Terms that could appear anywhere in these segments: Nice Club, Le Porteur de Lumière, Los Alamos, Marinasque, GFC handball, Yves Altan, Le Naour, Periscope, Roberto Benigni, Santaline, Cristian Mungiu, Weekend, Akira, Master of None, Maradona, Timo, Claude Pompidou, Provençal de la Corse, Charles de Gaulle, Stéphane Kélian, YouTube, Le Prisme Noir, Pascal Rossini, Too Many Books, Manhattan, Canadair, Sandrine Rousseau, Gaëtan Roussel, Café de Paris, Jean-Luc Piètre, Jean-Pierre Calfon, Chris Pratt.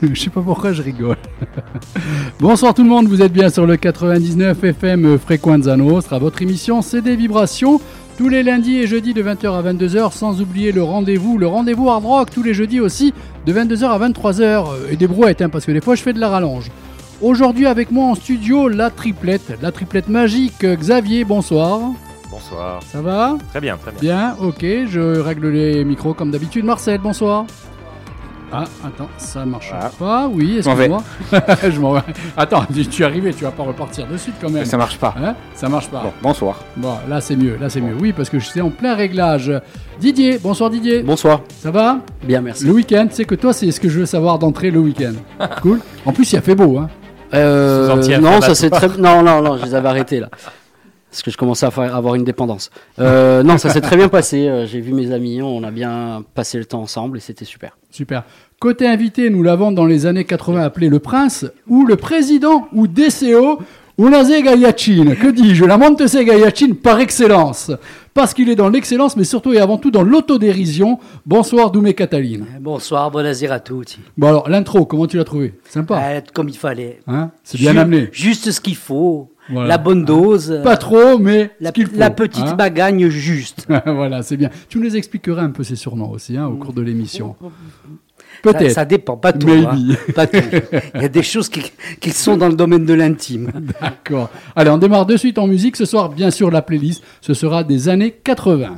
Je sais pas pourquoi je rigole. Bonsoir tout le monde, vous êtes bien sur le 99 FM Fréquence Zano. Ce sera votre émission, c'est des vibrations. Tous les lundis et jeudis de 20h à 22h, sans oublier le rendez-vous Hard Rock, tous les jeudis aussi, de 22h à 23h. Et des brouettes, hein, parce que des fois je fais de la rallonge. Aujourd'hui avec moi en studio, la triplette magique. Xavier, bonsoir. Bonsoir. Ça va ? Très bien, très bien. Bien, ok, je règle les micros comme d'habitude. Marcel, bonsoir. Ah, attends, ça marche pas. Oui, excuse-moi. Je m'en vais. Attends, tu es arrivé, tu vas pas repartir de suite quand même. Ça marche pas. Hein ? Ça marche pas. Bon, bonsoir. Bon, là c'est mieux, mieux. Oui, parce que je suis en plein réglage. Didier, bonsoir Didier. Bonsoir. Ça va ? Bien, merci. Le week-end, c'est que toi, c'est ce que je veux savoir d'entrée le week-end. Cool. En plus, il a fait beau, hein. Non, ça c'est très. Non, je les avais arrêtés là. Parce que je commençais à avoir une dépendance. Non, ça s'est très bien passé. J'ai vu mes amis, on a bien passé le temps ensemble et c'était super. Super. Côté invité, nous l'avons dans les années 80 appelé le prince ou le président ou DCO ou la Zegayachin. Que dis-je ? La Monte Zegayachin par excellence. Parce qu'il est dans l'excellence, mais surtout et avant tout dans l'autodérision. Bonsoir Doumé Catalini. Bonsoir, bonasera à tous. Bon alors, l'intro, comment tu l'as trouvé ? Sympa. Comme il fallait. Hein ? C'est bien amené. Juste ce qu'il faut. Voilà. La bonne dose. Pas trop, mais la petite bagagne juste. Voilà, c'est bien. Tu nous expliqueras un peu ces surnoms aussi au cours de l'émission. Peut-être. Ça dépend, pas tout. Pas tout. Il y a des choses qui sont dans le domaine de l'intime. D'accord. Allez, on démarre de suite en musique. Ce soir, bien sûr, la playlist, ce sera des années 80.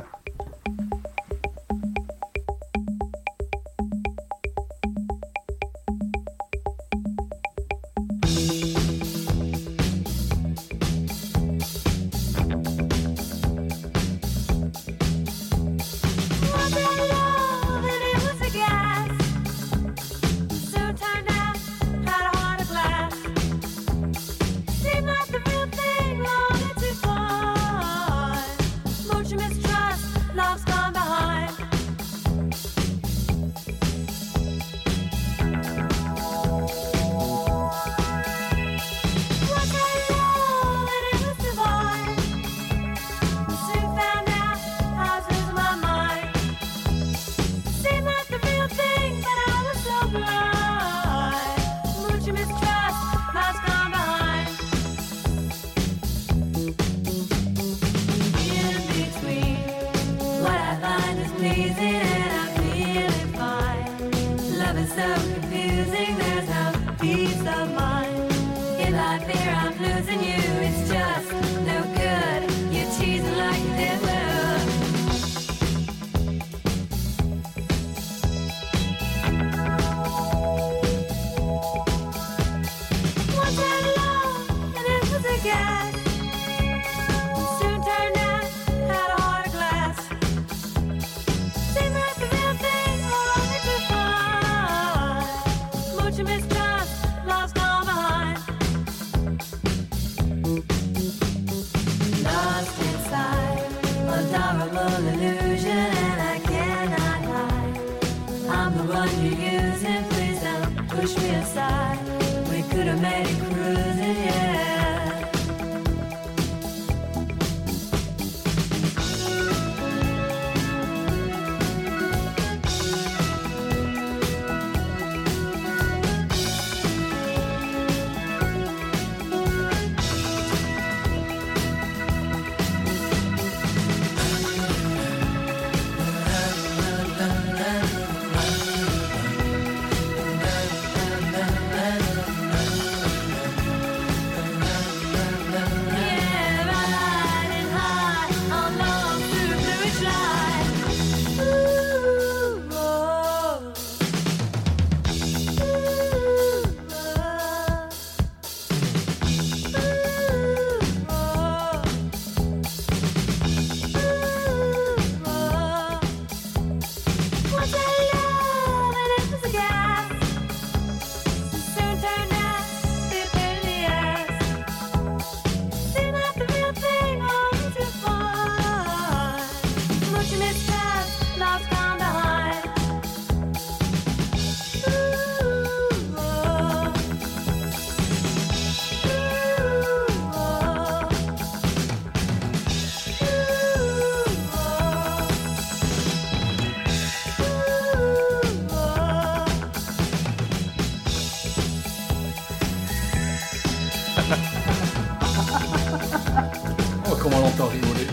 comment l'entend rigoler.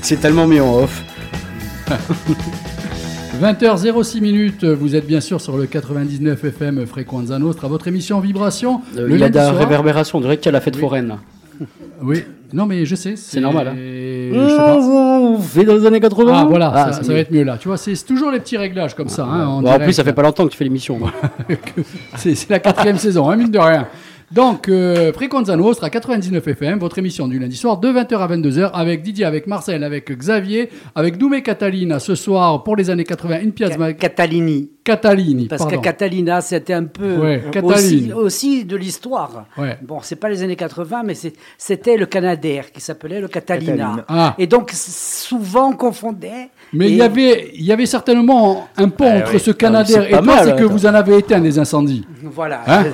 C'est tellement mis en off. 20h06, vous êtes bien sûr sur le 99 FM Fréquence Zano à votre émission Vibration. Il y a de la réverbération, on dirait qu'il y a la fête foraine. Oui, non mais je sais. C'est normal. Hein. On fait dans les années 80. Ah voilà, ça va être mieux là. Tu vois, c'est toujours les petits réglages comme ça. Hein, en plus, ça fait pas longtemps que tu fais l'émission. C'est la quatrième saison, hein, mine de rien. Donc, Fréquence Zano sera 99 FM, votre émission du lundi soir de 20h à 22h avec Didier, avec Marcel, avec Xavier, avec Doumé Catalina ce soir pour les années 80, InPiads Magazine. Catalini. Parce que Catalina, c'était un peu aussi de l'histoire. Ouais. Bon, c'est pas les années 80, mais c'était le Canadair qui s'appelait le Catalina. Ah. Et donc, souvent confondait. Mais il y avait certainement un pont entre ce Canadair et toi, c'est que vous en avez éteint des incendies. Voilà. Hein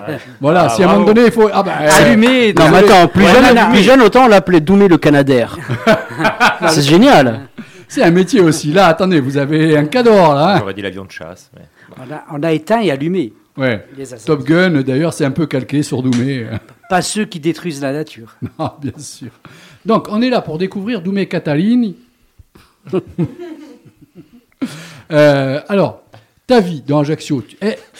voilà, si à un moment donné, il faut... allumer. Non, mais attends, plus jeune, autant on l'appelait Doumé le Canadair. C'est génial. C'est un métier aussi. Là, attendez, vous avez un cadeau, là. Hein. J'aurais dit l'avion de chasse. Mais... On a éteint et allumé. Ouais. Top Gun, d'ailleurs, c'est un peu calqué sur Doumé. Pas ceux qui détruisent la nature. Non, bien sûr. Donc, on est là pour découvrir Doumé Catalini. Alors, ta vie dans Ajaccio.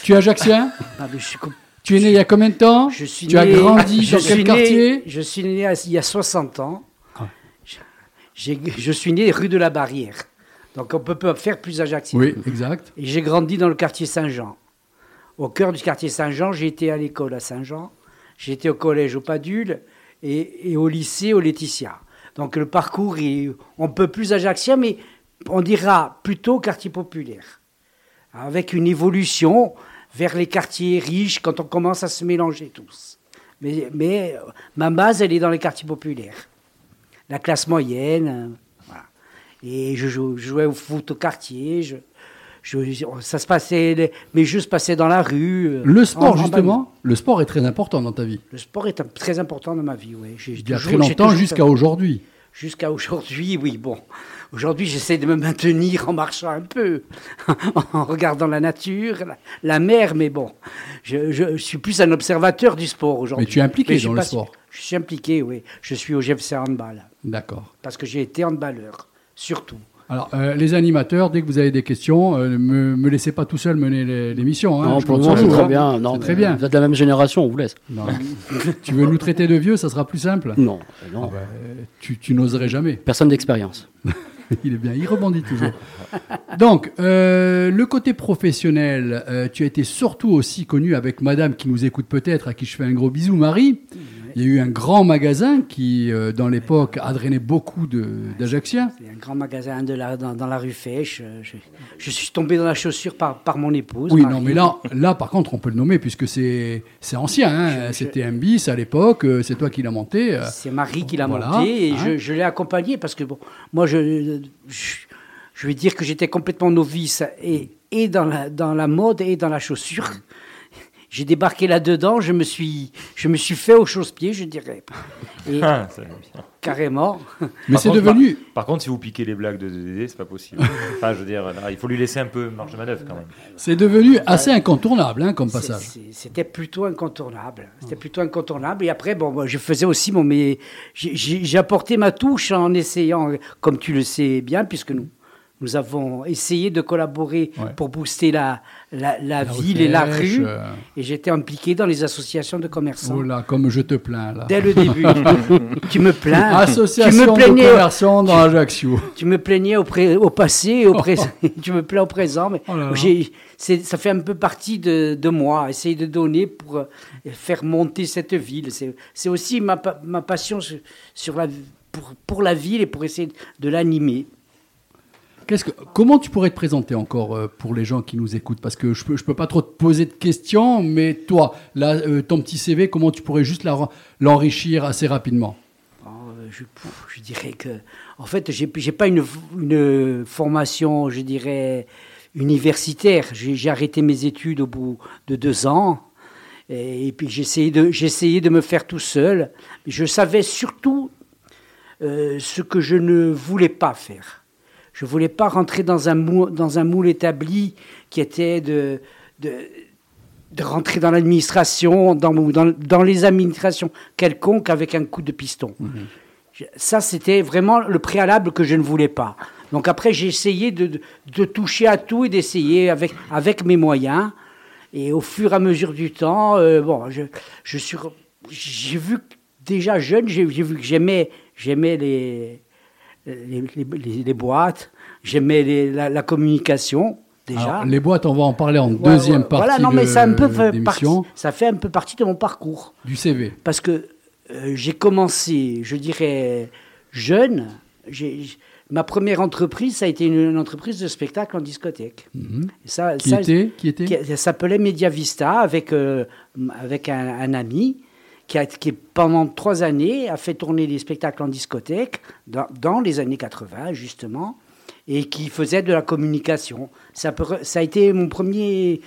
Tu es ajaccien ? Ah, mais je suis tu es né il y a combien de temps ? Tu as grandi dans quel quartier ? Je suis né il y a 60 ans. Je suis né rue de la Barrière. Donc, on ne peut pas faire plus Ajaccio. Oui, exact. Et j'ai grandi dans le quartier Saint-Jean. Au cœur du quartier Saint-Jean, j'ai été à l'école à Saint-Jean. J'ai été au collège au Padule et au lycée au Laetitia. Donc, le parcours, on ne peut plus Ajaccio, mais on dira plutôt quartier populaire. Avec une évolution vers les quartiers riches quand on commence à se mélanger tous. Mais ma base, elle est dans les quartiers populaires. La classe moyenne, voilà. Et je jouais au foot au quartier. Ça se passait, mes jeux se passaient dans la rue. Le sport, justement, le sport est très important dans ta vie. Le sport est très important dans ma vie, oui. Il y a très longtemps, jusqu'à aujourd'hui. Jusqu'à aujourd'hui, oui, bon. Aujourd'hui, j'essaie de me maintenir en marchant un peu, en regardant la nature, la mer, mais bon. Je suis plus un observateur du sport aujourd'hui. Mais tu es impliqué dans le sport. Je suis impliqué, oui. Je suis au GFC handball. D'accord. Parce que j'ai été handballeur, surtout. Alors, les animateurs, dès que vous avez des questions, ne me laissez pas tout seul mener l'émission. Hein, non, pour le moment, c'est très bien. Non, très bien. Vous êtes de la même génération, on vous laisse. Non. Tu veux nous traiter de vieux, ça sera plus simple ? Non. Non. Ah, tu n'oserais jamais. Personne d'expérience. Il est bien, il rebondit toujours. Donc, le côté professionnel, tu as été surtout aussi connu avec madame qui nous écoute peut-être, à qui je fais un gros bisou, Marie. Il y a eu un grand magasin qui, dans l'époque, a drainé beaucoup d'Ajacciens. C'est un grand magasin dans la rue Fèche. Je suis tombé dans la chaussure par mon épouse. Oui, Marie. Non, mais là, par contre, on peut le nommer puisque c'est ancien. Hein. C'était un bis à l'époque. C'est toi qui l'as monté. C'est Marie qui l'a monté et je l'ai accompagné parce que bon, moi, je vais dire que j'étais complètement novice et dans la mode et dans la chaussure. J'ai débarqué là-dedans, je me suis fait aux chausse-pieds, je dirais. C'est bien. Carrément. Mais c'est devenu... Par contre, si vous piquez les blagues de Dédé, c'est pas possible. Enfin, je veux dire, il faut lui laisser un peu marge de manœuvre quand même. C'est devenu assez incontournable, hein, comme passage. C'était plutôt incontournable. Et après, bon, moi, je faisais aussi j'ai apporté ma touche en essayant, comme tu le sais bien, puisque nous avons essayé de collaborer pour booster la ville et la rue. Et j'étais impliqué dans les associations de commerçants. Oh là, comme je te plains, là. Dès le début. Tu me plains. Association de commerçants dans Ajaccio. Tu me plaignais au passé, au présent. Tu me plains au présent. Mais ça fait un peu partie de moi. Essayer de donner pour faire monter cette ville. C'est aussi ma passion pour la ville et pour essayer de l'animer. Comment tu pourrais te présenter encore pour les gens qui nous écoutent ? Parce que je peux pas trop te poser de questions, mais toi, là, ton petit CV, comment tu pourrais juste l'enrichir assez rapidement ? Je dirais que, en fait, j'ai pas une formation, je dirais, universitaire. J'ai arrêté mes études au bout de 2 ans, et puis j'ai essayé de me faire tout seul. Je savais surtout ce que je ne voulais pas faire. Je ne voulais pas rentrer dans un moule établi qui était de, de, de rentrer dans l'administration, dans les administrations quelconques avec un coup de piston. Mmh. Ça, c'était vraiment le préalable que je ne voulais pas. Donc après, j'ai essayé de toucher à tout et d'essayer avec mes moyens. Et au fur et à mesure du temps, j'ai vu que déjà jeune, j'ai vu que j'aimais les boîtes, j'aimais la communication. Déjà. Alors, les boîtes, on va en parler en deuxième partie. Voilà, non, mais ça fait un peu partie de mon parcours. Du CV. Parce que j'ai commencé, je dirais, jeune. Ma première entreprise, ça a été une entreprise de spectacle en discothèque. Mmh. Qui s'appelait MediaVista avec un ami qui pendant 3 années a fait tourner des spectacles en discothèque dans les années 80 justement. Et qui faisait de la communication. Ça a été mon premier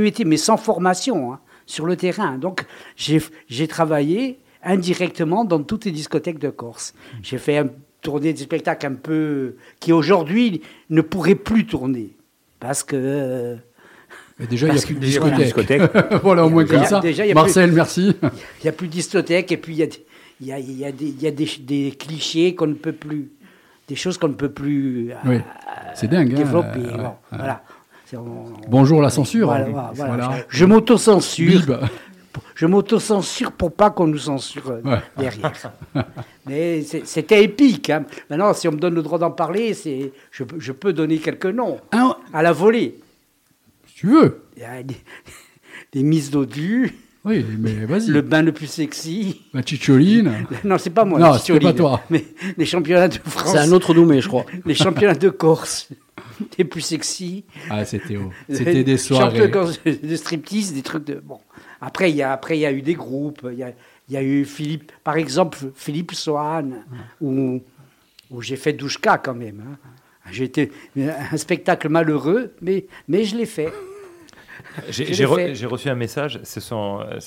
métier, mais sans formation, hein, sur le terrain. Donc, j'ai travaillé indirectement dans toutes les discothèques de Corse. J'ai fait tourner des spectacles un peu... qui, aujourd'hui, ne pourraient plus tourner. Parce que... Mais déjà, il n'y a plus de discothèque. Voilà, au moins comme ça. Marcel, merci. Il n'y a plus de discothèque. Et puis, il y a des clichés qu'on ne peut plus... Des choses qu'on ne peut plus oui. C'est dingue, développer. Hein, bon, voilà. Bonjour la censure. Voilà. Je m'auto-censure. Bib. Je m'auto-censure pour pas qu'on nous censure derrière. Mais c'était épique. Hein. Maintenant, si on me donne le droit d'en parler, je peux donner quelques noms à la volée. Si tu veux. Des mises dodus. Oui, mais vas-y. Le bain le plus sexy. La Ciccioline. Non, c'est pas moi. Non, c'est pas toi. Mais les championnats de France. C'est un autre Doumé, je crois. Les championnats de Corse. Les plus sexy. Ah, c'était haut. C'était des soirées. Championnats de Corse de striptease, des trucs de. Bon. Après, il y a eu des groupes. Il y a eu Philippe, par exemple, Philippe Soane, où j'ai fait Douchka quand même. Hein. J'étais un spectacle malheureux, mais je l'ai fait. J'ai reçu un message,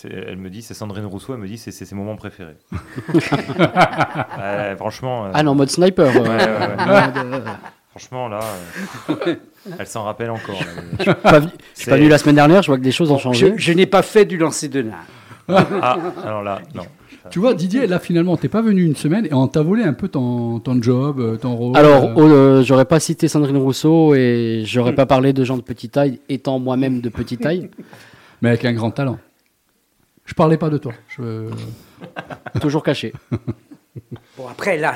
elle me dit, c'est Sandrine Rousseau, elle me dit c'est ses moments préférés. Franchement... Ah non, en mode sniper. Ouais. Franchement, là, elle s'en rappelle encore. Là. Je suis pas venu la semaine dernière, je vois que des choses ont changé. Je n'ai pas fait du lancer de nain. Ah, alors là, non. Tu vois, Didier, là, finalement, t'es pas venu une semaine et on t'a volé un peu ton job, ton rôle. Alors, j'aurais pas cité Sandrine Rousseau et j'aurais pas parlé de gens de petite taille, étant moi-même de petite taille. Mais avec un grand talent. Je parlais pas de toi. Toujours caché. Bon, après, là,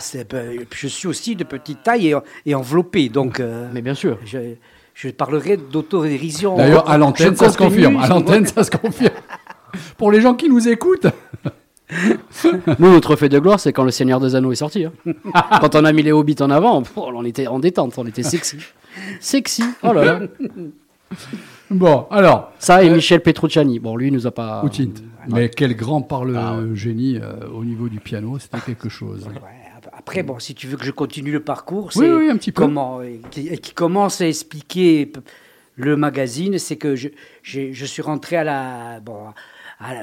je suis aussi de petite taille et enveloppé, donc... Mais bien sûr. Je parlerai d'autodérision. D'ailleurs, à l'antenne, ça se confirme. À l'antenne, ça se confirme. Pour les gens qui nous écoutent... Nous, notre fait de gloire, c'est quand le Seigneur des Anneaux est sorti. Hein. Quand on a mis les Hobbits en avant, on était en détente, on était sexy. Sexy, oh là là. Bon, alors. Ça et Michel Petrucciani. Bon, lui, il nous a pas. Outint. Mais quel grand génie au niveau du piano, c'était quelque chose. Ouais, après, bon, si tu veux que je continue le parcours, c'est oui, un petit peu. Qui commence à expliquer le magazine, c'est que je suis rentré à la. Bon,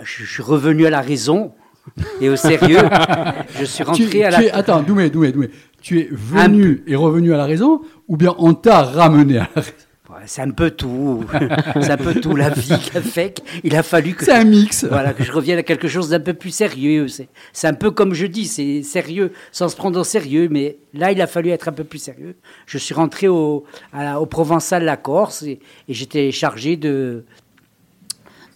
je suis revenu à la raison. Et au sérieux, je suis rentré à la... Attends, Doumé. Tu es venu et revenu à la raison ou bien on t'a ramené à la raison? C'est un peu tout. La vie qu'a fait. Il a fallu que... C'est un mix. Voilà, que je revienne à quelque chose d'un peu plus sérieux. C'est un peu comme je dis, c'est sérieux sans se prendre au sérieux. Mais là, il a fallu être un peu plus sérieux. Je suis rentré au Provençal de la Corse et j'étais chargé de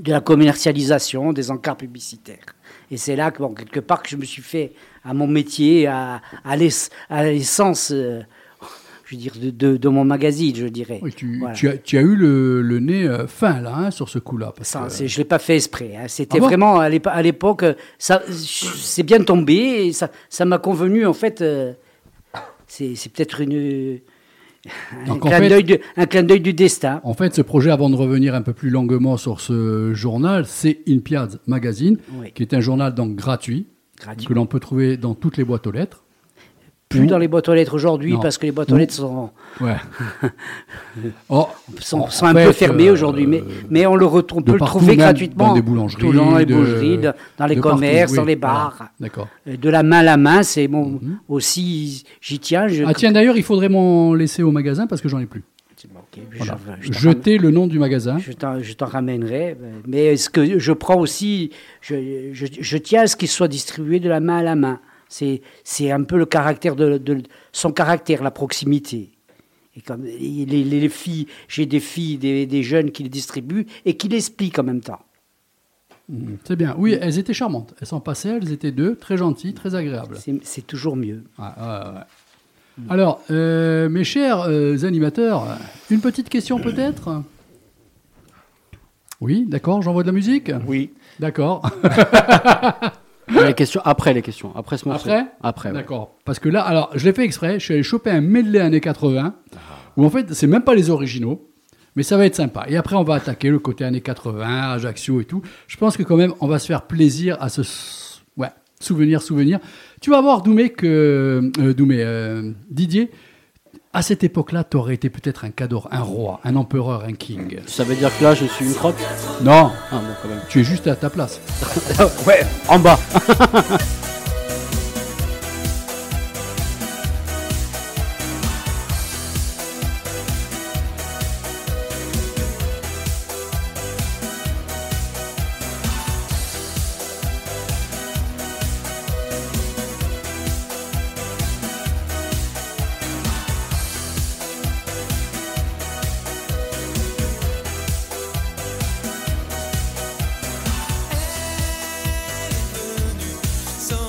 la commercialisation des encarts publicitaires. Et c'est là que, bon, quelque part, que je me suis fait à mon métier, à l'essence, je veux dire, de mon magazine, je dirais. Oui, tu as eu le nez fin, là, hein, sur ce coup-là. Je ne l'ai pas fait exprès. Hein. C'était vraiment, à l'époque, ça, c'est bien tombé. Et ça m'a convenu, en fait, c'est peut-être un clin d'œil du destin. En fait, ce projet, avant de revenir un peu plus longuement sur ce journal, c'est InPiads Magazine, oui, qui est un journal donc gratuit, que l'on peut trouver dans toutes les boîtes aux lettres. Plus dans les boîtes aux lettres aujourd'hui, parce que les boîtes aux lettres sont, sont un peu fermées aujourd'hui, mais on peut le trouver gratuitement. Dans des boulangeries, dans les commerces, dans les bars. Ah, d'accord. De la main, c'est aussi... J'y tiens. Tiens, d'ailleurs, il faudrait m'en laisser au magasin parce que j'en ai plus. effectivement. Okay. Voilà. Jetez le nom du magasin. Je t'en ramènerai. Mais ce que je prends aussi, je tiens à ce qu'il soit distribué de la main à la main. C'est un peu le caractère de son caractère, la proximité. Et comme les filles, j'ai des filles, des jeunes qui les distribuent et qui l'expliquent en même temps. C'est bien. Oui, elles étaient charmantes. Elles s'en passaient, elles étaient deux, très gentilles, très agréables. C'est toujours mieux. Ouais. Alors, mes chers animateurs, une petite question peut-être ? Oui, d'accord, j'envoie de la musique ? Oui. D'accord. Les questions. Après ce morceau. Après. D'accord. Ouais. Parce que là, alors, je l'ai fait exprès. Je suis allé choper un medley années 80, où en fait, c'est même pas les originaux, mais ça va être sympa. Et après, on va attaquer le côté années 80, Ajaccio et tout. Je pense que quand même, on va se faire plaisir à ce... Ouais, souvenir. Tu vas voir, Didier, à cette époque-là, t'aurais été peut-être un cador, un roi, un empereur, un king. Ça veut dire que là, je suis une crotte ? Non. Ah bon, quand même. Tu es juste à ta place. Ouais, en bas. So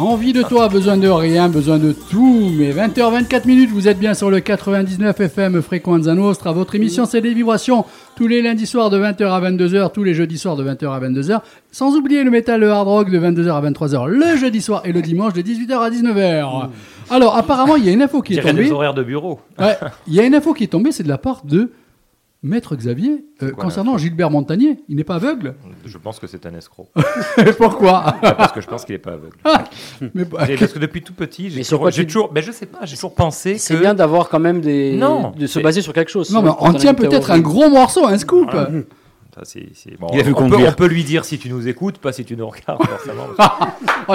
Envie de toi, besoin de rien, besoin de tout. Mais 20h24, vous êtes bien sur le 99 FM Fréquence Zano. Votre émission, c'est des vibrations. Tous les lundis soirs de 20h à 22h, tous les jeudis soirs de 20h à 22h. Sans oublier le métal, le hard rock de 22h à 23h le jeudi soir et le dimanche de 18h à 19h. Alors, apparemment, il y a une info qui est tombée. Des horaires de bureau. Il y a une info qui est tombée, c'est de la part de Maître Xavier, concernant Gilbert Montagnier, il n'est pas aveugle? Je pense que c'est un escroc. Pourquoi? Parce que je pense qu'il n'est pas aveugle. Parce que depuis tout petit, j'ai toujours pensé que... C'est bien d'avoir quand même de se baser sur quelque chose. Non, mais on tient peut-être un gros morceau, un scoop. Voilà. Ça, c'est... Bon, on peut lui dire si tu nous écoutes, pas si tu nous regardes. Forcément.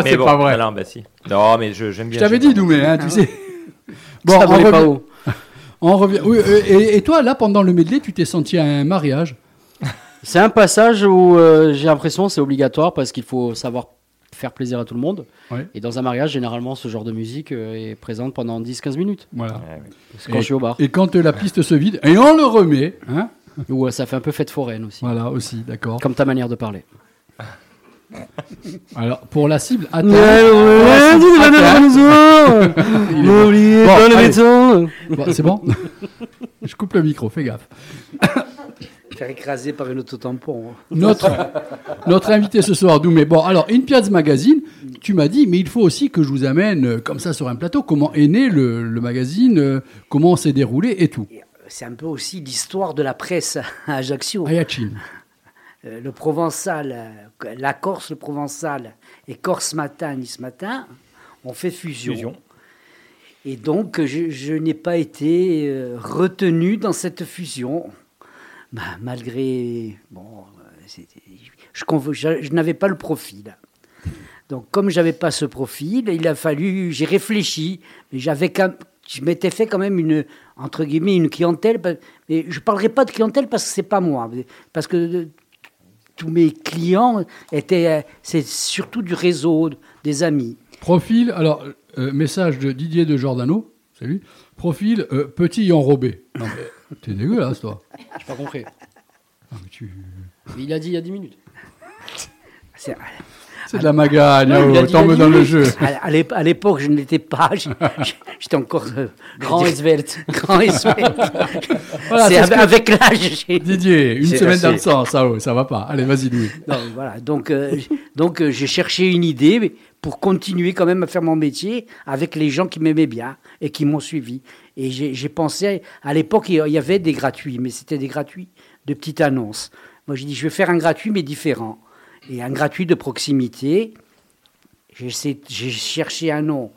C'est pas vrai. Alors, si. Non, mais j'aime bien... Je t'avais dit, Doumé, tu sais. Bon, ça volait pas haut. On revient. Oui, et toi, là, pendant le medley, tu t'es senti à un mariage? C'est un passage où j'ai l'impression que c'est obligatoire parce qu'il faut savoir faire plaisir à tout le monde. Ouais. Et dans un mariage, généralement, ce genre de musique est présente pendant 10-15 minutes. Voilà. C'est quand je suis au bar. Et quand la piste se vide, et on le remet. Hein, ou ça fait un peu fête foraine aussi. Voilà, aussi, d'accord. Comme ta manière de parler. Alors, pour la cible, attends. C'est bon. Je coupe le micro, fais gaffe. Faire écraser par une autotampon. Notre invité ce soir, Doumé. Bon, alors, InPiads Magazine, tu m'as dit, mais il faut aussi que je vous amène comme ça sur un plateau, comment est né le magazine, comment on s'est déroulé et tout. C'est un peu aussi l'histoire de la presse à Ajaccio. Ayacine. Le Provençal, la Corse, le Provençal et Corse Matin, Nice Matin, ont fait fusion. Et donc, je n'ai pas été retenu dans cette fusion. Bah, malgré... Bon, je n'avais pas le profil. Donc, comme je n'avais pas ce profil, il a fallu... J'ai réfléchi, mais je m'étais fait quand même une, entre guillemets, une clientèle. Mais je ne parlerai pas de clientèle parce que ce n'est pas moi. Parce que... Tous mes clients étaient... C'est surtout du réseau, des amis. Profil, alors, message de Didier de Giordano, c'est lui. Profil, petit et enrobé. Non, mais t'es dégueulasse, toi. J'ai pas compris. Non, mais il a dit il y a 10 minutes. C'est de la magagne, tombe dans le jeu. À l'époque, je ne l'étais pas. J'étais encore grand et svelte. Voilà, c'est avec l'âge. Didier, une semaine d'absence, ça va pas. Allez, vas-y, Louis. Non, voilà. Donc, j'ai cherché une idée pour continuer quand même à faire mon métier avec les gens qui m'aimaient bien et qui m'ont suivi. Et j'ai pensé, à l'époque, il y avait des gratuits, mais c'était des gratuits de petites annonces. Moi, j'ai dit, je vais faire un gratuit, mais différent. Et un gratuit de proximité. J'ai cherché un nom.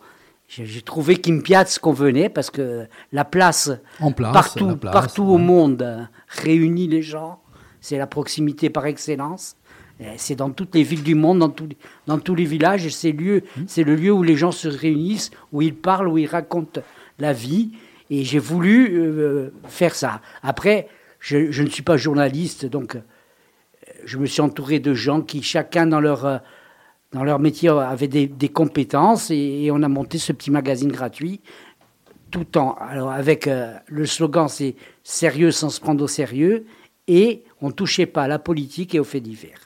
J'ai trouvé qu'InPiads convenait parce que partout au monde, réunit les gens. C'est la proximité par excellence. Et c'est dans toutes les villes du monde, dans tous les villages. Et c'est le lieu où les gens se réunissent, où ils parlent, où ils racontent la vie. Et j'ai voulu faire ça. Après, je ne suis pas journaliste, donc... Je me suis entouré de gens qui, chacun dans leur métier, avaient des compétences. Et on a monté ce petit magazine gratuit tout en... Alors, avec le slogan, c'est « Sérieux sans se prendre au sérieux » et « On ne touchait pas à la politique et aux faits divers ».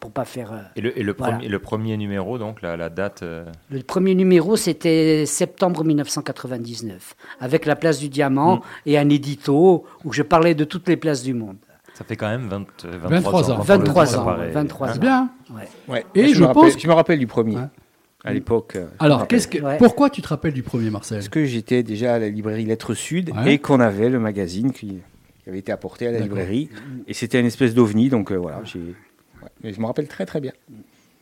Pour pas faire... Le premier numéro, donc, la date... Le premier numéro, c'était septembre 1999, avec la place du Diamant et un édito où je parlais de toutes les places du monde. Ça fait quand même 23 ans. 23 ans. C'est bien. Ouais. Et je me rappelle du premier, à l'époque. Alors, pourquoi tu te rappelles du premier, Marcel? Parce que j'étais déjà à la librairie Lettres Sud et qu'on avait le magazine qui avait été apporté à la librairie. Et c'était une espèce d'ovni, donc voilà. Mais je me rappelle très, très bien.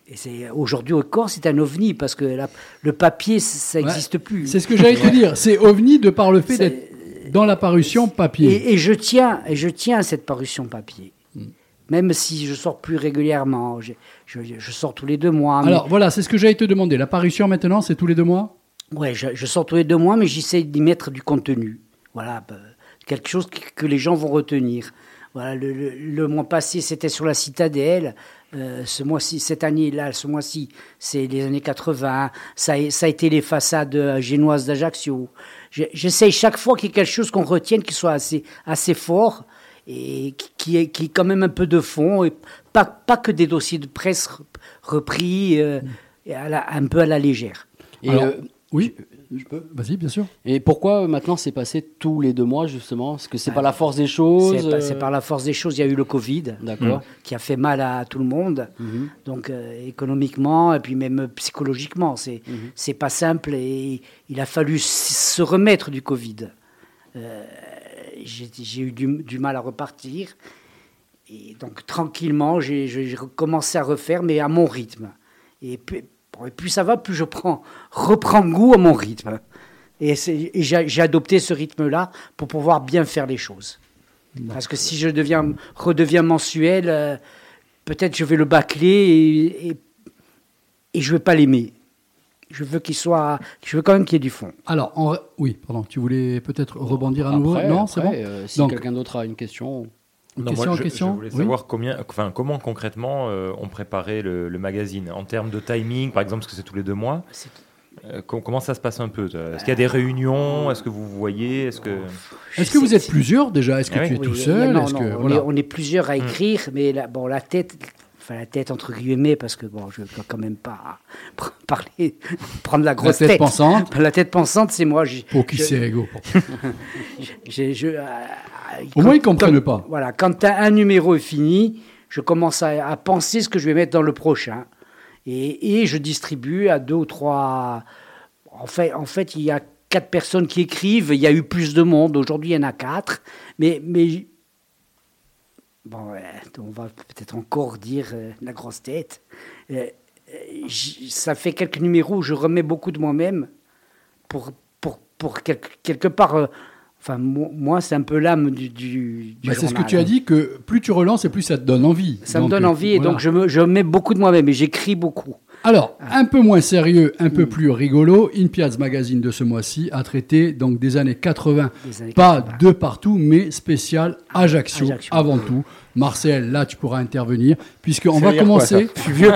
Et aujourd'hui, au Corps, c'est un ovni, parce que le papier, ça n'existe plus. C'est ce que j'allais te dire. C'est ovni de par le fait d'être... Dans la parution papier. Et je tiens à cette parution papier. Même si je sors plus régulièrement. Je sors tous les 2 mois. Mais... Alors voilà, c'est ce que j'allais te demander. La parution maintenant, c'est tous les 2 mois ? Oui, je sors tous les 2 mois, mais j'essaie d'y mettre du contenu. Voilà, quelque chose que les gens vont retenir. Voilà, le mois passé, c'était sur la Citadelle. Ce mois-ci, c'est les années 80. Ça a été les façades génoises d'Ajaccio. J'essaye chaque fois qu'il y ait quelque chose qu'on retienne, qui soit assez fort et qui ait quand même un peu de fond, et pas que des dossiers de presse repris. et un peu à la légère. Et alors, oui, je peux. Vas-y, bien sûr. Et pourquoi maintenant c'est passé tous les 2 mois justement ? Est-ce que c'est par la force des choses ? C'est par la force des choses. Il y a eu le Covid, d'accord, qui a fait mal à tout le monde. Donc économiquement et puis même psychologiquement, c'est pas simple. Et il a fallu se remettre du Covid. J'ai eu du mal à repartir. Et donc tranquillement, j'ai commencé à refaire, mais à mon rythme. Et plus ça va, plus je reprends goût à mon rythme. Et j'ai adopté ce rythme-là pour pouvoir bien faire les choses. D'accord. Parce que si je redeviens mensuel, peut-être je vais le bâcler et je ne vais pas l'aimer. Je veux quand même qu'il y ait du fond. Alors, oui, pardon, tu voulais peut-être rebondir à nouveau. Non, c'est bon. Si donc, quelqu'un d'autre a une question... Je voulais savoir comment concrètement on préparait le magazine en termes de timing, par exemple, parce que c'est tous les 2 mois. Comment ça se passe un peu ? Est-ce qu'il y a des réunions ? Est-ce que vous voyez ? Est-ce que vous êtes plusieurs déjà ? Est-ce que tu es tout seul ? On est plusieurs à écrire, mais la tête entre guillemets, parce que bon, je ne peux quand même pas parler, prendre la grosse tête. La tête pensante, c'est moi. Pour qui c'est égo. Au moins, ils ne comprennent pas. Voilà, quand un numéro est fini, je commence à penser ce que je vais mettre dans le prochain. Et je distribue à 2 ou 3... En fait, il y a 4 personnes qui écrivent. Il y a eu plus de monde. Aujourd'hui, il y en a 4. Mais bon, on va peut-être encore dire la grosse tête. Ça fait quelques numéros où je remets beaucoup de moi-même pour quelque part... Enfin, moi, c'est un peu l'âme du journal. C'est ce que tu as dit, que plus tu relances et plus ça te donne envie. Ça me donne envie, et donc je mets beaucoup de moi-même et j'écris beaucoup. Alors, un peu moins sérieux, un peu plus rigolo, InPiads Magazine de ce mois-ci a traité donc, des années 80. Pas de partout, mais spécial Ajaccio avant tout. Marcel, là, tu pourras intervenir, puisqu'on va commencer... Je suis vieux.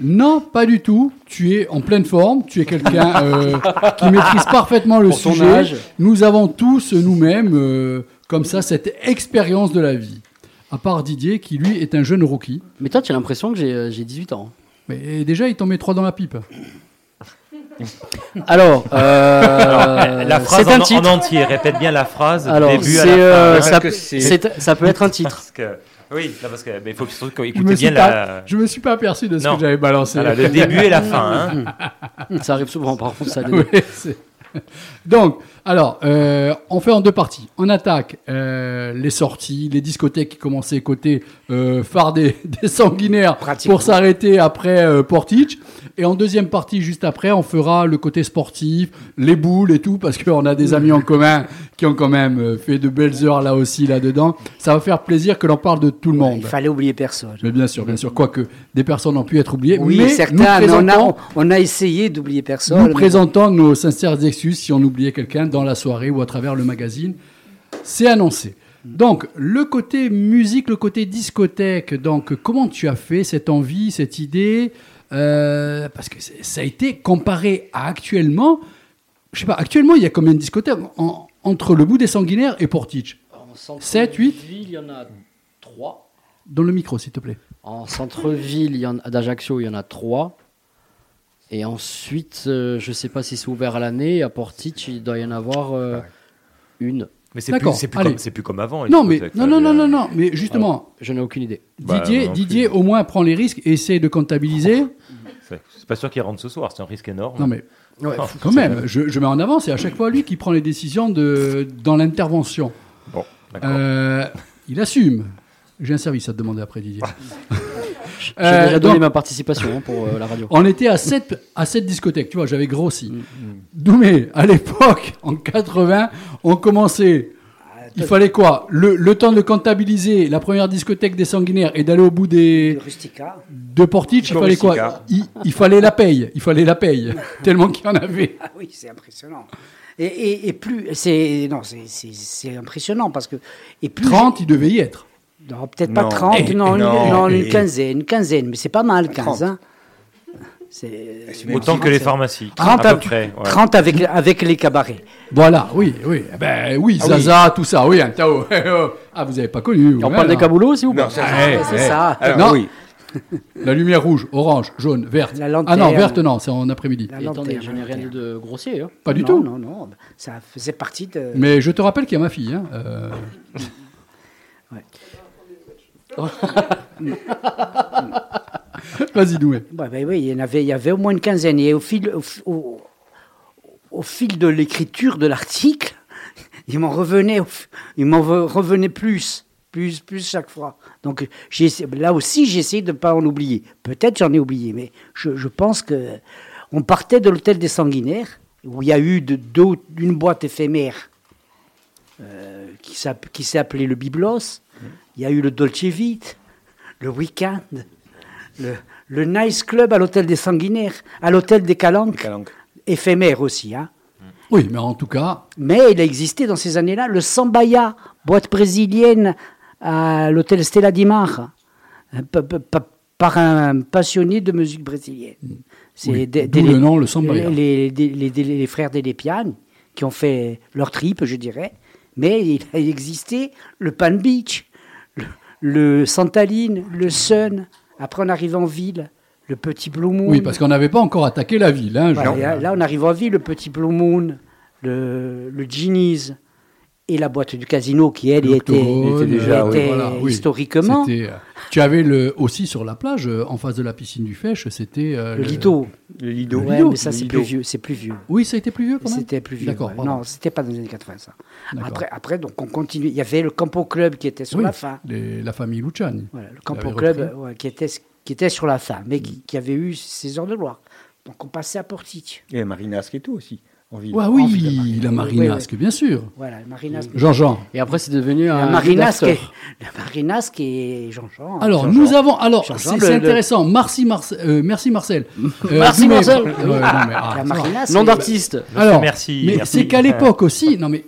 Non, pas du tout. Tu es en pleine forme. Tu es quelqu'un qui maîtrise parfaitement le sujet. Nous avons tous, nous-mêmes, comme ça, cette expérience de la vie. À part Didier, qui, lui, est un jeune rookie. Mais toi, tu as l'impression que j'ai 18 ans. Mais déjà, il t'en met 3 dans la pipe. Alors, la phrase c'est un titre. En entier, répète bien la phrase. Alors, début à la fin. Ça peut être un titre. Il faut que écoutez bien la. Je me suis pas aperçu de ce que j'avais balancé. Alors, le début et la fin. Hein. Ça arrive souvent, par contre, ça. Donc, alors, on fait en 2 parties. On attaque les sorties, les discothèques qui commençaient côté phare des sanguinaires pour s'arrêter après Portich. Et en 2e partie, juste après, on fera le côté sportif, les boules et tout, parce qu'on a des amis en commun qui ont quand même fait de belles heures là aussi, là-dedans. Ça va faire plaisir que l'on parle de tout le monde. Il fallait oublier personne. Mais bien sûr, quoique des personnes ont pu être oubliées. Oui, mais certains, on a essayé d'oublier personne. Nous présentons nos sincères excuses si on oubliait quelqu'un dans la soirée ou à travers le magazine. C'est annoncé. Donc, le côté musique, le côté discothèque, donc comment tu as fait cette envie, cette idée ? Parce que ça a été comparé à actuellement. Je sais pas, actuellement, il y a combien de discothèques entre le bout des sanguinaires et Portich ? 7, 8 ? Il y en a 3. Dans le micro, s'il te plaît. En centre-ville, d'Ajaccio, il y en a 3. Et ensuite, je ne sais pas si c'est ouvert à l'année. À Portich, il doit y en avoir 1. Mais c'est plus comme avant. Non. Mais justement, je n'ai aucune idée. Didier au moins prend les risques et essaie de comptabiliser. C'est pas sûr qu'il rentre ce soir. C'est un risque énorme. Non mais quand même, je mets en avant. C'est à chaque fois lui qui prend les décisions dans l'intervention. Bon, d'accord. Il assume. J'ai un service à te demander après, Didier. J'ai déjà donné ma participation pour la radio. On était à 7 discothèques, tu vois, j'avais grossi. Doumé, à l'époque, en 80, on commençait. Il fallait quoi ? Le temps de comptabiliser la première discothèque des sanguinaires et d'aller au bout des... De Portich, il fallait quoi ? Il fallait la paye, tellement qu'il y en avait. Ah oui, c'est impressionnant. Et plus... C'est impressionnant parce que... Et plus 30, il devait y être. Non, peut-être pas 30, une quinzaine, mais c'est pas mal, 15. Hein. C'est autant 30, que les pharmacies, 30 à peu près. 30 avec les cabarets. Voilà, oui. Ben, oui, Zaza, tout ça, un Tao. Ah, vous n'avez pas connu. On parle des caboulots, si vous voulez. Non, c'est ça. Alors, non. Oui. La lumière rouge, orange, jaune, verte. Ah non, verte non, c'est en après-midi. Attendez, je n'ai rien de grossier. Hein. Pas du tout. Non, non, ça faisait partie de... Mais je te rappelle qu'il y a ma fille. Hein. Ouais. Vas-y, Doumé. Ouais, bah, oui, il y avait au moins une quinzaine. Et au fil de l'écriture de l'article, il m'en revenait plus chaque fois. Donc là aussi, j'essaie de ne pas en oublier. Peut-être j'en ai oublié, mais je pense qu'on partait de l'hôtel des Sanguinaires, où il y a eu une boîte éphémère qui s'est appelée le Byblos. Il y a eu le Dolce Vita, le Weekend, le Nice Club à l'hôtel des Sanguinaires, à l'hôtel des Calanques, éphémère aussi, hein. Oui, mais en tout cas... Mais il a existé dans ces années-là le Sambaya, boîte brésilienne à l'hôtel Stella di Mar, par un passionné de musique brésilienne. C'est oui, le nom, le Sambaya. Les frères Delepiane qui ont fait leur trip, je dirais. Mais il a existé le Palm Beach, le Santaline, le Sun. Après, on arrive en ville, le petit Blue Moon. Oui, parce qu'on n'avait pas encore attaqué la ville. Hein, voilà, là, on arrive en ville, le petit Blue Moon, le Genies et la boîte du casino qui, elle, était historiquement... Tu avais aussi sur la plage, en face de la piscine du Fèche, c'était... le Lido. Le Lido. Oui, mais ça, c'est plus vieux. Oui, ça a été plus vieux quand même. C'était plus vieux. D'accord. Ouais. Non, c'était pas dans les années 80, ça. Après, donc, on continue. Il y avait le Campo Club qui était sur la fin. La famille Luciani. Voilà, le Campo Club qui était sur la fin, mais qui avait eu ses heures de gloire. Donc, on passait à Portique. Et Marinasque et tout aussi. Ouais, oui, la Marinasque, bien sûr. Voilà, la Marinasque. Jean-Jean. Et après, c'est devenu un... La Marinasque et Jean-Jean. Alors, nous avons... Alors, c'est intéressant. Merci, Marcel. Merci, Marcel. La Marinasque. Nom d'artiste. Alors, merci. Mais c'est qu'à l'époque aussi... Non, mais...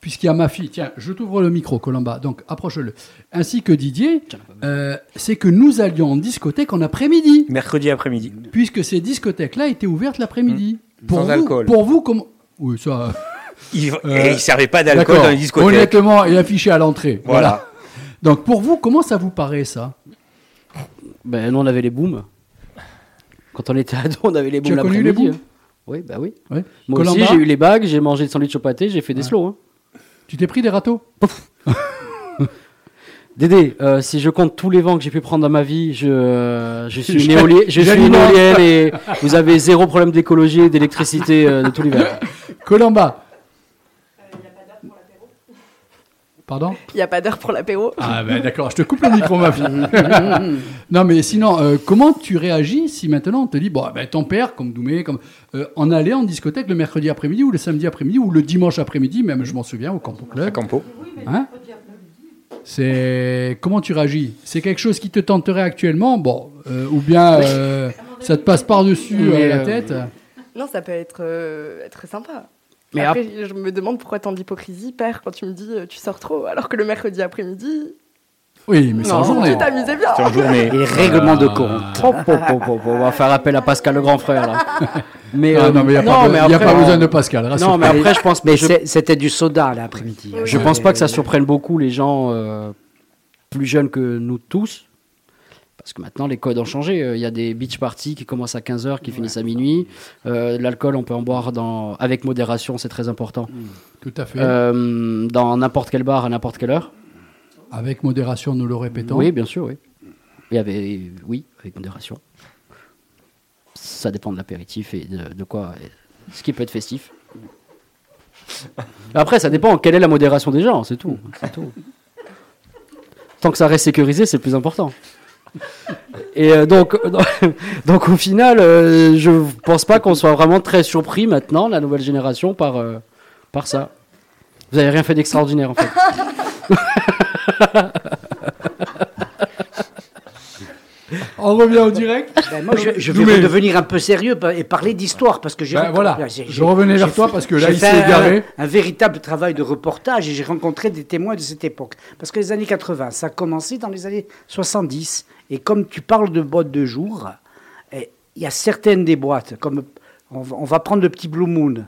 Puisqu'il y a ma fille... Tiens, je t'ouvre le micro, Colomba. Donc, approche-le. Ainsi que Didier, c'est que nous allions en discothèque en après-midi. Mercredi après-midi. Puisque ces discothèques-là étaient ouvertes l'après-midi. Pour vous, comment... Oui, ça... Et il ne servait pas d'alcool dans les discothèques. Honnêtement, il affichait à l'entrée. Voilà. Donc, pour vous, comment ça vous paraît, ça ? Ben, nous, on avait les booms. Quand on était ados, on avait les booms l'après-midi. Tu as connu les booms ? Oui, ben oui. Ouais. Moi Colomba aussi, j'ai eu les bagues, j'ai mangé des sandwichs au pâté, j'ai fait des slows. Hein. Tu t'es pris des râteaux ? Dédé, si je compte tous les vents que j'ai pu prendre dans ma vie, je suis néolienne et vous avez zéro problème d'écologie et d'électricité de tout l'hiver. Colomba. Il n'y a pas d'heure pour l'apéro. Pardon ? Il n'y a pas d'heure pour l'apéro. Ah ben d'accord, je te coupe le micro, ma fille. Non mais sinon, comment tu réagis si maintenant on te dit, bon, ben ton père, comme Doumé, en allait en discothèque le mercredi après-midi ou le samedi après-midi ou le dimanche après-midi, même je m'en souviens, au Campo Club. À Campo. Hein ? C'est comment tu réagis ? C'est quelque chose qui te tenterait actuellement, bon, ou bien ça te passe par-dessus la tête ? Non, ça peut être très sympa. Mais après, je me demande pourquoi tant d'hypocrisie, père, quand tu me dis tu sors trop, alors que le mercredi après-midi. Oui, mais c'est en journée. Tu t'amusais bien. C'est en journée. Les règlements de compte. On va faire appel à Pascal le grand frère là. Mais il n'y a pas besoin de Pascal. Non, mais après, je pense. Mais c'était du soda là, après-midi. Oui, je pense pas que ça surprenne beaucoup les gens plus jeunes que nous tous, parce que maintenant les codes ont changé. Il y a des beach parties qui commencent à 15h, qui finissent à minuit. L'alcool, on peut en boire avec modération, c'est très important. Tout à fait. Dans n'importe quel bar à n'importe quelle heure. Avec modération, nous le répétons. Oui, bien sûr, oui. Avec modération. Ça dépend de l'apéritif et de quoi. Ce qui peut être festif. Après, ça dépend quelle est la modération des gens, c'est tout. C'est tout. Tant que ça reste sécurisé, c'est le plus important. Et donc au final, je ne pense pas qu'on soit vraiment très surpris maintenant, la nouvelle génération, par ça. Vous n'avez rien fait d'extraordinaire, en fait. On revient au direct. Moi, je vais redevenir un peu sérieux et parler d'histoire parce que je revenais vers toi parce que là il s'est égaré. Un véritable travail de reportage et j'ai rencontré des témoins de cette époque parce que les années 80, ça a commencé dans les années 70 et comme tu parles de boîtes de jour, il y a certaines des boîtes comme on va prendre le petit Blue Moon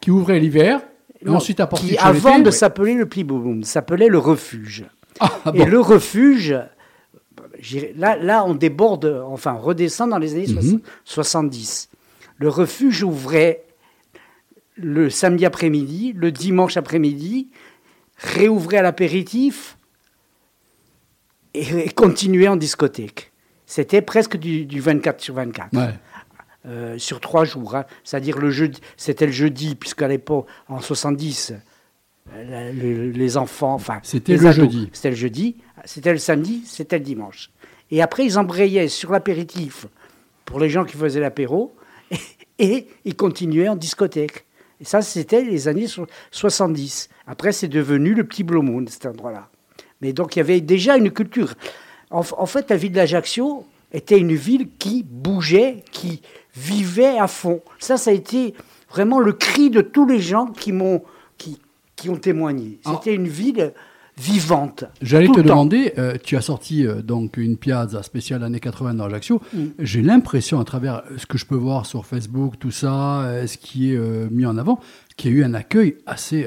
qui ouvrait l'hiver. Non, ensuite qui, avant de s'appeler le Pliboum, s'appelait le Refuge. Ah, bon. Et le Refuge, là, on déborde, enfin, on redescend dans les années 70. Le refuge ouvrait le samedi après-midi, le dimanche après-midi, réouvrait à l'apéritif et continuait en discothèque. C'était presque du 24 sur 24. Ouais. Sur 3 jours, hein. C'est-à-dire le jeudi, c'était le jeudi, puisqu'à l'époque, en 70, les enfants, enfin, c'était le jeudi. C'était le jeudi, c'était le samedi, c'était le dimanche. Et après, ils embrayaient sur l'apéritif pour les gens qui faisaient l'apéro et ils continuaient en discothèque. Et ça, c'était les années 70. Après, c'est devenu le petit Blue Moon, cet endroit-là. Mais donc, il y avait déjà une culture. En fait, la ville d'Ajaccio était une ville qui bougeait, qui vivait à fond. Ça a été vraiment le cri de tous les gens qui ont témoigné. C'était une ville vivante. J'allais te demander, tu as sorti donc une piazza spéciale années 80 dans Ajaccio. J'ai l'impression, à travers ce que je peux voir sur Facebook, tout ça, ce qui est mis en avant, qu'il y a eu un accueil assez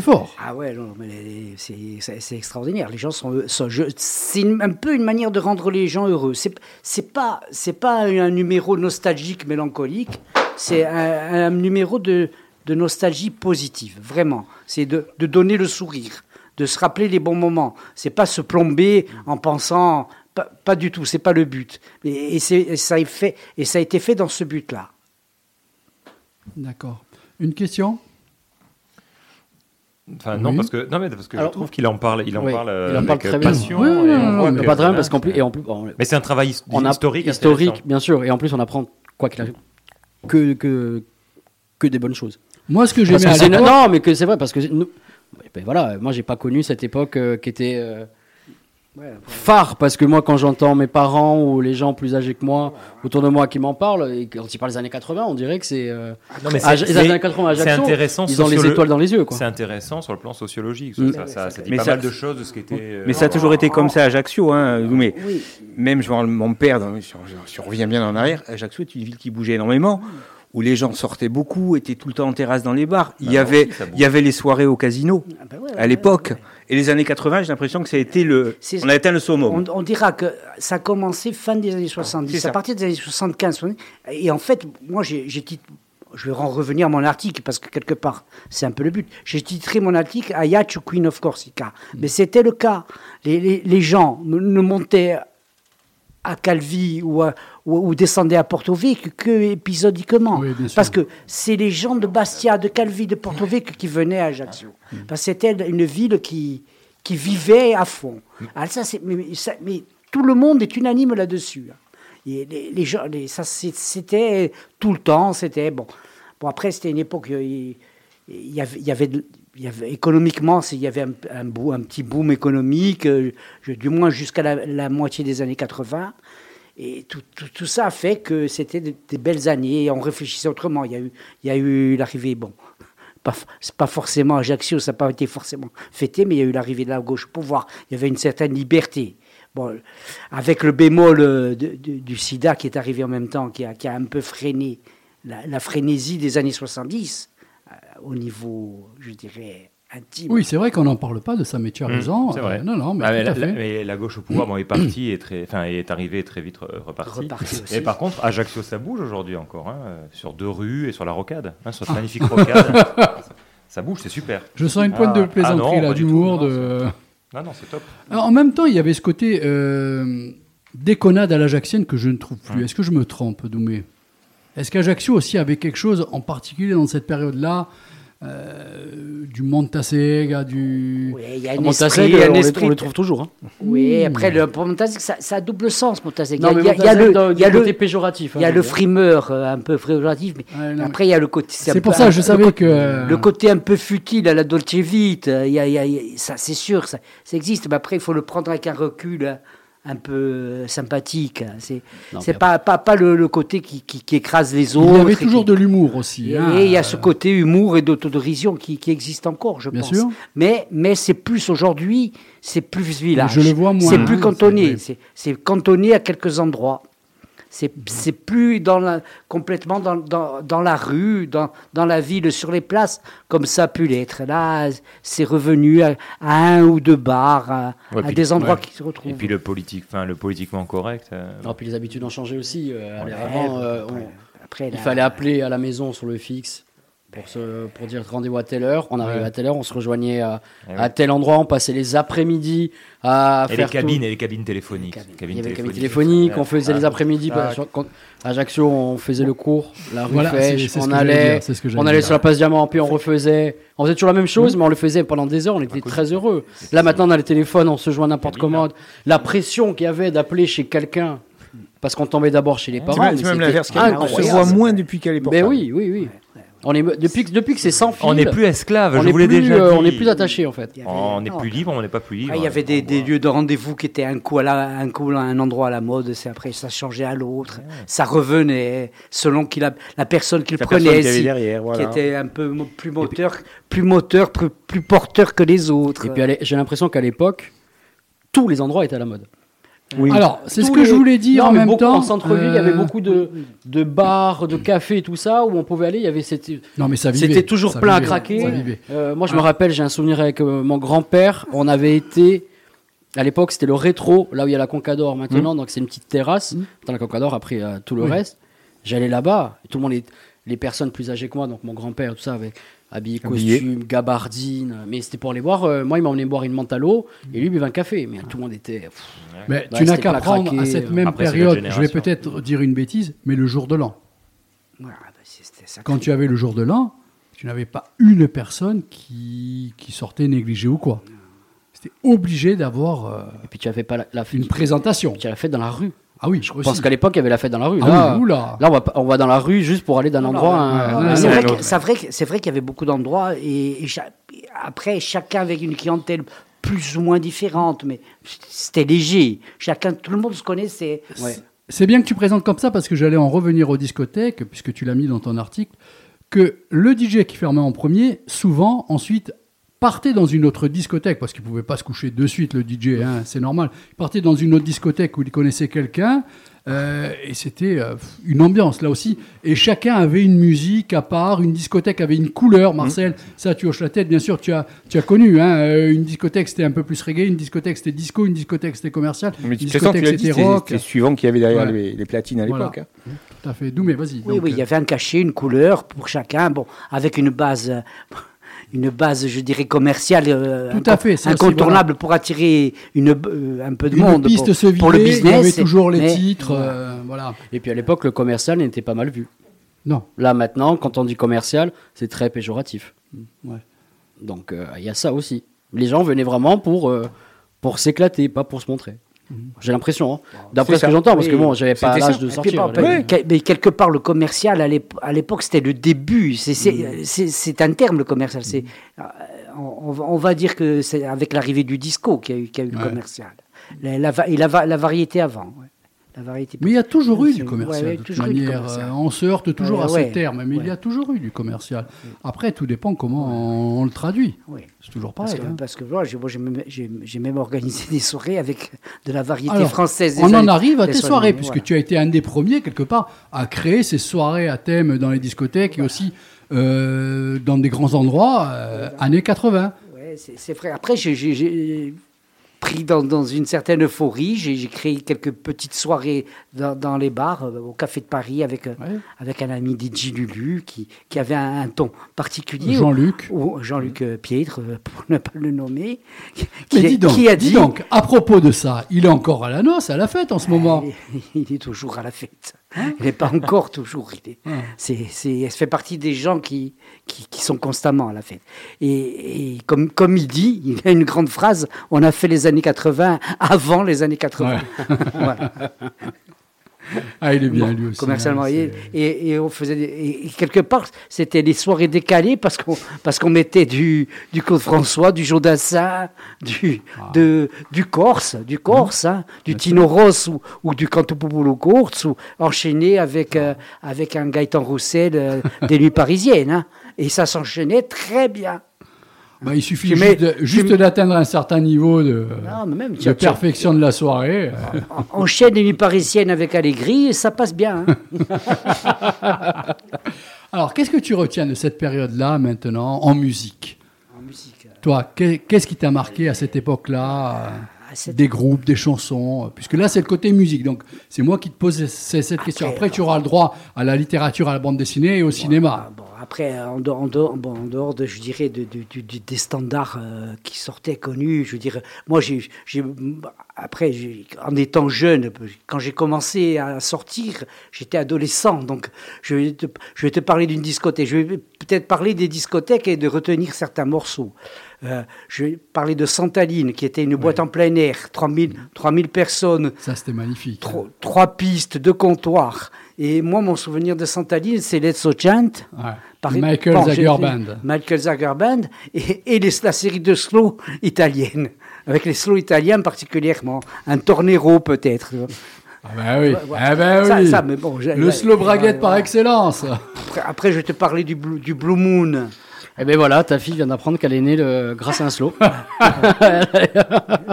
fort. Ah ouais, non, mais c'est extraordinaire. Les gens c'est un peu une manière de rendre les gens heureux. C'est pas un numéro nostalgique, mélancolique. C'est un numéro de nostalgie positive, vraiment. C'est de donner le sourire, de se rappeler les bons moments. C'est pas se plomber en pensant, pas du tout, c'est pas le but. Et ça a été fait dans ce but-là. D'accord. Une question ? Enfin, oui. Non, parce que alors, je trouve qu'il en parle avec passion. Oui, pas très bien, parce qu'en plus... mais c'est un travail historique, bien sûr. Et en plus, on apprend, quoi qu'il arrive, que des bonnes choses. Moi, ce que j'aimais à l'époque... Non, mais que c'est vrai, parce que... moi, j'ai pas connu cette époque qui était phare, parce que moi, quand j'entends mes parents ou les gens plus âgés que moi autour de moi qui m'en parlent, et quand ils parlent des années 80, on dirait que c'est... les années 80 à Ajaccio, ils ont les étoiles dans les yeux, quoi. C'est intéressant sur le plan sociologique. Ça dit pas mal de choses de ce qui était... mais ça a toujours été comme ça à Ajaccio, hein, Doumé. Oui. Même, je vois mon père, si on revient bien en arrière, Ajaccio est une ville qui bougeait énormément, où les gens sortaient beaucoup, étaient tout le temps en terrasse dans les bars. Il y avait les soirées au casino à l'époque. Et les années 80, j'ai l'impression que ça a été on a atteint le summum. On dira que ça a commencé fin des années 70, à partir des années 75. Et en fait, moi, je vais en revenir à mon article, parce que quelque part, c'est un peu le but. J'ai titré mon article « Ajaccio, Queen of Corsica ». Mais c'était le cas. Les gens ne montaient à Calvi ou descendait à Porto-Vecchio que épisodiquement. Oui, parce que c'est les gens de Bastia, de Calvi, de Porto-Vecchio qui venaient à Ajaccio. Parce que c'était une ville qui vivait à fond. Alors mais tout le monde est unanime là-dessus. Et les gens, c'était tout le temps. C'était bon. Bon, après, c'était une époque... Il y avait économiquement, il y avait un petit boom économique, du moins jusqu'à la moitié des années 80. Et tout ça a fait que c'était des belles années. Et on réfléchissait autrement. Il y a eu l'arrivée, bon, c'est pas forcément Ajaccio, ça n'a pas été forcément fêté, mais il y a eu l'arrivée de la gauche au pouvoir. Il y avait une certaine liberté. Bon, avec le bémol du sida qui est arrivé en même temps, qui a un peu freiné la frénésie des années 70. Au niveau, je dirais, intime. Oui, c'est vrai qu'on n'en parle pas de ça, mais tu as raison. C'est vrai. Non, mais mais la gauche au pouvoir est partie, est arrivée et très vite repartie. Et par contre, Ajaccio, ça bouge aujourd'hui encore, hein, sur 2 rues et sur la rocade, hein, sur cette magnifique rocade. Ça bouge, c'est super. Je sens une pointe de plaisanterie, d'humour. Non, c'est top. Alors, en même temps, il y avait ce côté déconnade à l'ajaccienne que je ne trouve plus. Est-ce que je me trompe, Doumé ? Est-ce qu'Ajaccio aussi avait quelque chose en particulier dans cette période-là, du Montasega, du... Oui, il y a un esprit. On le trouve toujours. Hein. Oui, après, le Montasega, ça a double sens, Montasega. Il y a le côté péjoratif. Il y a le frimeur, un peu péjoratif, mais après, il y a le côté... C'est pour ça que je savais que... Le côté un peu futile à la Dolce Vita, ça, c'est sûr, ça existe, mais après, il faut le prendre avec un recul... Hein. Un peu sympathique. C'est pas le côté qui écrase les autres. Il y avait toujours de l'humour aussi. Et il y a ce côté humour et d'autodérision qui existe encore, je pense. Sûr. Mais c'est plus aujourd'hui, c'est plus village. Je le vois moins. C'est plus cantonné. C'est cantonné à quelques endroits. C'est plus complètement dans la rue, dans la ville, sur les places, comme ça a pu l'être. Là, c'est revenu à un ou deux bars, à des endroits qui se retrouvent. Et puis le politiquement correct. Non, puis les habitudes ont changé aussi. Avant, il fallait appeler à la maison sur le fixe. Pour dire rendez-vous à telle heure, on arrivait à telle heure, on se rejoignait à tel endroit, on passait les après-midi à faire les cabines téléphoniques. On faisait les après-midi. À Ajaccio, on faisait le cours, la refèche, on allait sur la place Diamant, puis on faisait toujours la même chose, mais on le faisait pendant des heures, on était très heureux. Là, maintenant, on a les téléphones, on se joint n'importe comment. La pression qu'il y avait d'appeler chez quelqu'un, parce qu'on tombait d'abord chez les parents. C'est même l'inverse, on se voit moins depuis qu'elle est portable. Mais oui. On est, depuis que c'est sans fil, on n'est plus esclave, on n'est plus attaché en fait. On n'est plus libre, on n'est pas plus libre. Il y avait des lieux de rendez-vous qui étaient un coup à un endroit à la mode, c'est après ça changeait à l'autre, ça revenait selon qui la personne qui le prenait, qui était un peu plus porteur que les autres. Et puis j'ai l'impression qu'à l'époque, tous les endroits étaient à la mode. Oui. Alors, c'est ce que je voulais dire en même temps. En centre-ville, il y avait beaucoup de bars, de cafés, tout ça, où on pouvait aller. Il y avait c'était toujours ça plein vivait, à craquer. Moi, je me rappelle, j'ai un souvenir avec mon grand-père. On avait été, à l'époque, c'était le rétro, là où il y a la Conca d'Or maintenant. Donc, c'est une petite terrasse. La Conca d'Or a pris tout le reste. J'allais là-bas. Et tout le monde, les personnes plus âgées que moi, donc mon grand-père, tout ça, avec costume, gabardine, mais c'était pour aller boire. Moi, il m'a emmené boire une menthe à l'eau et lui, il buvait un café. Mais tout le monde était. Mais tu n'as qu'à prendre à cette même période. Je vais peut-être dire une bêtise, mais le jour de l'an. Voilà, quand tu avais le jour de l'an, tu n'avais pas une personne qui sortait négligée ou quoi. C'était obligé d'avoir. Et puis tu n'avais pas une présentation. Tu l'as fait dans la rue. Ah oui, je pense qu'à l'époque il y avait la fête dans la rue. Là on va dans la rue juste pour aller d'un endroit à un autre. C'est vrai qu'il y avait beaucoup d'endroits et après chacun avec une clientèle plus ou moins différente, mais c'était léger. Tout le monde se connaissait. C'est bien que tu présentes comme ça parce que j'allais en revenir aux discothèques puisque tu l'as mis dans ton article que le DJ qui fermait en premier souvent ensuite partait dans une autre discothèque, parce qu'il ne pouvait pas se coucher de suite, le DJ, c'est normal. Il partait dans une autre discothèque où il connaissait quelqu'un, et c'était une ambiance, là aussi. Et chacun avait une musique à part, une discothèque avait une couleur, Marcel. Ça, tu hoches la tête, bien sûr, tu as connu. Une discothèque, c'était un peu plus reggae, une discothèque, c'était disco, une discothèque, c'était commercial, une discothèque, c'était rock. C'est suivant qu'il y avait derrière les platines à l'époque. Voilà. Tout à fait. Doumé, vas-y. Oui, il y avait un cachet, une couleur pour chacun, avec une base... Une base, je dirais, commerciale incontournable pour attirer un peu de monde. Une piste se vidait, pour le business, il y avait toujours les titres. Voilà. Et puis à l'époque, le commercial n'était pas mal vu. Non. Là, maintenant, quand on dit commercial, c'est très péjoratif. Ouais. Donc, il y a ça aussi. Les gens venaient vraiment pour s'éclater, pas pour se montrer. J'ai l'impression, d'après ce que j'entends, parce que j'avais pas l'âge de sortir. Mais quelque part, le commercial, à l'époque, c'était le début. C'est un terme, le commercial. On va dire que c'est avec l'arrivée du disco qu'il y a eu le commercial. La variété avant. Ouais. Mais il y a toujours eu du commercial, de toute manière. On se heurte toujours à ce terme, mais il y a toujours eu du commercial. Après, tout dépend comment on le traduit. Oui. C'est toujours pareil. Parce que moi, j'ai même organisé des soirées avec de la variété française. On en arrive à tes soirées, puisque tu as été un des premiers, quelque part, à créer ces soirées à thème dans les discothèques et aussi dans des grands endroits, années 80. Oui, c'est vrai. Après, j'ai pris dans une certaine euphorie, j'ai créé quelques petites soirées dans les bars, au Café de Paris, avec un ami DJ Lulu qui avait un ton particulier. Jean-Luc. Jean-Luc Piètre, pour ne pas le nommer. Dis donc, à propos de ça, il est encore à la noce, à la fête en ce moment. Il est toujours à la fête. Il n'est pas encore toujours. Ça fait partie des gens qui sont constamment à la fête. Et comme il dit, il a une grande phrase, on a fait les années 80 avant les années 80. Ouais. Voilà. Ah, il est bien lui aussi. Commercialement, et on faisait quelque part, c'était les soirées décalées parce qu'on mettait du Claude François, du Jodassin, du Corse, du Tino Ross ou du Cantopoupolo Corse, ou enchaîné avec un Gaëtan Roussel des Nuits parisiennes, et ça s'enchaînait très bien. Bah, il suffit juste d'atteindre un certain niveau de perfection de la soirée. Enchaîne les nuits parisiennes avec Allegri et ça passe bien. Hein. Alors, qu'est-ce que tu retiens de cette période-là maintenant en musique ? En musique. Toi, qu'est-ce qui t'a marqué à cette époque-là ? Des groupes, des chansons, puisque là c'est le côté musique, donc c'est moi qui te pose cette question. Après tu auras le droit à la littérature, à la bande dessinée et au cinéma. Après, en dehors de, je dirais, des standards qui sortaient connus, je veux dire, moi en étant jeune, quand j'ai commencé à sortir, j'étais adolescent, donc je vais te parler d'une discothèque, je vais peut-être parler des discothèques et de retenir certains morceaux. Je parlais de Santaline, qui était une boîte en plein air, 3000 personnes. Ça, c'était magnifique. 3 pistes, 2 comptoirs. Et moi, mon souvenir de Santaline, c'est Let's So Chant. Ouais. Michael Zager Band et la série de slow italienne, avec les slow italiens particulièrement. Un tornero, peut-être. Ah ben oui, mais bon, le slow braguette par excellence. Après, je te parlais du Blue Moon. Eh bien voilà, ta fille vient d'apprendre qu'elle est née grâce à un slow.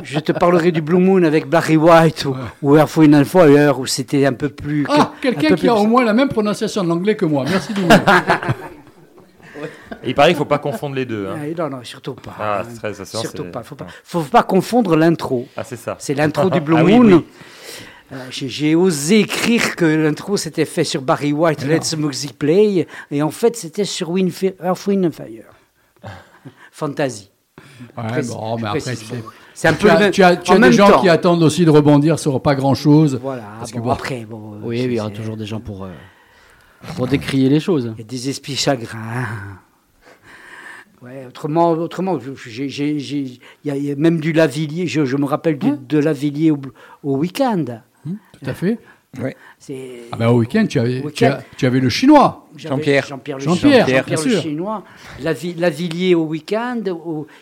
Je te parlerai du Blue Moon avec Barry White ou Air Force and Fire, où c'était un peu plus... Ah, quelqu'un qui a au moins la même prononciation de l'anglais que moi. Merci Doumé. Et il paraît qu'il ne faut pas confondre les deux. Hein. Non, surtout pas. Ah, surtout pas. Il ne faut pas confondre l'intro. Ah, c'est ça. C'est l'intro du Blue Moon. Oui. J'ai osé écrire que l'intro s'était fait sur Barry White, Let's Music Play, et en fait c'était sur Earth, Wind and Fire. Fantasy. C'est un peu tu as des gens qui attendent aussi de rebondir sur pas grand chose. Voilà. Parce que oui, il y aura toujours des gens pour décrier les choses. Il y a des esprits chagrins. Ouais, autrement, il y a même du Lavillier. Je me rappelle de Lavillier au Weekend. Tout à fait. Ouais. Au Weekend, tu avais le Chinois. Jean-Pierre, bien sûr. Le Chinois, Lavillier au Weekend.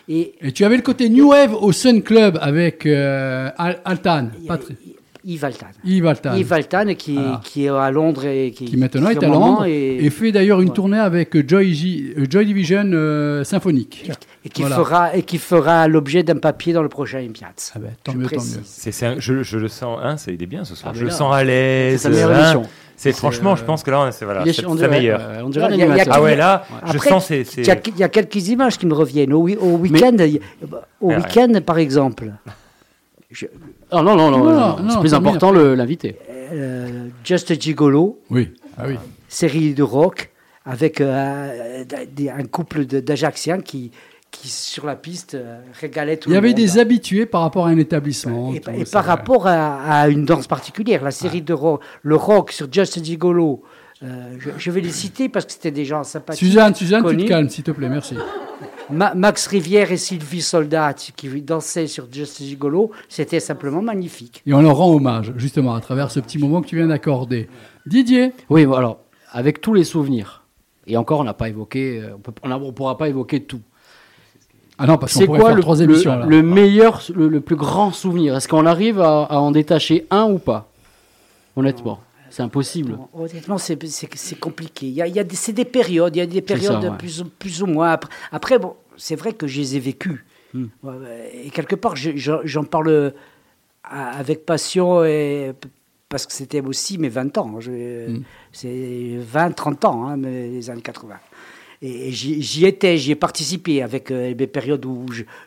Et tu avais le côté New Wave au Sun Club avec Altan. Yves Altan qui est à Londres et qui maintenant est à Londres et fait d'ailleurs une tournée avec Joy Division symphonique et qui fera l'objet d'un papier dans le prochain InPiads. Ah ben, tant mieux. Je le sens, il est bien ce soir. Je le sens à l'aise. C'est sa meilleure émission. C'est franchement, je pense que là, c'est meilleur. On dirait l'animateur. Ah ouais, là, après, je sens c'est. Il y a quelques images qui me reviennent au Weekend, par exemple. Ah non, c'est plus important l'invité. Just a Gigolo, série de rock avec un couple d'Ajacciens qui sur la piste régalait tout le monde. Il y avait des habitués par rapport à un établissement. Et par rapport à une danse particulière, la série de rock, le rock sur Just a Gigolo. Je vais les citer parce que c'était des gens sympathiques. Suzanne, tu te calmes, s'il te plaît, merci. Max Rivière et Sylvie Soldat qui dansaient sur Just Gigolo, c'était simplement magnifique. Et on leur rend hommage, justement, à travers ce petit moment que tu viens d'accorder. Didier ? Oui, alors, avec tous les souvenirs, et encore, on n'a pas évoqué, on pourra pas évoquer tout. Ah non, parce qu'on pourrait faire 3 émissions. C'est quoi le meilleur, le plus grand souvenir ? Est-ce qu'on arrive à en détacher un ou pas ? Honnêtement. C'est impossible. Honnêtement, c'est compliqué. C'est des périodes. Il y a des périodes plus ou moins. Après, bon, c'est vrai que je les ai vécues. Et quelque part, j'en parle avec passion parce que c'était aussi mes 20 ans. C'est 20, 30 ans, hein, les années 80. Et j'y ai participé avec des périodes où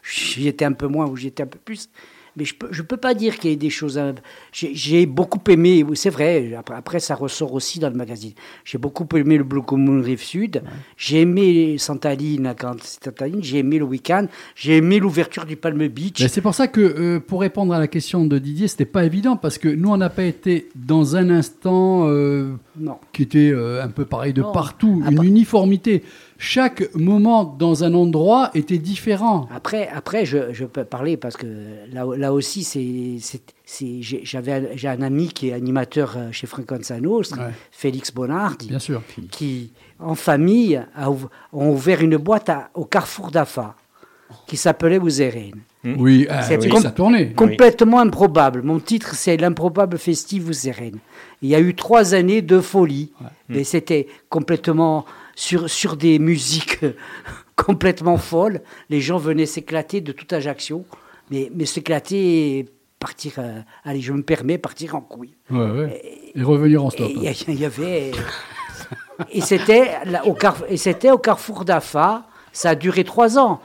j'y étais un peu moins, où j'y étais un peu plus. Mais je peux pas dire qu'il y ait des choses... J'ai beaucoup aimé, c'est vrai, après ça ressort aussi dans le magazine. J'ai beaucoup aimé le Blue Moon Rive-Sud, j'ai aimé Santaline, j'ai aimé le Week-End, j'ai aimé l'ouverture du Palm Beach. Mais c'est pour ça que, pour répondre à la question de Didier, c'était pas évident, parce que nous, on n'a pas été dans un instant qui était un peu pareil de partout, uniformité. Chaque moment dans un endroit était différent. Après, je peux parler parce que là aussi, j'ai un ami qui est animateur chez Fréquence Zano, Félix Bonardi, bien sûr, qui, en famille, ont ouvert une boîte au carrefour d'Afa qui s'appelait Ouzerène. Oui, ça tournait. Complètement improbable. Mon titre, c'est l'improbable festive Ouzerène. Il y a eu 3 années de folie, et c'était complètement... sur des musiques complètement folles. Les gens venaient s'éclater de toute Ajaccio, mais s'éclater et partir, allez, je me permets, partir en couille. Ouais, ouais. Et revenir en stop. Il y avait... et c'était au carrefour d'Afa. Ça a duré 3 ans.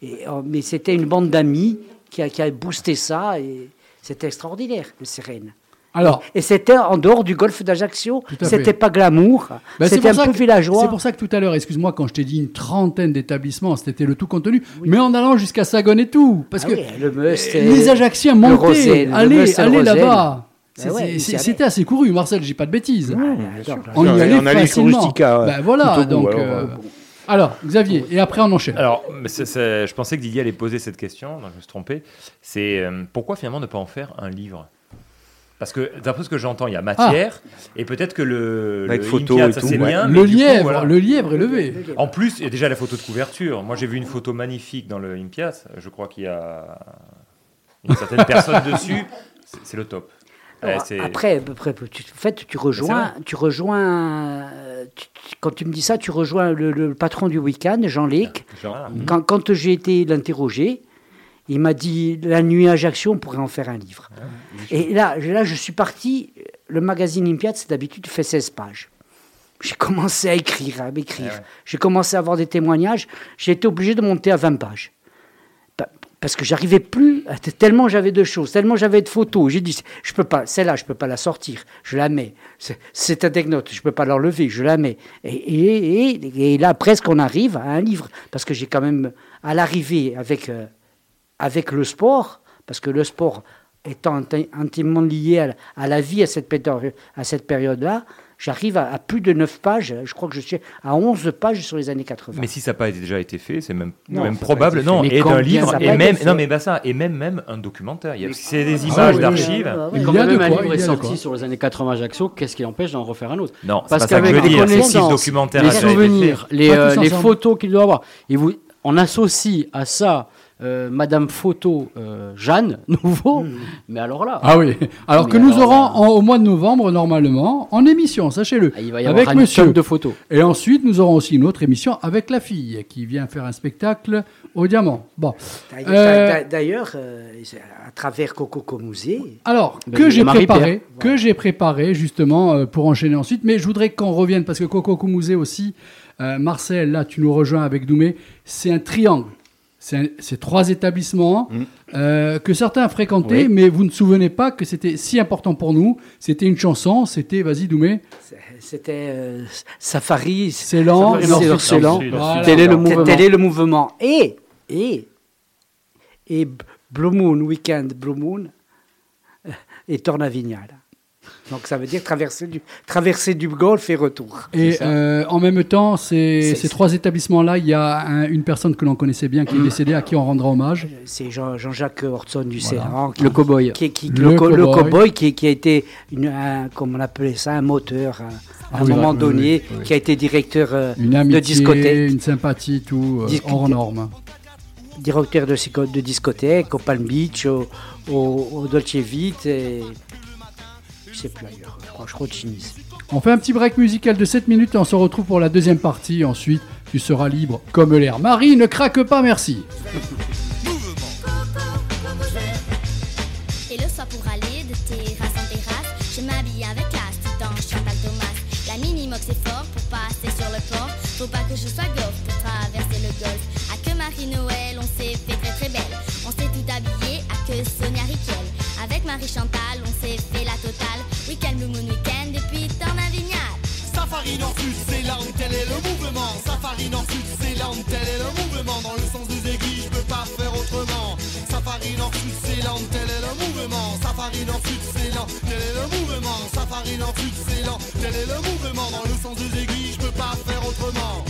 Mais c'était une bande d'amis qui a boosté ça. Et c'était extraordinaire, le Sérène. Alors, et c'était en dehors du golfe d'Ajaccio. C'était pas glamour. Ben c'était un peu villageois. C'est pour ça que tout à l'heure, excuse-moi, quand je t'ai dit une trentaine d'établissements, c'était le tout contenu. Oui. Mais en allant jusqu'à Sagon et tout. Parce que les Ajacciens montaient. Allez là-bas. C'était assez couru. Marcel, j'ai pas de bêtises. Ouais, on y allait facilement. Rustica, ben voilà, donc... Alors, Xavier, et après on enchaîne. Alors, je pensais que Didier allait poser cette question, donc je me suis trompé. C'est pourquoi finalement ne pas en faire un livre ? Parce que d'après ce que j'entends, il y a matière, et peut-être que le photo InPiads, ça, c'est bien. Le lièvre est levé. En plus, il y a déjà la photo de couverture. Moi, j'ai vu une photo magnifique dans le InPiads. Je crois qu'il y a une certaine personne dessus. C'est le top. Alors, après, en fait, quand tu me dis ça, tu rejoins le patron du Weekend, Jean Lec. Quand j'ai été l'interroger, il m'a dit « La nuit à Ajaccio, on pourrait en faire un livre. Ah, » Et là, je suis parti. Le magazine InPiads, d'habitude, fait 16 pages. J'ai commencé à écrire, à m'écrire. Ah, ouais. J'ai commencé à avoir des témoignages. J'ai été obligé de monter à 20 pages. Parce que j'arrivais plus, tellement j'avais de choses, tellement j'avais de photos. J'ai dit, je peux pas, celle-là, je peux pas la sortir, je la mets. C'est anecdote, je peux pas l'enlever, je la mets. Et là, presque, on arrive à un livre. Parce que j'ai quand même, à l'arrivée avec le sport, parce que le sport étant intimement lié à la vie, à cette période-là, j'arrive à plus de 9 pages, je crois que je suis à 11 pages sur les années 80. Mais si ça n'a pas déjà été fait, c'est même probable. Non, et d'un livre, et même, non, mais bah ça, et même un documentaire. C'est des images d'archives. Mais quand même un livre est sorti sur les années 80 Ajaccio, qu'est-ce qui empêche d'en refaire un autre ? Non, parce qu'avec les connaissances, les souvenirs, les photos qu'il doit avoir, et on associe à ça. Madame Photo Jeanne, nouveau, mais alors là... Ah oui, alors que nous aurons au mois de novembre, normalement, en émission, sachez-le, il va y avoir avec monsieur de photos. Et ensuite, nous aurons aussi une autre émission avec la fille, qui vient faire un spectacle au Diamant. Bon. D'ailleurs, à travers Coco Musée... Alors, que j'ai préparé, justement, pour enchaîner ensuite, mais je voudrais qu'on revienne, parce que Coco Musée aussi, Marcel, là, tu nous rejoins avec Doumé, c'est un triangle. C'est 3 établissements que certains fréquentaient, mais vous ne souvenez pas que c'était si important pour nous. C'était une chanson, c'était, vas-y Doumé. C'était Safari, c'est lent, c'est lent. Télé le mouvement. Et Blue Moon, Weekend, Blue Moon et Tornavignale. Donc ça veut dire traverser du golfe et retour. Et en même temps, ces 3 établissements-là, il y a une personne que l'on connaissait bien qui est décédée, à qui on rendra hommage. C'est Jean-Jacques Hortson du Céran. Le cow-boy. Le cow-boy qui a été, comme on appelait ça, un moteur à un moment donné, qui a été directeur de discothèque. Une sympathie, tout hors norme. Directeur de discothèque au Palm Beach, au Dolce Vita et... C'est plus ailleurs, je crois de Genies. On fait un petit break musical de 7 minutes et on se retrouve pour la deuxième partie. Ensuite, tu seras libre comme l'air. Marie, ne craque pas, merci. Et le soir pour aller de terrasse en terrasse, je m'habille avec classe tout en Chantal Thomas. La mini moque c'est fort pour passer sur le port. Faut pas que je sois gosse pour traverser le golfe. À que Marie-Noël, on s'est fait très très belle. On s'est tout habillé à que Sonia Riquel. Avec Marie Chantal, on s'est fait la totale. Week-end, Blue Moon, Week-end, et puis Tornavignale. Safari Nord-Sud, c'est là où tel est le mouvement. Safari Nord-Sud, c'est là où tel est le mouvement. Dans le sens des aiguilles, je peux pas faire autrement. Safari Nord-Sud, c'est là où tel est le mouvement. Safari Nord-Sud, c'est là où tel est le mouvement. Safari Nord-Sud, c'est là où tel est le mouvement. Dans le sens des aiguilles, je peux pas faire autrement.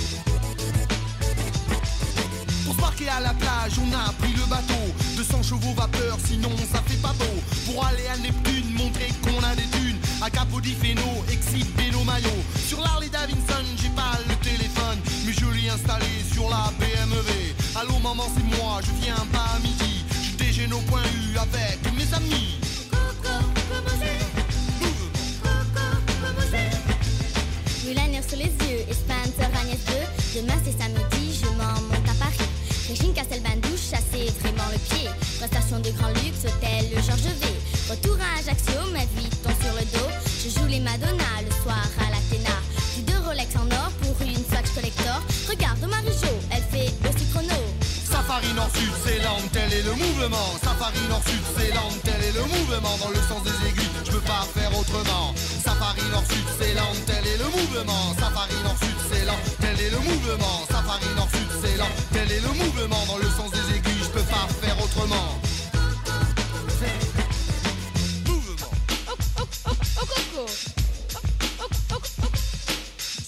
Pour se marquer à la plage, on a pris le bateau. 200 chevaux vapeur, sinon ça fait pas beau. Pour aller à Neptune, montrer qu'on a des dunes. Acapodiféno, exciter nos maillots. Sur l'Harley Davidson, j'ai pas le téléphone, mais je l'ai installé sur la BMW. Allô maman, c'est moi, je viens pas à midi. Je déjeune au point U avec mes amis. Coco, Mulaner sur les yeux, Espagne, Ragnes Pension de grand luxe, hôtel Georges V. Retour à Ajaccio, ma vie tombe sur le dos. Je joue les Madonna le soir à l'Athéna. J'ai 2 Rolex en or pour une Swatch Collector. Regarde Marie-Jo, elle fait aussi chrono. Safari Nord-Sud, c'est l'angle, tel est le mouvement. Safari Nord-Sud, c'est l'angle, tel est le mouvement. Dans le sens des aiguilles, je peux pas faire autrement. Safari Nord-Sud, c'est l'angle, tel est le mouvement. Safari Nord-Sud, c'est l'angle, tel est le mouvement. Safari Nord-Sud, c'est l'angle, tel est le mouvement. Dans le sens des aiguilles, je peux pas faire autrement. Mouvement.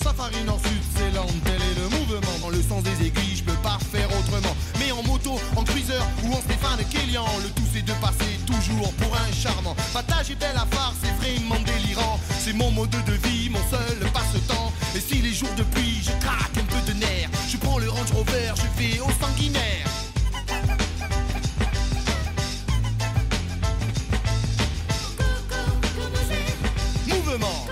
Safari Nord-Sud, c'est l'angle, tel est le mouvement. Dans le sens des aiguilles, je peux pas faire autrement. Mais en moto, en cruiser ou en Stéphane Kélian, le tout c'est de passer toujours pour un charmant. Bataille et belle à part, c'est vraiment délirant. C'est mon mode de vie, mon seul passe-temps. Et si les jours de pluie, je craque un peu de nerfs, je prends le Range Rover, je vais au sanguinaire. Mouvement.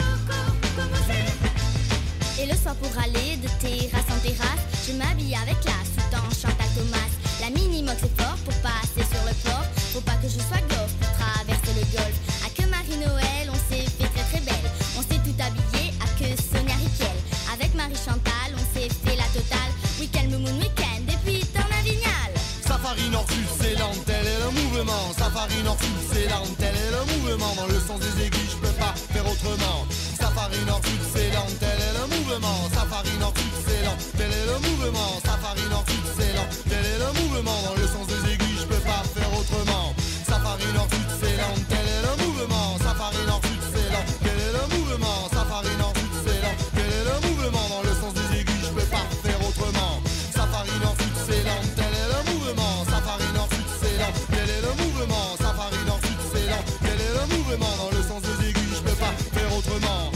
Et le soir pour aller de terrasse en terrasse, je m'habille avec classe tout en chantant Thomas. La minimox est fort pour passer sur le port. Faut pas que je sois gosse pour traverser le golfe. À que Marie-Noël, on s'est fait très très belle. On s'est tout habillé à que Sonia Riquel. Avec Marie-Chantal, on s'est fait la totale. Weekend, Blue Moon, Weekend, et puis t'en as Vignal. Safari Nord-Sud, c'est l'angle, tel est le mouvement. Safari Nord-Sud, c'est l'angle, tel est le mouvement. Dans le sens des aiguilles, je peux pas faire autrement. Safari Nord-Sud, c'est l'angle, tel est le mouvement. Safari Nord-Sud, c'est l'angle, tel est le mouvement. Safari Nord-Sud, c'est l'angle, tel est le mouvement. Dans le sens des aiguilles, je peux pas faire autrement. Safari Nord-Sud, c'est l'angle, tel est le mouvement. Safari Nord-Sud, c'est l'angle, tel est le mouvement. Safari Nord-Sud, c'est l'angle, tel est le mouvement. Dans le sens des aiguilles, je peux pas faire autrement. Safari Nord-Sud, c'est l'angle, tel est le mouvement. Safari Nord-Sud, c'est l'angle, tel est le mouvement. Safari Nord-Sud, c'est l'angle, tel est le mouvement. Dans le sens des aiguilles, je peux pas faire autrement.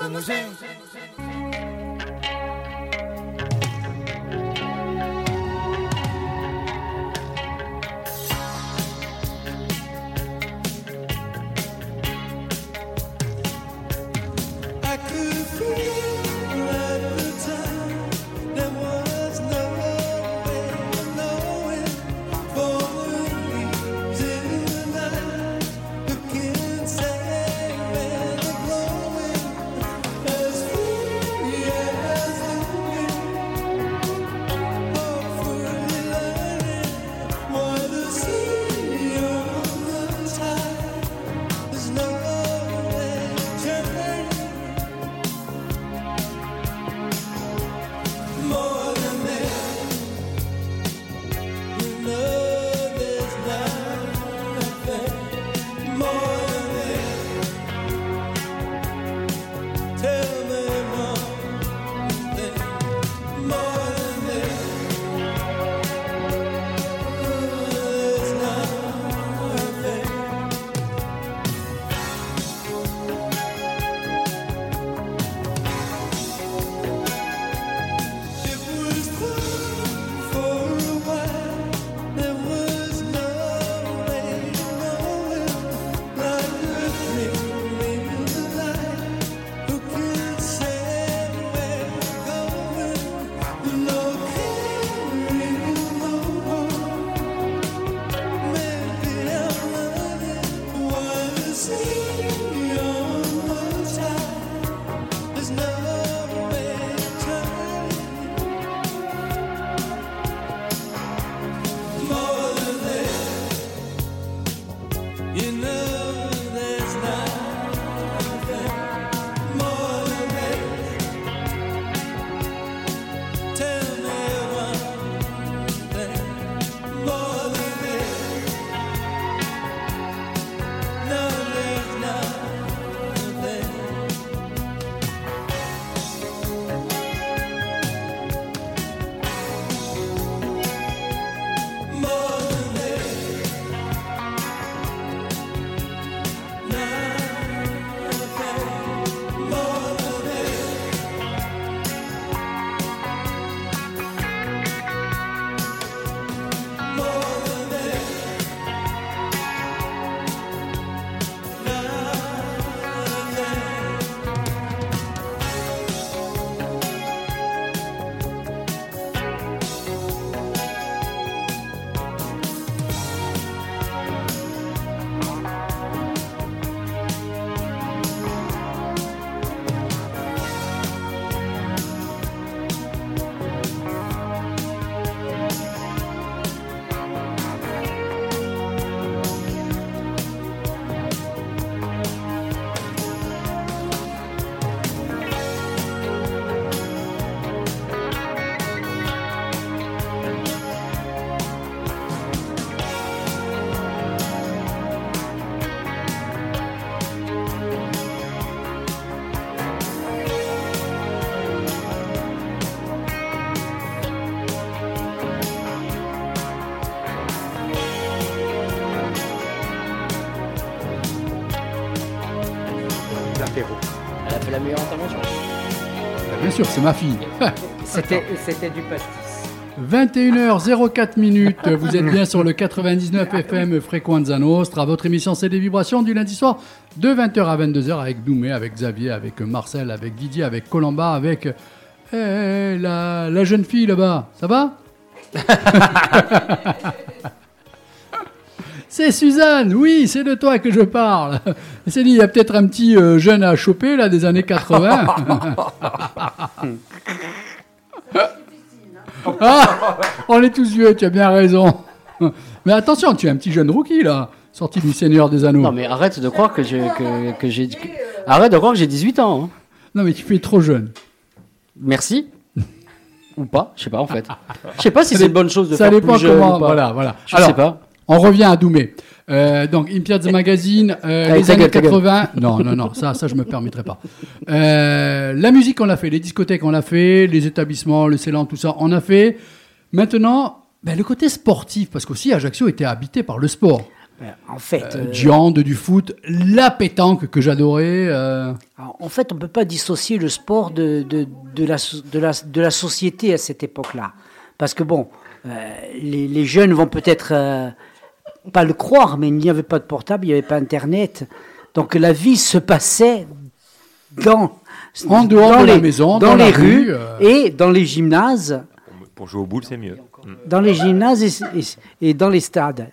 Como Elle a fait la meilleure intervention. Bien sûr, c'est ma fille. C'était du pastis. 21h04, vous êtes bien sur le 99 FM Fréquence Zanostra. Votre émission, c'est des vibrations du lundi soir de 20h à 22h avec Doumé, avec Xavier, avec Marcel, avec Didier, avec Colomba, avec la jeune fille là-bas. Ça va? C'est Suzanne, oui, c'est de toi que je parle. Elle s'est dit, il y a peut-être un petit jeune à choper, là, des années 80. Ah, on est tous vieux, tu as bien raison. Mais attention, tu es un petit jeune rookie, là, sorti du Seigneur des Anneaux. Non, mais arrête de croire arrête de croire que j'ai 18 ans. Hein. Non, mais tu fais trop jeune. Merci. Ou pas, je sais pas, en fait. Je sais pas si c'est une bonne chose de faire plus jeune ou pas. Voilà. Alors, sais pas. On revient à Doumé. Donc, InPiads Magazine, les années 80. Non, ça je me permettrai pas. La musique, on l'a fait. Les discothèques, on l'a fait. Les établissements, le Célan, tout ça, on a fait. Maintenant, le côté sportif, parce qu'aussi, Ajaccio était habité par le sport. En fait... du hand, du foot, la pétanque que j'adorais. Alors, en fait, on ne peut pas dissocier le sport de la société à cette époque-là. Parce que, les jeunes vont peut-être pas le croire, mais il n'y avait pas de portable, il n'y avait pas Internet. Donc la vie se passait en dehors de la maison, dans les rues et dans les gymnases. Pour jouer au boule, c'est mieux. Dans les gymnases et dans les stades.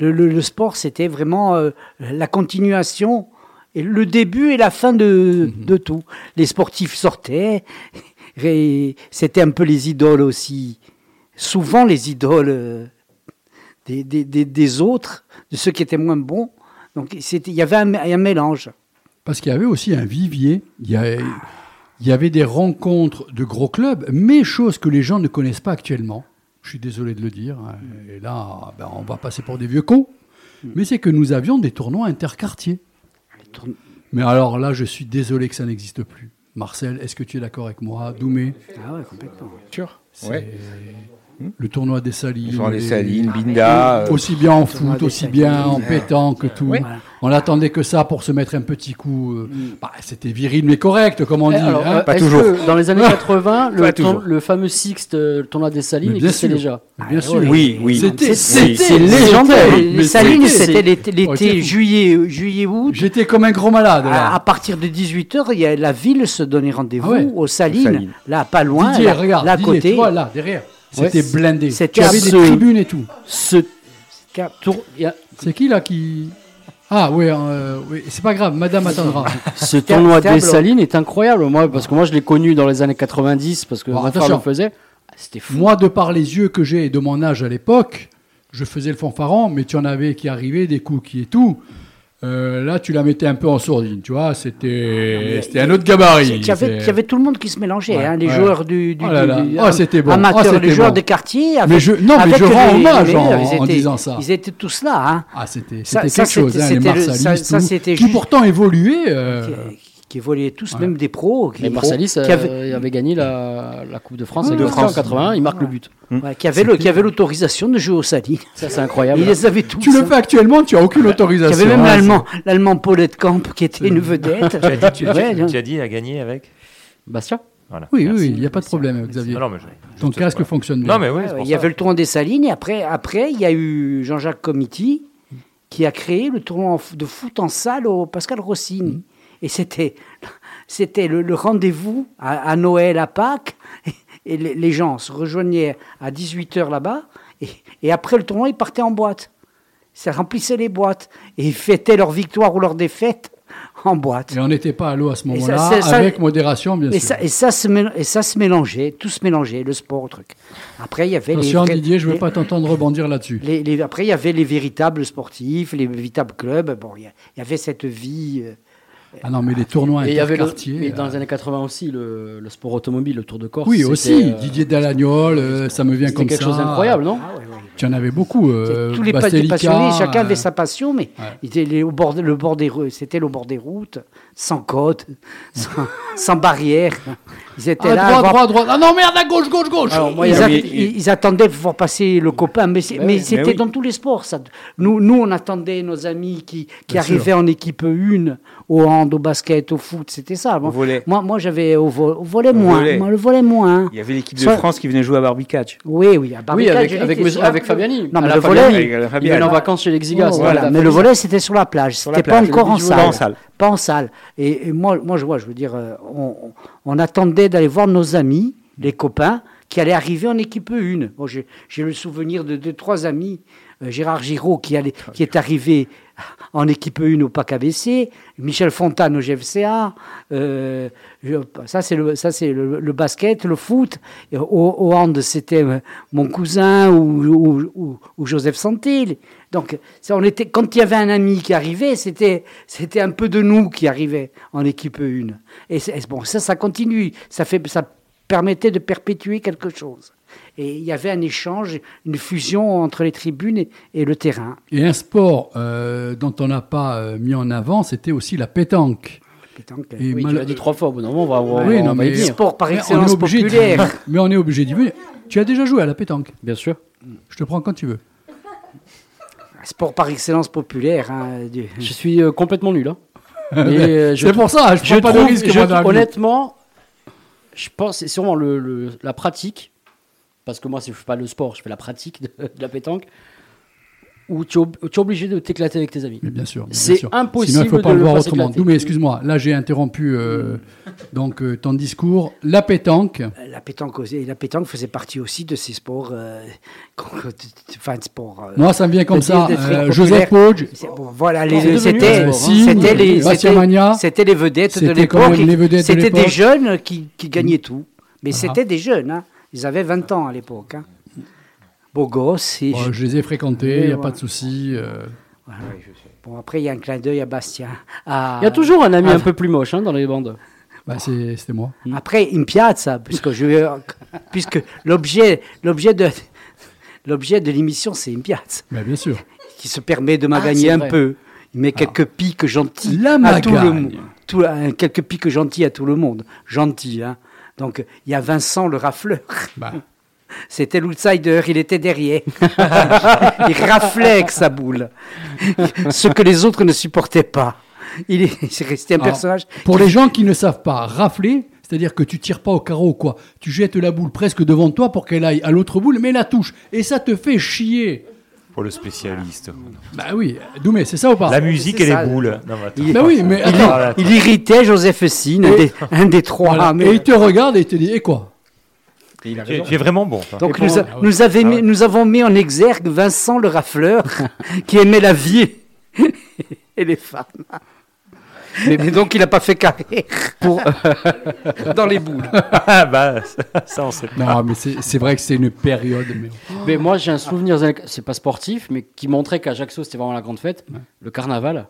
Le sport, c'était vraiment la continuation, et le début et la fin de tout. Les sportifs sortaient... Et c'était un peu les idoles aussi, souvent les idoles des autres, de ceux qui étaient moins bons. Donc il y avait un mélange. Parce qu'il y avait aussi un vivier, il y avait des rencontres de gros clubs, mais chose que les gens ne connaissent pas actuellement. Je suis désolé de le dire, et là on va passer pour des vieux cons, mais c'est que nous avions des tournois interquartiers. Mais alors là je suis désolé que ça n'existe plus. Marcel, est-ce que tu es d'accord avec moi? Doumé? Ah ouais, complètement. Sûr. Ouais. Le tournoi des Salines. Le tournoi des Salines, Binda. Aussi bien en foot, aussi bien en pétanque, tout. Ouais. On n'attendait que ça pour se mettre un petit coup. C'était viril mais correct, comme on dit. Alors, pas toujours. Dans les années 80, le fameux Sixte, le tournoi des Salines existait déjà. Bien sûr. Oui. C'était légendaire. Les Salines, c'était l'été, juillet, août. J'étais comme un gros malade. À partir de 18h, la ville se donnait rendez-vous aux Salines. Là, pas loin. Là, à côté. Là, derrière. C'était blindé. Il y avait des tribunes et tout. C'est qui là qui... Ah oui, c'est pas grave, madame attendra. Ce tournoi des Salines est incroyable, moi, parce que moi je l'ai connu dans les années 90, parce que mon frère le faisait. C'était fou. Moi, de par les yeux que j'ai et de mon âge à l'époque, je faisais le fanfaron, mais tu en avais qui arrivaient, des coups et tout. Là, tu la mettais un peu en sourdine, tu vois. C'était un autre gabarit. Il y avait tout le monde qui se mélangeait, ouais, hein, les joueurs du amateur, les joueurs des quartiers. Je rends hommage en disant ça. Ils étaient tous là. Hein. C'était quelque chose, les marsalistes, qui pourtant évoluaient. Qui évoluaient tous, même des pros. Les marsalistes avaient gagné la Coupe de France en 81. Ils marquent le but. Qui avait l'autorisation de jouer au Sali. Ça, c'est incroyable. Ils les avaient tous. Tu le fais actuellement, tu n'as aucune autorisation. Il y avait même l'Allemand Paulette Camp qui était une vedette. Tu as dit, il a gagné avec Bastia. Voilà. Oui, il n'y a pas de problème, Xavier. Ton casque fonctionne bien. Il y avait le tournoi des Salines, et après, il y a eu Jean-Jacques Comiti qui a créé le tournoi de foot en salle au Pascal Rossini. Et c'était le rendez-vous à Noël, à Pâques. Et les gens se rejoignaient à 18h là-bas, et après le tournoi, ils partaient en boîte. Ça remplissait les boîtes. Et ils fêtaient leur victoire ou leur défaite en boîte. Et on n'était pas à l'eau à ce moment-là, avec modération, bien sûr. Ça se mélangeait, tout se mélangeait, le sport, le truc. Après, il y avait... Attention, Didier, je ne veux pas t'entendre rebondir là-dessus. Après, il y avait les véritables sportifs, les véritables clubs. Il y avait cette vie... Ah non, mais les tournois interquartiers... Mais dans les années 80 aussi, le sport automobile, le Tour de Corse... Oui, aussi, Didier Dalagnol, ça me vient comme ça... C'était quelque chose d'incroyable, non ? Ah, ouais. Tu en avais beaucoup. Tous les passionnés, chacun avait sa passion, mais ouais. C'était au bord des routes, sans côte, sans barrière. Ils étaient là. Droite. Ah non, merde, à gauche. Alors, moi, ils attendaient pour voir passer le copain, mais c'était dans tous les sports. Ça. Nous, on attendait nos amis qui arrivaient en équipe 1, au hand, au basket, au foot, c'était ça. Moi, j'avais au volley moins. Il y avait l'équipe de France qui venait jouer à Barbicach. Oui, à Barbicach. Avec Fabiani. Non, mais le volley, il est en vacances chez l'Exigas. Mais le volley, c'était sur la plage. C'était pas encore en salle. Pas en salle. Et moi, je veux dire, on attendait d'aller voir nos amis, les copains, qui allaient arriver en équipe 1. Bon, j'ai le souvenir de 2-3 amis. Gérard Giraud qui est arrivé en équipe 1 au PAC ABC, Michel Fontane au GFCA, ça c'est le basket, le foot. Au hand, c'était mon cousin ou Joseph Santé. Donc quand il y avait un ami qui arrivait, c'était un peu de nous qui arrivait en équipe 1. Et bon, ça continue, ça permettait de perpétuer quelque chose. Et il y avait un échange, une fusion entre les tribunes et le terrain. Et un sport dont on n'a pas mis en avant, c'était aussi la pétanque. Et tu l'as dit 3 fois, bon, on va avoir un sport par excellence populaire. Mais on est obligé d'y venir. Tu as déjà joué à la pétanque? Bien sûr. Je te prends quand tu veux. Un sport par excellence populaire. Hein, je suis complètement nul. Hein. C'est pour ça, je ne prends pas de risque. Honnêtement, je pense que c'est sûrement la pratique. Parce que moi, si je ne fais pas le sport, je fais la pratique de la pétanque, où tu es obligé de t'éclater avec tes amis. Mais bien sûr. C'est impossible. Sinon, il ne faut pas le voir autrement. Doumé, excuse-moi, là, j'ai interrompu ton discours. La pétanque. La pétanque faisait partie aussi de ces sports. Moi, ça me vient comme ça. Joseph Pogge. Voilà, c'était les vedettes de l'époque. C'était des jeunes qui gagnaient tout. Mais c'était des jeunes, hein. Ils avaient 20 ans à l'époque. Hein. Beaux gosses. Je les ai fréquentés, il n'y a pas de souci. Voilà. Bon, après, il y a un clin d'œil à Bastien. Il y a toujours un ami un peu plus moche dans les bandes. C'était moi. Après, InPiads, ça, puisque l'objet de l'émission, c'est InPiads. Bien sûr. Qui se permet de m'agagner un peu. Il met quelques piques gentils à tout le monde. Quelques piques gentils à tout le monde. Gentil, hein. Donc, il y a Vincent le rafleur. C'était l'outsider, il était derrière. Il raflait avec sa boule. Ce que les autres ne supportaient pas. Il restait un personnage... Pour les gens qui ne savent pas, rafler, c'est-à-dire que tu tires pas au carreau ou quoi. Tu jettes la boule presque devant toi pour qu'elle aille à l'autre boule, mais la touche. Et ça te fait chier. Pour le spécialiste. Oui, Doumé, c'est ça ou pas? La musique et les boules. Non, mais attends. Il irritait Joseph Essine, un des trois. Voilà. Mais... Et il te regarde et il te dit, et quoi? Tu es vraiment bon. Donc nous avons mis en exergue Vincent le rafleur, qui aimait la vie et les femmes. Mais donc il n'a pas fait carrière dans les boules. Ça on sait pas. Non, mais c'est vrai que c'est une période. Mais moi j'ai un souvenir, c'est pas sportif, mais qui montrait qu'Ajaccio c'était vraiment la grande fête, le carnaval.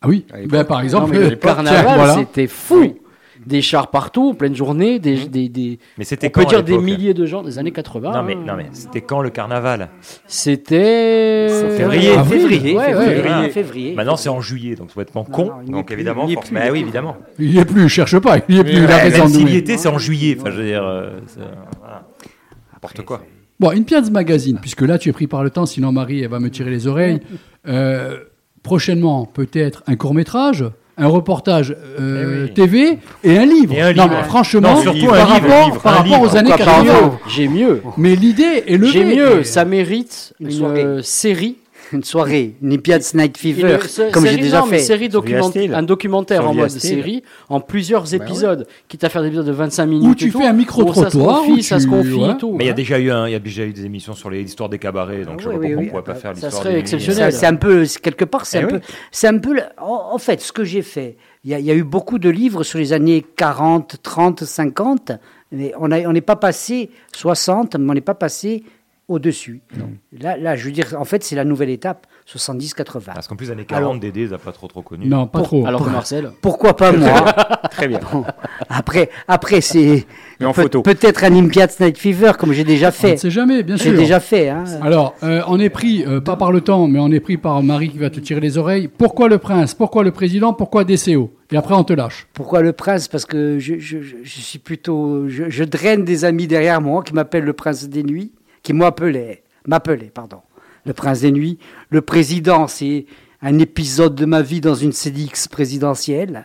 Ah oui. Par exemple, le carnaval, c'était fou. Des chars partout, en pleine journée, mais c'était on peut dire des milliers de gens des années 80. Non mais c'était quand le carnaval? C'était février. Maintenant c'est en juillet, donc complètement con. Donc évidemment, oui, évidemment. Il y est plus, cherche pas, il y est plus. Même s'il y était, c'est en juillet. Enfin, je veux dire, n'importe quoi. Bon, InPiads Magazine, puisque là tu es pris par le temps, sinon Marie elle va me tirer les oreilles. Prochainement, peut-être un court métrage. Un reportage TV et un livre. Mais franchement, par rapport aux années 80, j'ai mieux. Mais l'idée est levée. J'ai mieux. Ça mérite une série. Une soirée. Une InPiads Night Fever, comme j'ai déjà fait. Un documentaire en mode série, en plusieurs épisodes, quitte à faire des épisodes de 25 minutes. Où tu fais un micro-trottoir. Ça se confie et tout. Mais il y a déjà eu des émissions sur l'histoire des cabarets, donc je ne comprends pas pourquoi pas faire l'histoire des... Ça serait exceptionnel. C'est un peu, quelque part, c'est un peu... En fait, ce que j'ai fait, il y a eu beaucoup de livres sur les années 40, 30, 50, mais on n'est pas passé 60, mais on n'est pas passé... au-dessus. Là, je veux dire, en fait, c'est la nouvelle étape, 70-80. Parce qu'en plus, années 40, alors, Dédé, n'a pas trop connu. Non, pas trop. Alors que Marcel... Pourquoi pas moi? Très bien. Bon, après, c'est... mais en photo. Peut-être un InPiads Night Fever, comme j'ai déjà fait. On ne sait jamais, bien sûr. J'ai déjà fait. Hein. Alors, on est pris, pas par le temps, mais on est pris par Marie qui va te tirer les oreilles. Pourquoi le prince ? Pourquoi le président ? Pourquoi DCO ? Et après, on te lâche. Pourquoi le prince ? Parce que je suis plutôt... Je draine des amis derrière moi qui m'appellent le prince des nuits, qui m'appelaient, le prince des nuits. Le président, c'est un épisode de ma vie dans une CDX présidentielle.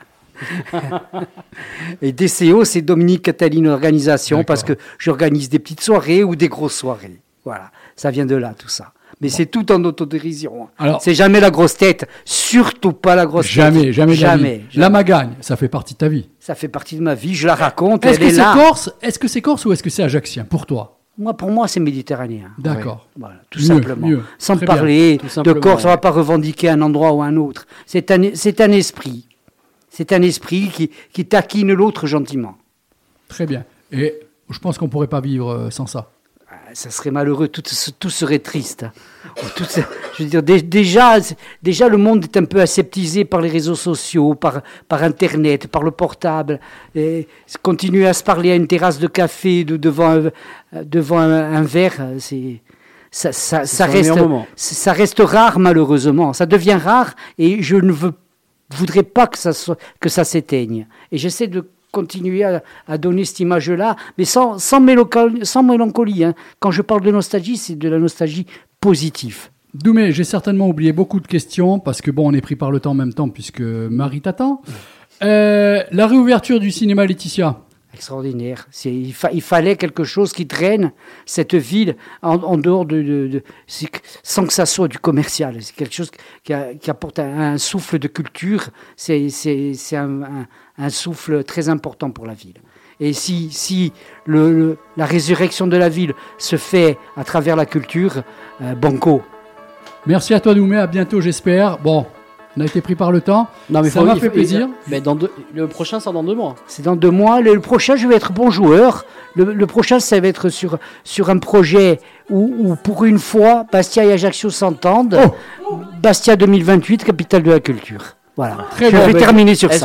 Et DCO, c'est Doumé Catalini Organisation, d'accord, parce que j'organise des petites soirées ou des grosses soirées. Voilà, ça vient de là, tout ça. Mais c'est tout en autodérision. Alors, c'est jamais la grosse tête, surtout pas la grosse tête. Jamais. La Magagne, ça fait partie de ta vie. Ça fait partie de ma vie, je la raconte, elle est là. Est-ce que c'est Corse ou est-ce que c'est Ajaccien, pour toi ? Pour moi, c'est méditerranéen. D'accord. Ouais. Voilà, tout simplement. Mieux. Sans très parler bien, de Corse, on ne va pas revendiquer un endroit ou un autre. C'est un esprit. C'est un esprit qui taquine l'autre gentiment. Très bien. Et je pense qu'on ne pourrait pas vivre sans ça. Ça serait malheureux, tout serait triste. Je veux dire, déjà, le monde est un peu aseptisé par les réseaux sociaux, par Internet, par le portable. Et continuer à se parler à une terrasse de café devant un verre, ça reste rare, malheureusement. Ça devient rare et je ne voudrais pas que ça s'éteigne. Et j'essaie de continuer à donner cette image-là, mais sans mélancolie. Hein. Quand je parle de nostalgie, c'est de la nostalgie positive. Doumé, j'ai certainement oublié beaucoup de questions, parce que on est pris par le temps en même temps, puisque Marie t'attend. La réouverture du cinéma Laetitia. Extraordinaire. Il fallait quelque chose qui traîne cette ville en dehors sans que ça soit du commercial. C'est quelque chose qui apporte un souffle de culture. C'est un souffle très important pour la ville. Et si la résurrection de la ville se fait à travers la culture, banco. Merci à toi, Doumé. À bientôt, j'espère. On a été pris par le temps. Non, mais ça m'a fait plaisir. Mais le prochain, c'est dans 2 mois. C'est dans 2 mois. Le prochain, je vais être bon joueur. Le prochain, ça va être sur un projet où pour une fois, Bastia et Ajaccio s'entendent. Oh, Bastia 2028, capitale de la culture. Voilà. Je vais terminer sur ça.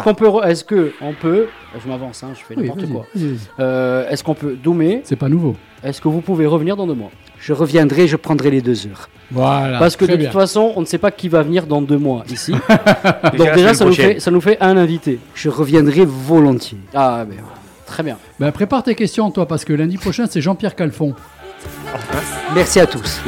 Est-ce qu'on peut... Je m'avance, je fais n'importe quoi. Vas-y. Est-ce qu'on peut... Doumé... C'est pas nouveau. Est-ce que vous pouvez revenir dans 2 mois ? Je reviendrai, je prendrai les 2 heures. Voilà. Parce que de toute façon, on ne sait pas qui va venir dans 2 mois ici. Donc déjà, ça nous fait un invité. Je reviendrai volontiers. Ah, ben voilà. Très bien. Prépare tes questions, toi, parce que lundi prochain, c'est Jean-Pierre Calfon. Merci à tous.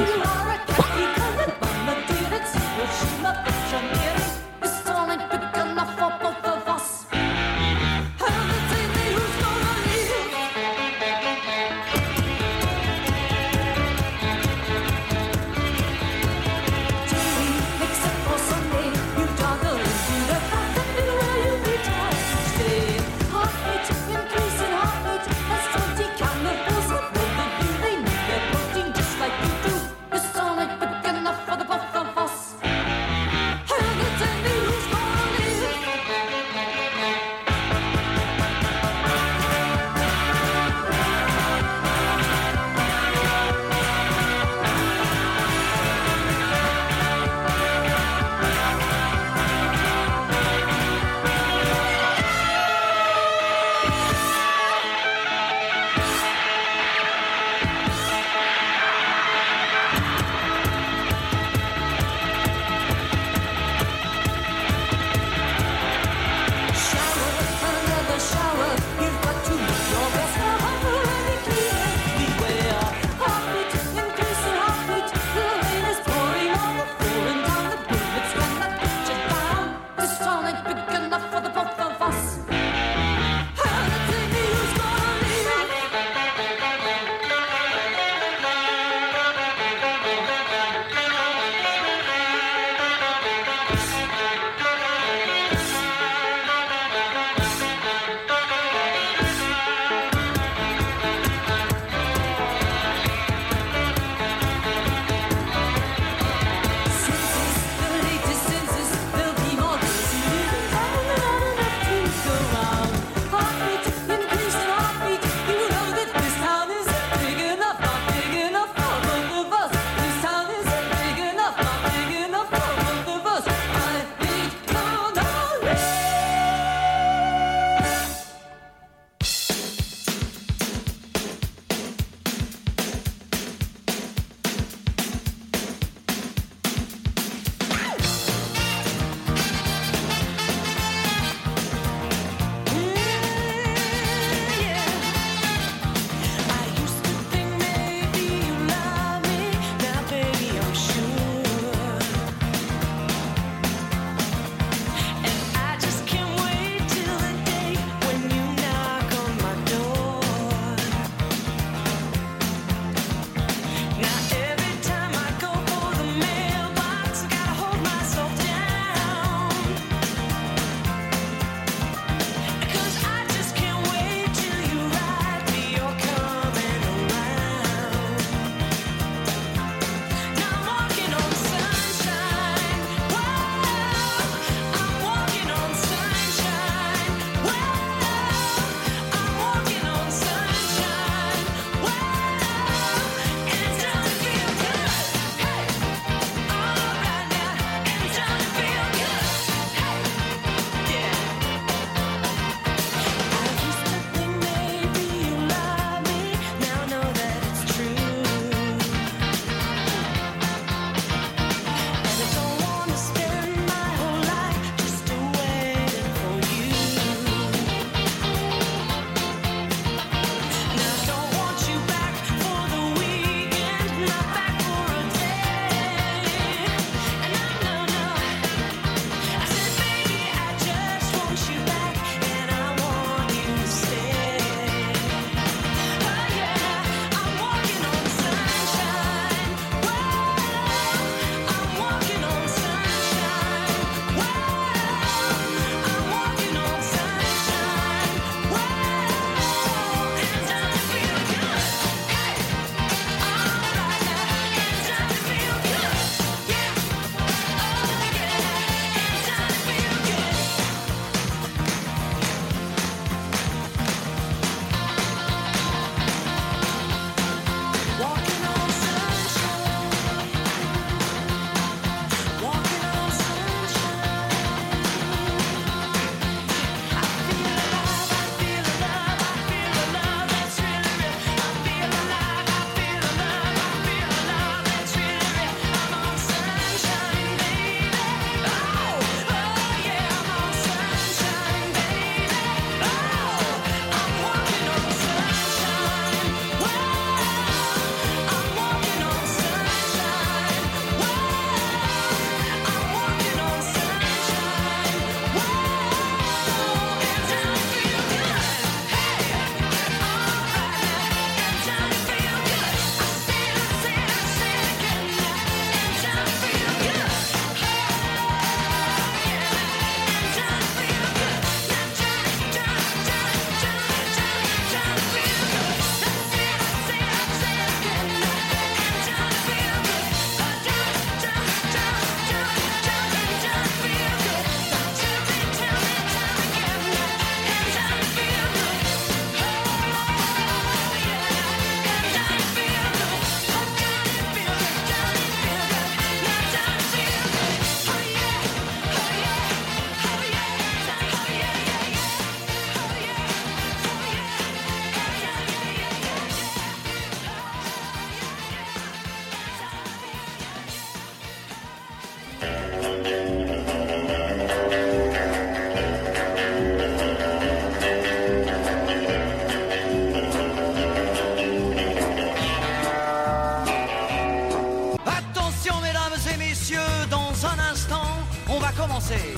commencer.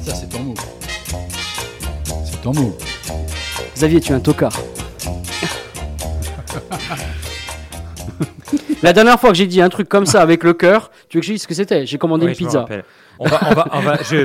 Ça, c'est ton mot. C'est ton mot. Xavier, tu es un tocard. La dernière fois que j'ai dit un truc comme ça avec le cœur, tu veux que je dise ce que c'était? J'ai commandé une pizza.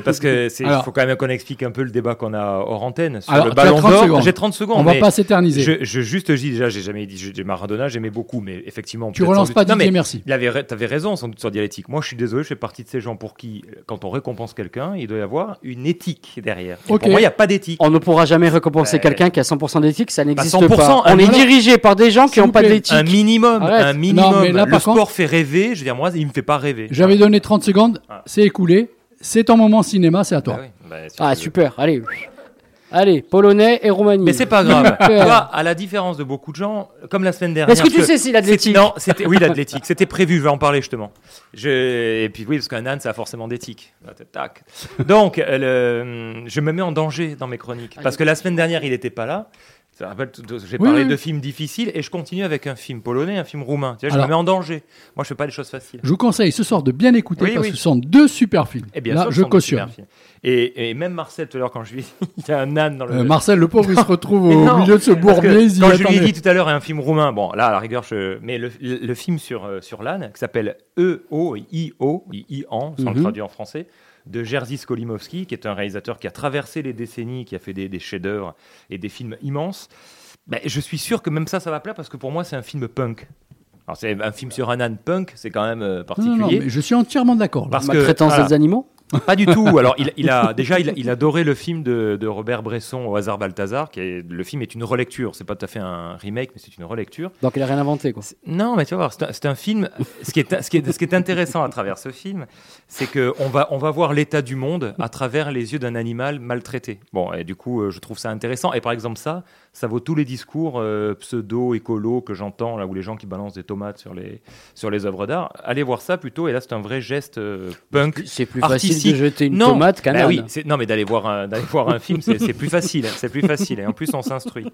Parce que c'est, alors, faut quand même qu'on explique un peu le débat qu'on a hors antenne sur alors, le Ballon d'Or. J'ai 30 secondes. On va pas s'éterniser. Je dis déjà, j'ai jamais dit Maradona, j'aimais beaucoup, mais effectivement. Tu relances pas Didier, merci. T'avais raison sans doute sur dialectique. Moi, je suis désolé, je fais partie de ces gens pour qui, quand on récompense quelqu'un, il doit y avoir une éthique derrière. Okay. Pour moi, il y a pas d'éthique. On ne pourra jamais récompenser quelqu'un qui a 100% d'éthique, ça n'existe pas. On est dirigé par des gens qui n'ont pas d'éthique. Un minimum. Mais là, le sport fait rêver, je veux dire, moi, il me fait pas rêver. J'avais donné 30 secondes, c'est écoulé, c'est ton moment cinéma, c'est à toi. Super, allez, Polonais et Roumanie. Mais c'est pas grave, toi, à la différence de beaucoup de gens, comme la semaine dernière... Est-ce que tu sais si l'athlétique... Oui, l'athlétique, c'était prévu, je vais en parler justement. Et puis oui, parce qu'un âne, ça a forcément d'éthique. Tac. Donc, je me mets en danger dans mes chroniques, parce que la semaine dernière, il n'était pas là. Ça rappelle, j'ai parlé de films difficiles et je continue avec un film polonais, un film roumain. Tu vois, je me mets en danger. Moi, je fais pas les choses faciles. Je vous conseille ce soir de bien écouter parce que ce sont deux super films. Et bien là, je cautionne. Et même Marcel, tout à l'heure, quand je lui ai dit, il y a un âne dans le... Marcel, le pauvre, il se retrouve au milieu de ce bourbier. Quand je lui ai dit tout à l'heure, un film roumain, bon, là, à la rigueur, mais le film sur l'âne, qui s'appelle E-O-I-O, I-An, sans le traduire en français, de Jerzy Skolimowski, qui est un réalisateur qui a traversé les décennies, qui a fait des chefs-d'œuvre et des films immenses. Ben, je suis sûr que même ça va plaire, parce que pour moi, c'est un film punk. Alors, c'est un film sur un âne punk, c'est quand même particulier. Non, mais je suis entièrement d'accord. Parce que traitance des animaux ? Pas du tout. Alors, il adorait le film de Robert Bresson, Au hasard Balthazar. Le film est une relecture. C'est pas tout à fait un remake, mais c'est une relecture. Donc, il a rien inventé, quoi. Non, mais tu vas voir, c'est un film. Ce qui est intéressant à travers ce film, c'est que on va voir l'état du monde à travers les yeux d'un animal maltraité. Bon, et du coup, je trouve ça intéressant. Et par exemple, ça vaut tous les discours pseudo-écolo que j'entends là, où les gens qui balancent des tomates sur les œuvres d'art. Allez voir ça plutôt. Et là, c'est un vrai geste punk. C'est plus artistique. De jeter une tomate qu'un âne. Oui, non, mais d'aller voir un film, c'est plus facile. C'est plus facile. Et en plus, on s'instruit.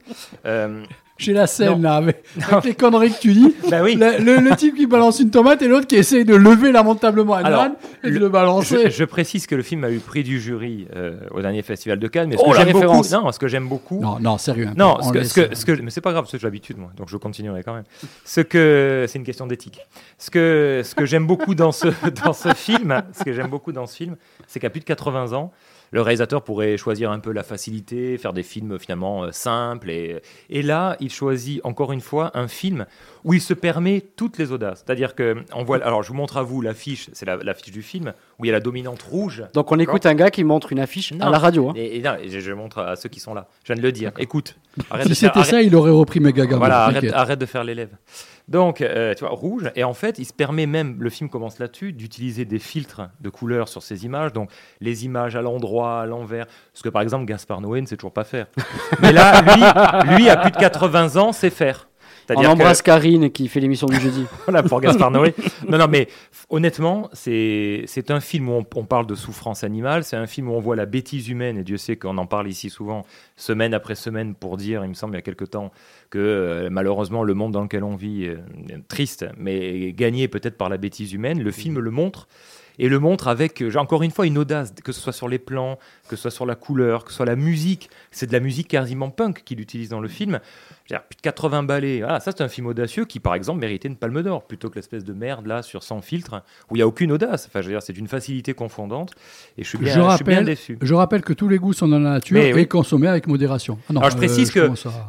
J'ai la scène, là, avec les conneries que tu dis. Le type qui balance une tomate et l'autre qui essaye de lever lamentablement un âne et de le balancer. Je précise que le film a eu prix du jury au dernier festival de Cannes. Mais ce que j'aime beaucoup... Non, sérieux. Mais c'est pas grave, parce que j'ai l'habitude, moi. Donc, je continuerai quand même. C'est une question d'éthique. Ce que j'aime beaucoup dans ce film, c'est qu'à plus de 80 ans, le réalisateur pourrait choisir un peu la facilité, faire des films finalement simples. Et là, il choisit encore une fois un film où il se permet toutes les audaces. C'est-à-dire que, je vous montre à vous l'affiche, c'est l'affiche du film, où il y a la dominante rouge. Donc on écoute un gars qui montre une affiche à la radio. Hein. Je montre à ceux qui sont là. Je viens de le dire. D'accord. Écoute. Il aurait repris mes gagas. Voilà, arrête de faire l'élève. Donc, tu vois, rouge. Et en fait, il se permet même, le film commence là-dessus, d'utiliser des filtres de couleurs sur ces images. Donc, les images à l'endroit, à l'envers. Ce que, par exemple, Gaspard Noé ne sait toujours pas faire. Mais là, lui, à plus de 80 ans, sait faire. C'est-à-dire on embrasse Karine qui fait l'émission du jeudi. Voilà, pour Gaspard Noé. Non, mais honnêtement, c'est un film où on parle de souffrance animale. C'est un film où on voit la bêtise humaine. Et Dieu sait qu'on en parle ici souvent, semaine après semaine, pour dire, il me semble, il y a quelque temps, que malheureusement, le monde dans lequel on vit, triste, mais gagné peut-être par la bêtise humaine. Le film le montre. Et le montre avec, encore une fois, une audace, que ce soit sur les plans, que ce soit sur la couleur, que ce soit la musique. C'est de la musique quasiment punk qu'il utilise dans le film. C'est-à-dire plus de 80 ballets. Voilà, ça, c'est un film audacieux qui, par exemple, méritait une Palme d'Or, plutôt que l'espèce de merde, là, sur 100 filtres, où il n'y a aucune audace. Enfin, je veux dire, c'est d'une facilité confondante. Et je suis bien déçu. Je rappelle que tous les goûts sont dans la nature et consommés avec modération. Non, alors, je précise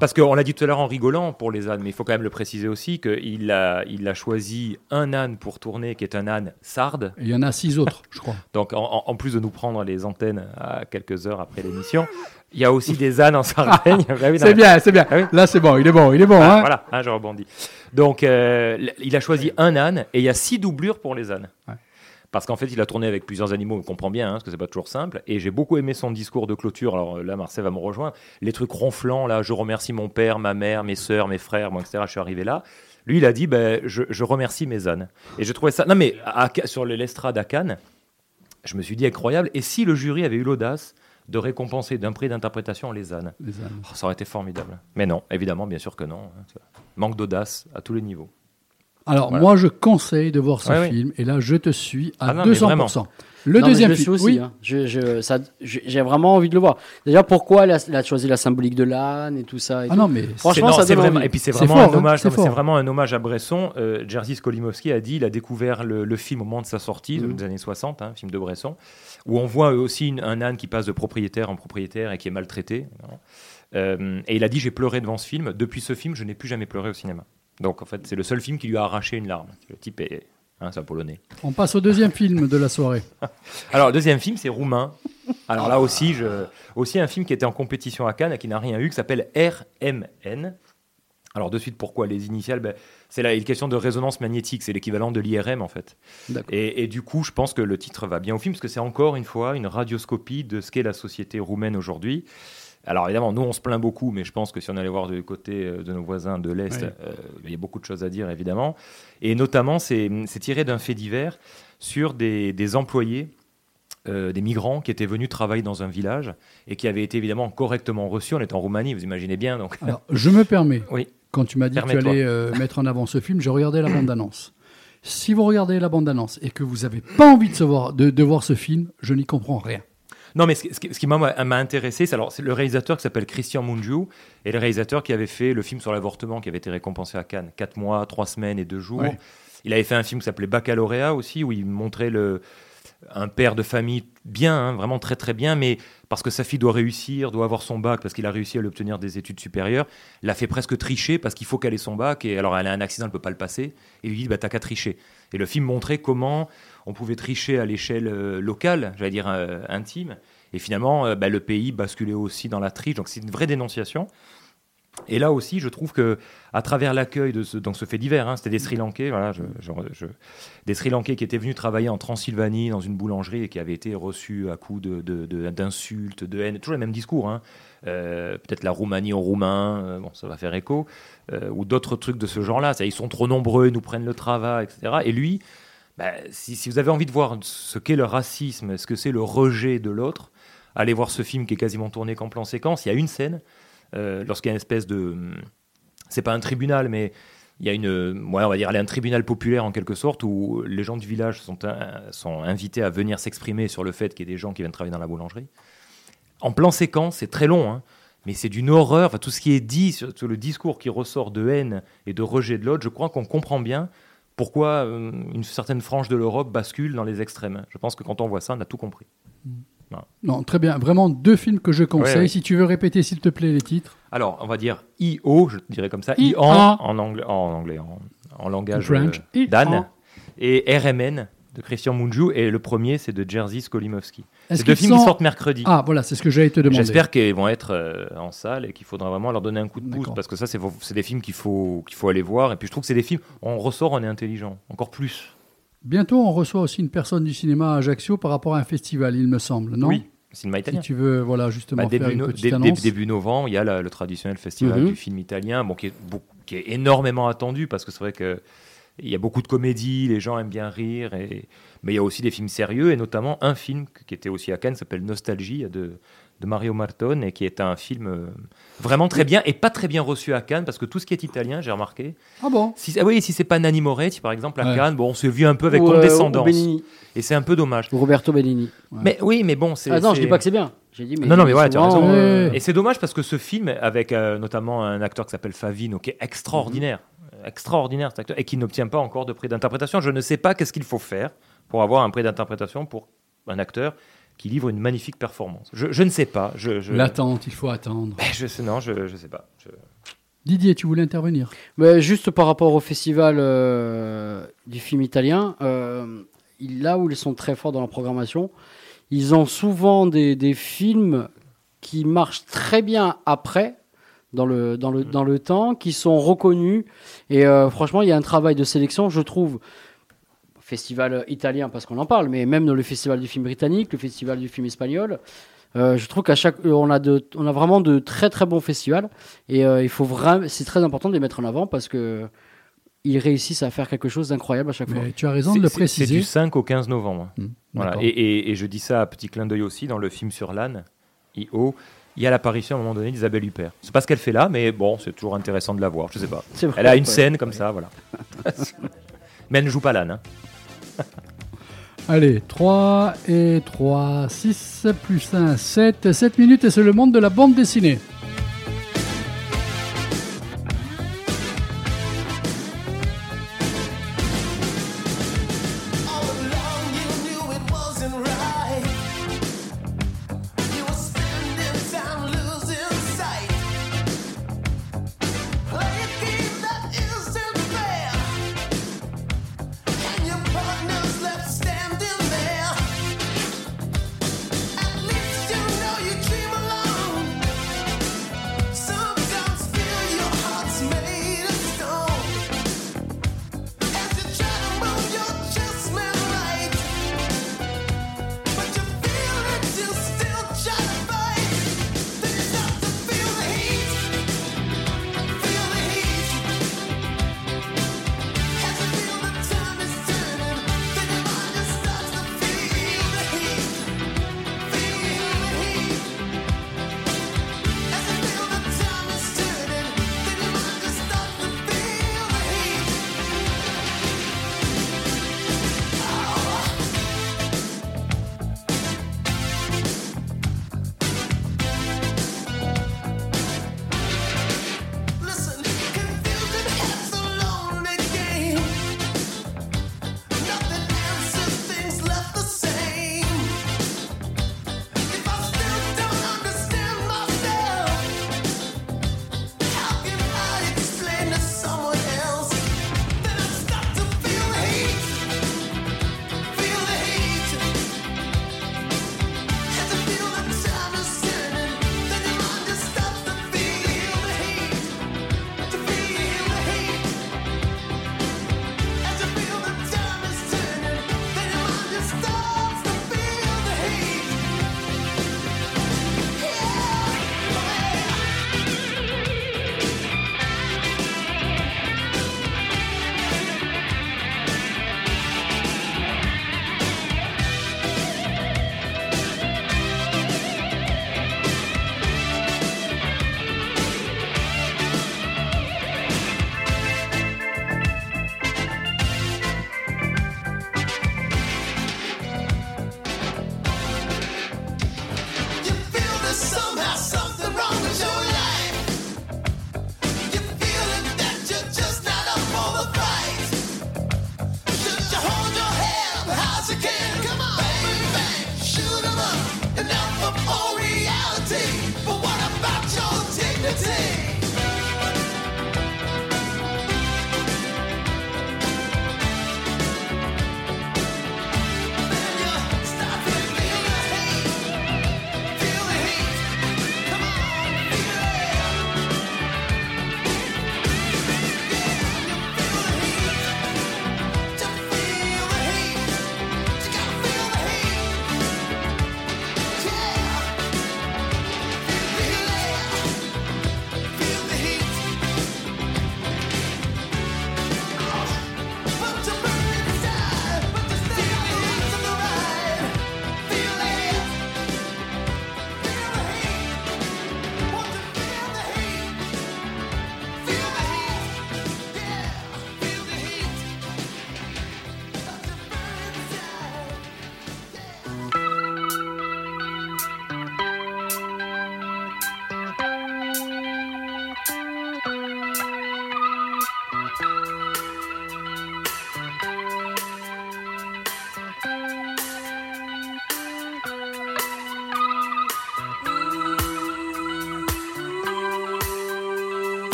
parce qu'on l'a dit tout à l'heure en rigolant pour les ânes, mais il faut quand même le préciser aussi qu'il a choisi un âne pour tourner, qui est un âne sarde. Il y en a 6 autres, je crois. Donc, en plus de nous prendre les antennes à quelques heures après l'émission, il y a aussi des ânes en Sardaigne. C'est bien. Ah oui. Là, c'est bon, il est bon. Ah, hein. Voilà, je rebondis. Donc, il a choisi un âne et il y a 6 doublures pour les ânes. Ouais. Parce qu'en fait, il a tourné avec plusieurs animaux, on comprend bien, parce que c'est pas toujours simple. Et j'ai beaucoup aimé son discours de clôture. Alors là, Marcel va me rejoindre. Les trucs ronflants, là, je remercie mon père, ma mère, mes sœurs, mes frères, moi, etc. Je suis arrivé là. Lui, il a dit, je remercie mes ânes. Et je trouvais ça... Non, mais sur l'estrade à Cannes, je me suis dit, incroyable. Et si le jury avait eu l'audace de récompenser d'un prix d'interprétation les ânes. Oh, ça aurait été formidable. Mais non, évidemment, bien sûr que non. Manque d'audace à tous les niveaux. Alors, voilà. Moi, je conseille de voir ce film. Et là, je te suis à 200%. Le deuxième film, aussi, oui. Hein. J'ai vraiment envie de le voir. Déjà, pourquoi elle a choisi la symbolique de l'âne et tout ça et tout. Non, mais franchement, ça donne envie. Et puis, c'est vraiment un hommage à Bresson. Jerzy Skolimowski a dit, il a découvert le film au moment de sa sortie, dans les années 60, un film de Bresson, où on voit aussi un âne qui passe de propriétaire en propriétaire et qui est maltraité. Et il a dit, j'ai pleuré devant ce film. Depuis ce film, je n'ai plus jamais pleuré au cinéma. Donc, en fait, c'est le seul film qui lui a arraché une larme. Le type est... c'est un Polonais. On passe au deuxième film de la soirée. Alors, le deuxième film, c'est roumain. Alors là aussi, aussi un film qui était en compétition à Cannes et qui n'a rien eu, qui s'appelle RMN. Alors, de suite, pourquoi les initiales? C'est la question de résonance magnétique. C'est l'équivalent de l'IRM, en fait. Et du coup, je pense que le titre va bien au film, parce que c'est encore une fois une radioscopie de ce qu'est la société roumaine aujourd'hui. Alors évidemment, nous on se plaint beaucoup, mais je pense que si on allait voir du côté de nos voisins de l'Est, il y a beaucoup de choses à dire évidemment. Et notamment, c'est tiré d'un fait divers sur des employés, des migrants qui étaient venus travailler dans un village et qui avaient été évidemment correctement reçus. On est en Roumanie, vous imaginez bien. Donc... Alors, je me permets, quand tu m'as dit que tu allais mettre en avant ce film, j'ai regardé la bande-annonce. Si vous regardez la bande-annonce et que vous n'avez pas envie de voir ce film, je n'y comprends rien. Non, mais ce qui m'a intéressé, c'est le réalisateur qui s'appelle Cristian Mungiu, et le réalisateur qui avait fait le film sur l'avortement, qui avait été récompensé à Cannes, 4 mois, 3 semaines et 2 jours. Oui. Il avait fait un film qui s'appelait Baccalauréat aussi, où il montrait un père de famille bien, vraiment très très bien, mais parce que sa fille doit réussir, doit avoir son bac, parce qu'il a réussi à l'obtenir des études supérieures, l'a fait presque tricher parce qu'il faut qu'elle ait son bac, et alors elle a un accident, elle ne peut pas le passer, et lui dit « t'as qu'à tricher ». Et le film montrait comment on pouvait tricher à l'échelle locale, j'allais dire intime, et finalement le pays basculait aussi dans la triche, donc c'est une vraie dénonciation. Et là aussi, je trouve qu'à travers l'accueil de ce fait divers, c'était des Sri Lankais, des Sri Lankais qui étaient venus travailler en Transylvanie dans une boulangerie et qui avaient été reçus à coups d'insultes, de haine, toujours les mêmes discours. Peut-être la Roumanie en roumain, ça va faire écho, ou d'autres trucs de ce genre-là. Ils sont trop nombreux, ils nous prennent le travail, etc. Et lui, si vous avez envie de voir ce qu'est le racisme, ce que c'est le rejet de l'autre, allez voir ce film qui est quasiment tourné qu'en plan séquence. Il y a une scène. Lorsqu'il y a une espèce de... C'est pas un tribunal, mais il y a on va dire un tribunal populaire en quelque sorte, où les gens du village sont invités à venir s'exprimer sur le fait qu'il y ait des gens qui viennent travailler dans la boulangerie. En plan séquence, c'est très long, mais c'est d'une horreur. Enfin, tout ce qui est dit, sur le discours qui ressort de haine et de rejet de l'autre, je crois qu'on comprend bien pourquoi une certaine frange de l'Europe bascule dans les extrêmes. Je pense que quand on voit ça, on a tout compris. Non, très bien. Vraiment, 2 films que je conseille. Ouais, ouais. Si tu veux répéter, s'il te plaît, les titres. Alors, on va dire I.O., je dirais comme ça. I.A. en langage d'âne. Et RMN de Cristian Mungiu. Et le premier, c'est de Jerzy Skolimowski. Ces 2 films qui sortent mercredi. Ah, voilà, c'est ce que j'allais te demander. J'espère qu'ils vont être en salle et qu'il faudra vraiment leur donner un coup de pouce. Parce que ça, c'est des films qu'il faut aller voir. Et puis, je trouve que c'est des films... On ressort, on est intelligent. Encore plus. Bientôt, on reçoit aussi une personne du cinéma à Ajaccio par rapport à un festival, il me semble, non ? Oui, cinéma italien. Si tu veux, justement faire une petite annonce. Début novembre, il y a le traditionnel festival du film italien, qui est énormément attendu, parce que c'est vrai qu'il y a beaucoup de comédies, les gens aiment bien rire, mais il y a aussi des films sérieux, et notamment un film qui était aussi à Cannes, qui s'appelle Nostalgie, de Mario Martone, et qui est un film vraiment très bien et pas très bien reçu à Cannes, parce que tout ce qui est italien, j'ai remarqué. Ah bon ? Si c'est pas Nanni Moretti, par exemple, à Cannes, on se vit un peu avec condescendance. Et c'est un peu dommage. Roberto Benigni. Ouais. Mais bon... je dis pas que c'est bien. J'ai dit, mais tu as raison. Et c'est dommage, parce que ce film, avec notamment un acteur qui s'appelle Favino, qui est extraordinaire, cet acteur, et qui n'obtient pas encore de prix d'interprétation. Je ne sais pas qu'est-ce qu'il faut faire pour avoir un prix d'interprétation pour un acteur qui livre une magnifique performance. Je ne sais pas. L'attente, il faut attendre. Je ne sais pas. Didier, tu voulais intervenir ? Mais juste par rapport au festival du film italien, là où ils sont très forts dans la programmation, ils ont souvent des films qui marchent très bien après, dans le temps, qui sont reconnus. Et franchement, il y a un travail de sélection, je trouve... festival italien parce qu'on en parle, mais même dans le festival du film britannique, le festival du film espagnol, je trouve qu'à chaque on a vraiment de très très bons festivals, et c'est très important de les mettre en avant parce que ils réussissent à faire quelque chose d'incroyable à chaque fois. Tu as raison de le préciser. C'est du 5 au 15 novembre. Et je dis ça à petit clin d'œil aussi dans le film sur l'âne. I.O. Il y a l'apparition à un moment donné d'Isabelle Huppert. C'est pas ce qu'elle fait là, mais bon, c'est toujours intéressant de la voir. Je sais pas. Vrai, elle a une scène comme ça, voilà. Mais elle ne joue pas l'âne. Hein. Allez, 3 et 3, 6 plus 1, 7. 7 minutes et c'est le monde de la bande dessinée.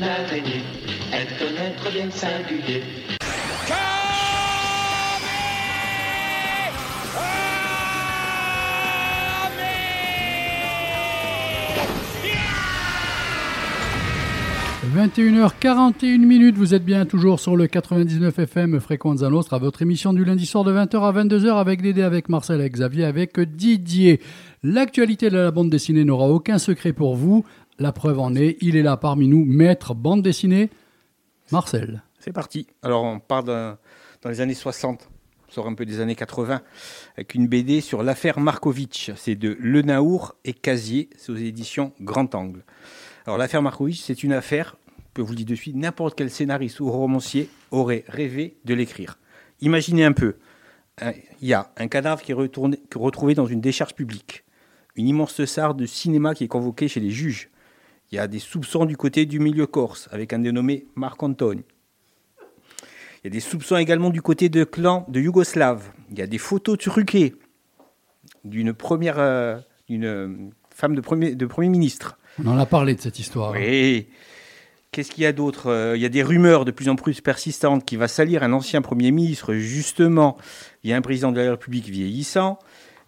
l'araignée, elle connaît très bien singulier. Camé 21h41, vous êtes bien toujours sur le 99 FM Fréquence Zano, sera votre émission du lundi soir de 20h à 22h avec Dédé, avec Marcel, avec Xavier, avec Didier. L'actualité de la bande dessinée n'aura aucun secret pour vous. La preuve en est, il est là parmi nous, maître bande dessinée, Marcel. C'est parti. Alors on part dans les années 60, on sort un peu des années 80, avec une BD sur l'affaire Markovitch. C'est de Le Naour et Casier, c'est aux éditions Grand Angle. Alors l'affaire Markovitch, c'est une affaire, je vous le dis de suite, n'importe quel scénariste ou romancier aurait rêvé de l'écrire. Imaginez un peu, il y a un cadavre qui est retrouvé dans une décharge publique, une immense salle de cinéma qui est convoquée chez les juges. Il y a des soupçons du côté du milieu corse, avec un dénommé Marc-Antoine. Il y a des soupçons également du côté de clans de Yougoslaves. Il y a des photos truquées d'une femme de Premier ministre. On en a parlé de cette histoire. Oui. Qu'est-ce qu'il y a d'autre ? Il y a des rumeurs de plus en plus persistantes qui va salir un ancien Premier ministre, justement. Il y a un président de la République vieillissant.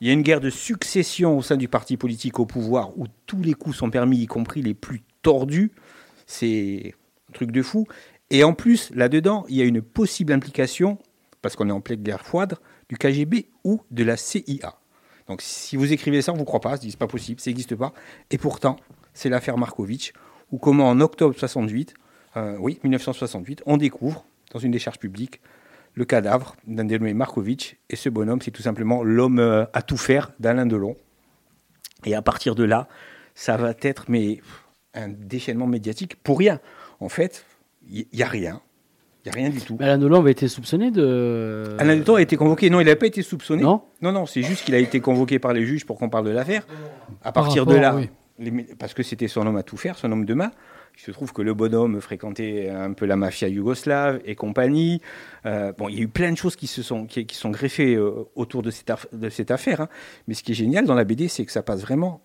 Il y a une guerre de succession au sein du parti politique au pouvoir où tous les coups sont permis, y compris les plus tordus. C'est un truc de fou. Et en plus, là-dedans, il y a une possible implication, parce qu'on est en pleine guerre froide, du KGB ou de la CIA. Donc si vous écrivez ça, on ne vous croit pas, c'est pas possible, ça n'existe pas. Et pourtant, c'est l'affaire Markovitch, où comment en octobre 1968, on découvre, dans une décharge publique, le cadavre d'un dénommé Markovitch, et ce bonhomme, c'est tout simplement l'homme à tout faire d'Alain Delon. Et à partir de là, ça va être un déchaînement médiatique pour rien. En fait, il n'y a rien. Il n'y a rien du tout. Mais Alain Delon avait été soupçonné de... Alain Delon a été convoqué. Non, il n'a pas été soupçonné. Non, c'est juste qu'il a été convoqué par les juges pour qu'on parle de l'affaire. À partir de là, oui. Parce que c'était son homme à tout faire, son homme de main. Il se trouve que le bonhomme fréquentait un peu la mafia yougoslave et compagnie. Il y a eu plein de choses qui sont greffées autour de cette affaire. Hein. Mais ce qui est génial dans la BD, c'est que ça passe vraiment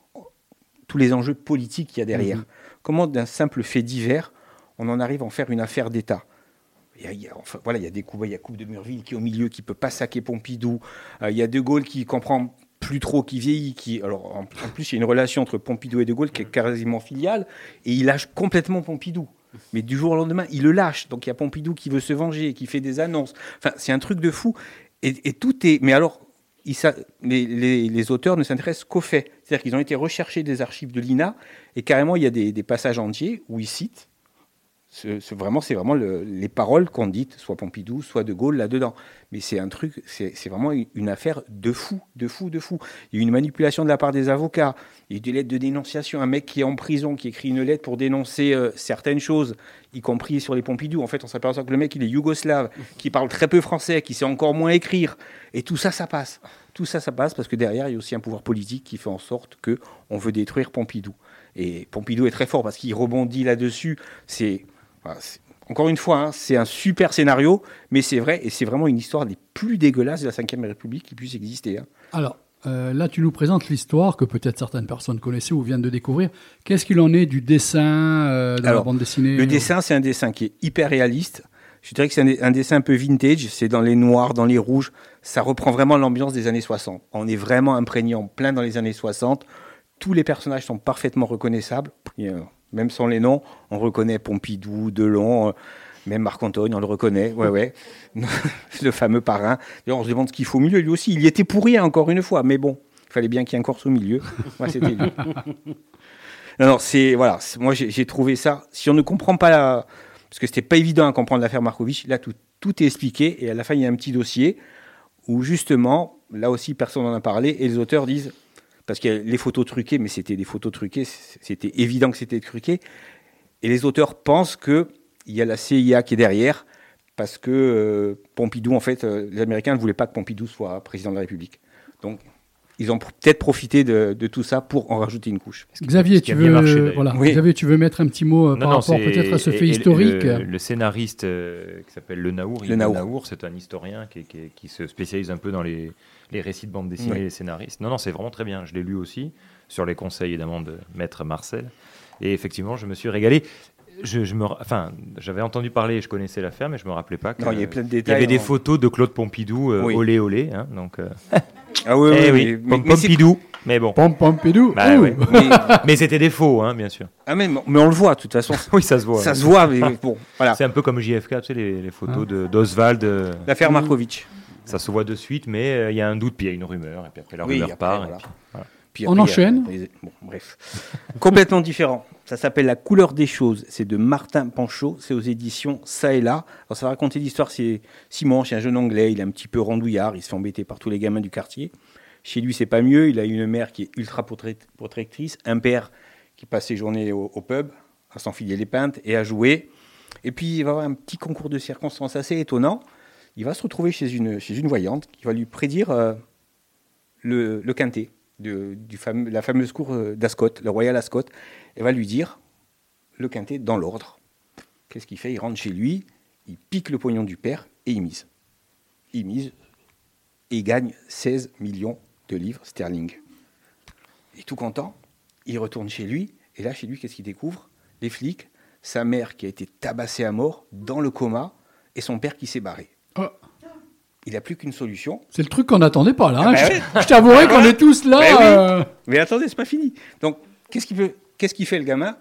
tous les enjeux politiques qu'il y a derrière. Mmh. Comment d'un simple fait divers, on en arrive à en faire une affaire d'État. Il y a Coupe de Murville qui est au milieu, qui ne peut pas saquer Pompidou. Il y a De Gaulle qui comprend plus trop, qui vieillit, Alors, en plus, il y a une relation entre Pompidou et De Gaulle qui est quasiment filiale, et il lâche complètement Pompidou. Mais du jour au lendemain, il le lâche. Donc, il y a Pompidou qui veut se venger, qui fait des annonces. Enfin, c'est un truc de fou. Et tout est... Mais alors, les auteurs ne s'intéressent qu'aux faits. C'est-à-dire qu'ils ont été recherchés des archives de l'INA, et carrément, il y a des passages entiers où ils citent. C'est vraiment les paroles qu'on dit, soit Pompidou, soit De Gaulle, là-dedans. Mais c'est un truc, c'est vraiment une affaire de fou, de fou, de fou. Il y a eu une manipulation de la part des avocats, il y a eu des lettres de dénonciation, un mec qui est en prison, qui écrit une lettre pour dénoncer certaines choses, y compris sur les Pompidou. En fait, on s'aperçoit que le mec, il est yougoslave, qui parle très peu français, qui sait encore moins écrire. Et tout ça, ça passe. Tout ça, ça passe parce que derrière, il y a aussi un pouvoir politique qui fait en sorte qu'on veut détruire Pompidou. Et Pompidou est très fort parce qu'il rebondit là-dessus. Encore une fois, hein, c'est un super scénario, mais c'est vrai, et c'est vraiment une histoire des plus dégueulasses de la Ve République qui puisse exister. Hein. Alors, là, tu nous présentes l'histoire que peut-être certaines personnes connaissaient ou viennent de découvrir. Qu'est-ce qu'il en est du dessin la bande dessinée ? Le dessin, c'est un dessin qui est hyper réaliste. Je dirais que c'est un dessin un peu vintage, c'est dans les noirs, dans les rouges. Ça reprend vraiment l'ambiance des années 60. On est vraiment imprégné en plein dans les années 60. Tous les personnages sont parfaitement reconnaissables. Même sans les noms, on reconnaît Pompidou, Delon, même Marc-Antoine, on le reconnaît, ouais, le fameux parrain. D'ailleurs, on se demande ce qu'il faut au milieu, lui aussi, il y était pour rien, encore une fois, mais bon, il fallait bien qu'il y ait un Corse au milieu, moi, c'était lui. Moi, j'ai trouvé ça, si on ne comprend pas, parce que c'était pas évident à comprendre l'affaire Markovitch, là, tout est expliqué, et à la fin, il y a un petit dossier, où justement, là aussi, personne n'en a parlé, et les auteurs disent... Parce que les photos truquées, mais c'était des photos truquées, c'était évident que c'était truqué. Et les auteurs pensent qu'il y a la CIA qui est derrière, parce que Pompidou, en fait, les Américains ne voulaient pas que Pompidou soit président de la République. Donc, ils ont peut-être profité de tout ça pour en rajouter une couche. Xavier, tu veux mettre un petit mot par rapport peut-être à ce fait historique. Le scénariste qui s'appelle Le Naour, c'est un historien qui se spécialise un peu dans les récits de bande dessinée, les scénaristes. Non, c'est vraiment très bien. Je l'ai lu aussi, sur les conseils évidemment de Maître Marcel. Et effectivement, je me suis régalé. J'avais entendu parler, je connaissais l'affaire, mais je me rappelais pas. Il y avait plein de détails. Il y avait des photos de Claude Pompidou, oui. Olé olé. Hein, donc, ah oui, oui, oui. Mais Pompidou. Mais bon. Pompidou. Bah, oui. Oui. Mais c'était des faux, hein, bien sûr. Ah mais on le voit, de toute façon. Oui, ça se voit. Ça se voit, mais bon. Voilà. C'est un peu comme JFK, tu sais, les photos d'Oswald. L'affaire Markovitch. Ça se voit de suite, mais il y a un doute, puis il y a une rumeur, et puis après la rumeur part. On enchaîne. Bon, bref. Complètement différent. Ça s'appelle La couleur des choses. C'est de Martin Panchaud. C'est aux éditions Ça et Là. Alors, ça va raconter l'histoire. C'est Simon, c'est un jeune Anglais. Il est un petit peu randouillard. Il se fait embêter par tous les gamins du quartier. Chez lui, c'est pas mieux. Il a une mère qui est ultra protectrice, un père qui passe ses journées au pub, à s'enfiler les pintes et à jouer. Et puis, il va avoir un petit concours de circonstances assez étonnant. Il va se retrouver chez une voyante qui va lui prédire le quintet. La fameuse cour d'Ascot, le Royal Ascot, et va lui dire le quintet dans l'ordre. Qu'est-ce qu'il fait ? Il rentre chez lui, il pique le pognon du père et il mise. Il mise et il gagne 16 millions de livres sterling. Et tout content, il retourne chez lui, et là, chez lui, qu'est-ce qu'il découvre ? Les flics, sa mère qui a été tabassée à mort, dans le coma, et son père qui s'est barré. Oh. Il n'a plus qu'une solution. C'est le truc qu'on n'attendait pas, là. Hein. Je t'avouerais qu'on est tous là. Oui. Mais attendez, c'est pas fini. Donc, qu'est-ce qu'il fait, le gamin ?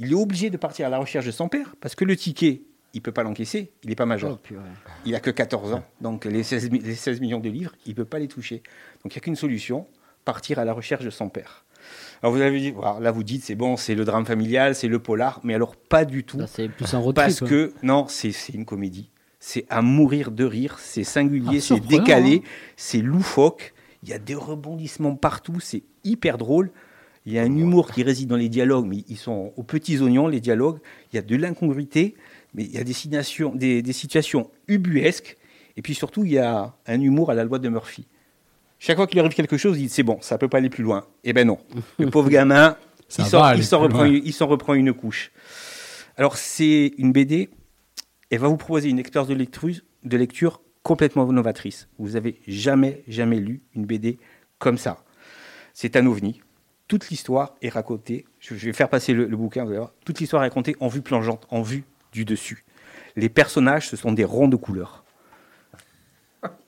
Il est obligé de partir à la recherche de son père, parce que le ticket, il ne peut pas l'encaisser, il n'est pas majeur. Oh, il n'a que 14 ans, donc les 16 millions de livres, il ne peut pas les toucher. Donc, il n'y a qu'une solution, partir à la recherche de son père. Alors, vous dites, c'est bon, c'est le drame familial, c'est le polar, mais alors, pas du tout. Là, c'est plus un road trip, parce que, non, c'est une comédie. C'est à mourir de rire, c'est singulier, c'est décalé, c'est loufoque. Il y a des rebondissements partout, c'est hyper drôle. Il y a un humour qui réside dans les dialogues, mais ils sont aux petits oignons, les dialogues. Il y a de l'incongruité, mais il y a des situations ubuesques. Et puis surtout, il y a un humour à la loi de Murphy. Chaque fois qu'il arrive quelque chose, il dit « c'est bon, ça ne peut pas aller plus loin ». Eh ben non, le pauvre gamin, il s'en reprend une couche. Alors c'est une BD... Elle va vous proposer une expérience de lecture complètement novatrice. Vous n'avez jamais lu une BD comme ça. C'est un ovni. Toute l'histoire est racontée. Je vais faire passer le bouquin, vous allez voir. Toute l'histoire est racontée en vue plongeante, en vue du dessus. Les personnages, ce sont des ronds de couleurs.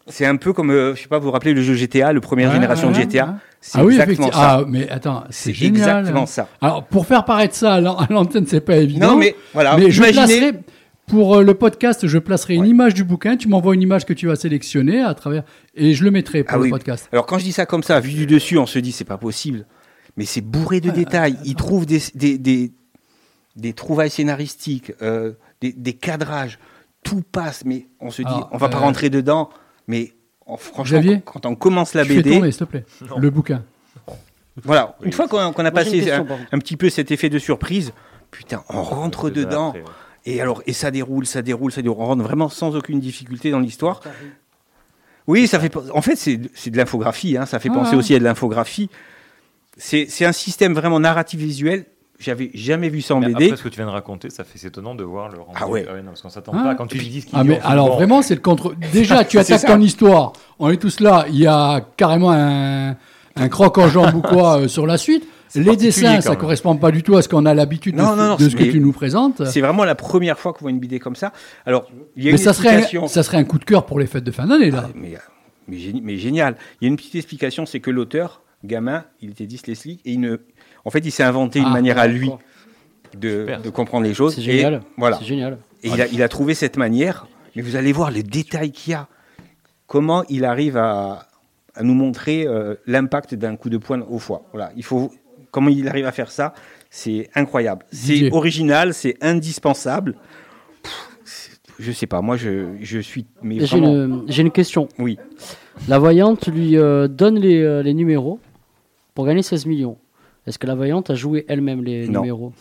C'est un peu comme, je ne sais pas, vous vous rappelez le jeu GTA, le première génération de GTA. C'est exactement ça. Ah, mais attends, c'est génial. Exactement ça. Alors, pour faire paraître ça à l'antenne, ce n'est pas évident. Non, mais voilà, mais imaginez... Pour le podcast, je placerai une image du bouquin. Tu m'envoies une image que tu vas sélectionner à travers, et je le mettrai pour le podcast. Alors quand je dis ça comme ça, vu du dessus, on se dit c'est pas possible, mais c'est bourré de détails. Ils trouvent des trouvailles scénaristiques, des cadrages. Tout passe, mais on se dit on va pas rentrer dedans. Mais franchement, Xavier, quand on commence la BD, fais tourner, s'il te plaît, le bouquin. Voilà. Une fois qu'on a passé un petit peu cet effet de surprise, putain, on rentre dedans. Après, ouais. Et ça déroule. On rentre vraiment sans aucune difficulté dans l'histoire. Oui, ça fait. En fait, c'est de l'infographie. Hein, ça fait penser aussi à de l'infographie. C'est un système vraiment narratif visuel. J'avais jamais vu ça en BD. Après ce que tu viens de raconter, ça fait étonnant de voir le rendu. Ah ouais. Non, parce qu'on s'attend pas quand tu dis ce qu'il y a. Mais alors vraiment, c'est le contre. Déjà, tu attaques ton histoire. On est tous là. Il y a carrément un croc en jambe ou quoi sur la suite. Les dessins, ça ne correspond pas du tout à ce qu'on a l'habitude de ce que tu nous présentes. C'est vraiment la première fois qu'on voit une BD comme ça. Alors, il y a ça serait un coup de cœur pour les fêtes de fin d'année, là. Mais génial. Il y a une petite explication, c'est que l'auteur, gamin, il était dyslexique et en fait, il s'est inventé une manière à lui de comprendre les choses. C'est génial. Et, voilà. C'est génial. Et il a trouvé cette manière. Mais vous allez voir les détails qu'il y a. Comment il arrive à nous montrer l'impact d'un coup de poing au foie. Voilà. Comment il arrive à faire ça, c'est incroyable. C'est original, c'est indispensable. Je sais pas, moi je suis... Mais vraiment... j'ai une question. Oui. La voyante lui donne les numéros pour gagner 16 millions. Est-ce que la voyante a joué elle-même les numéros ?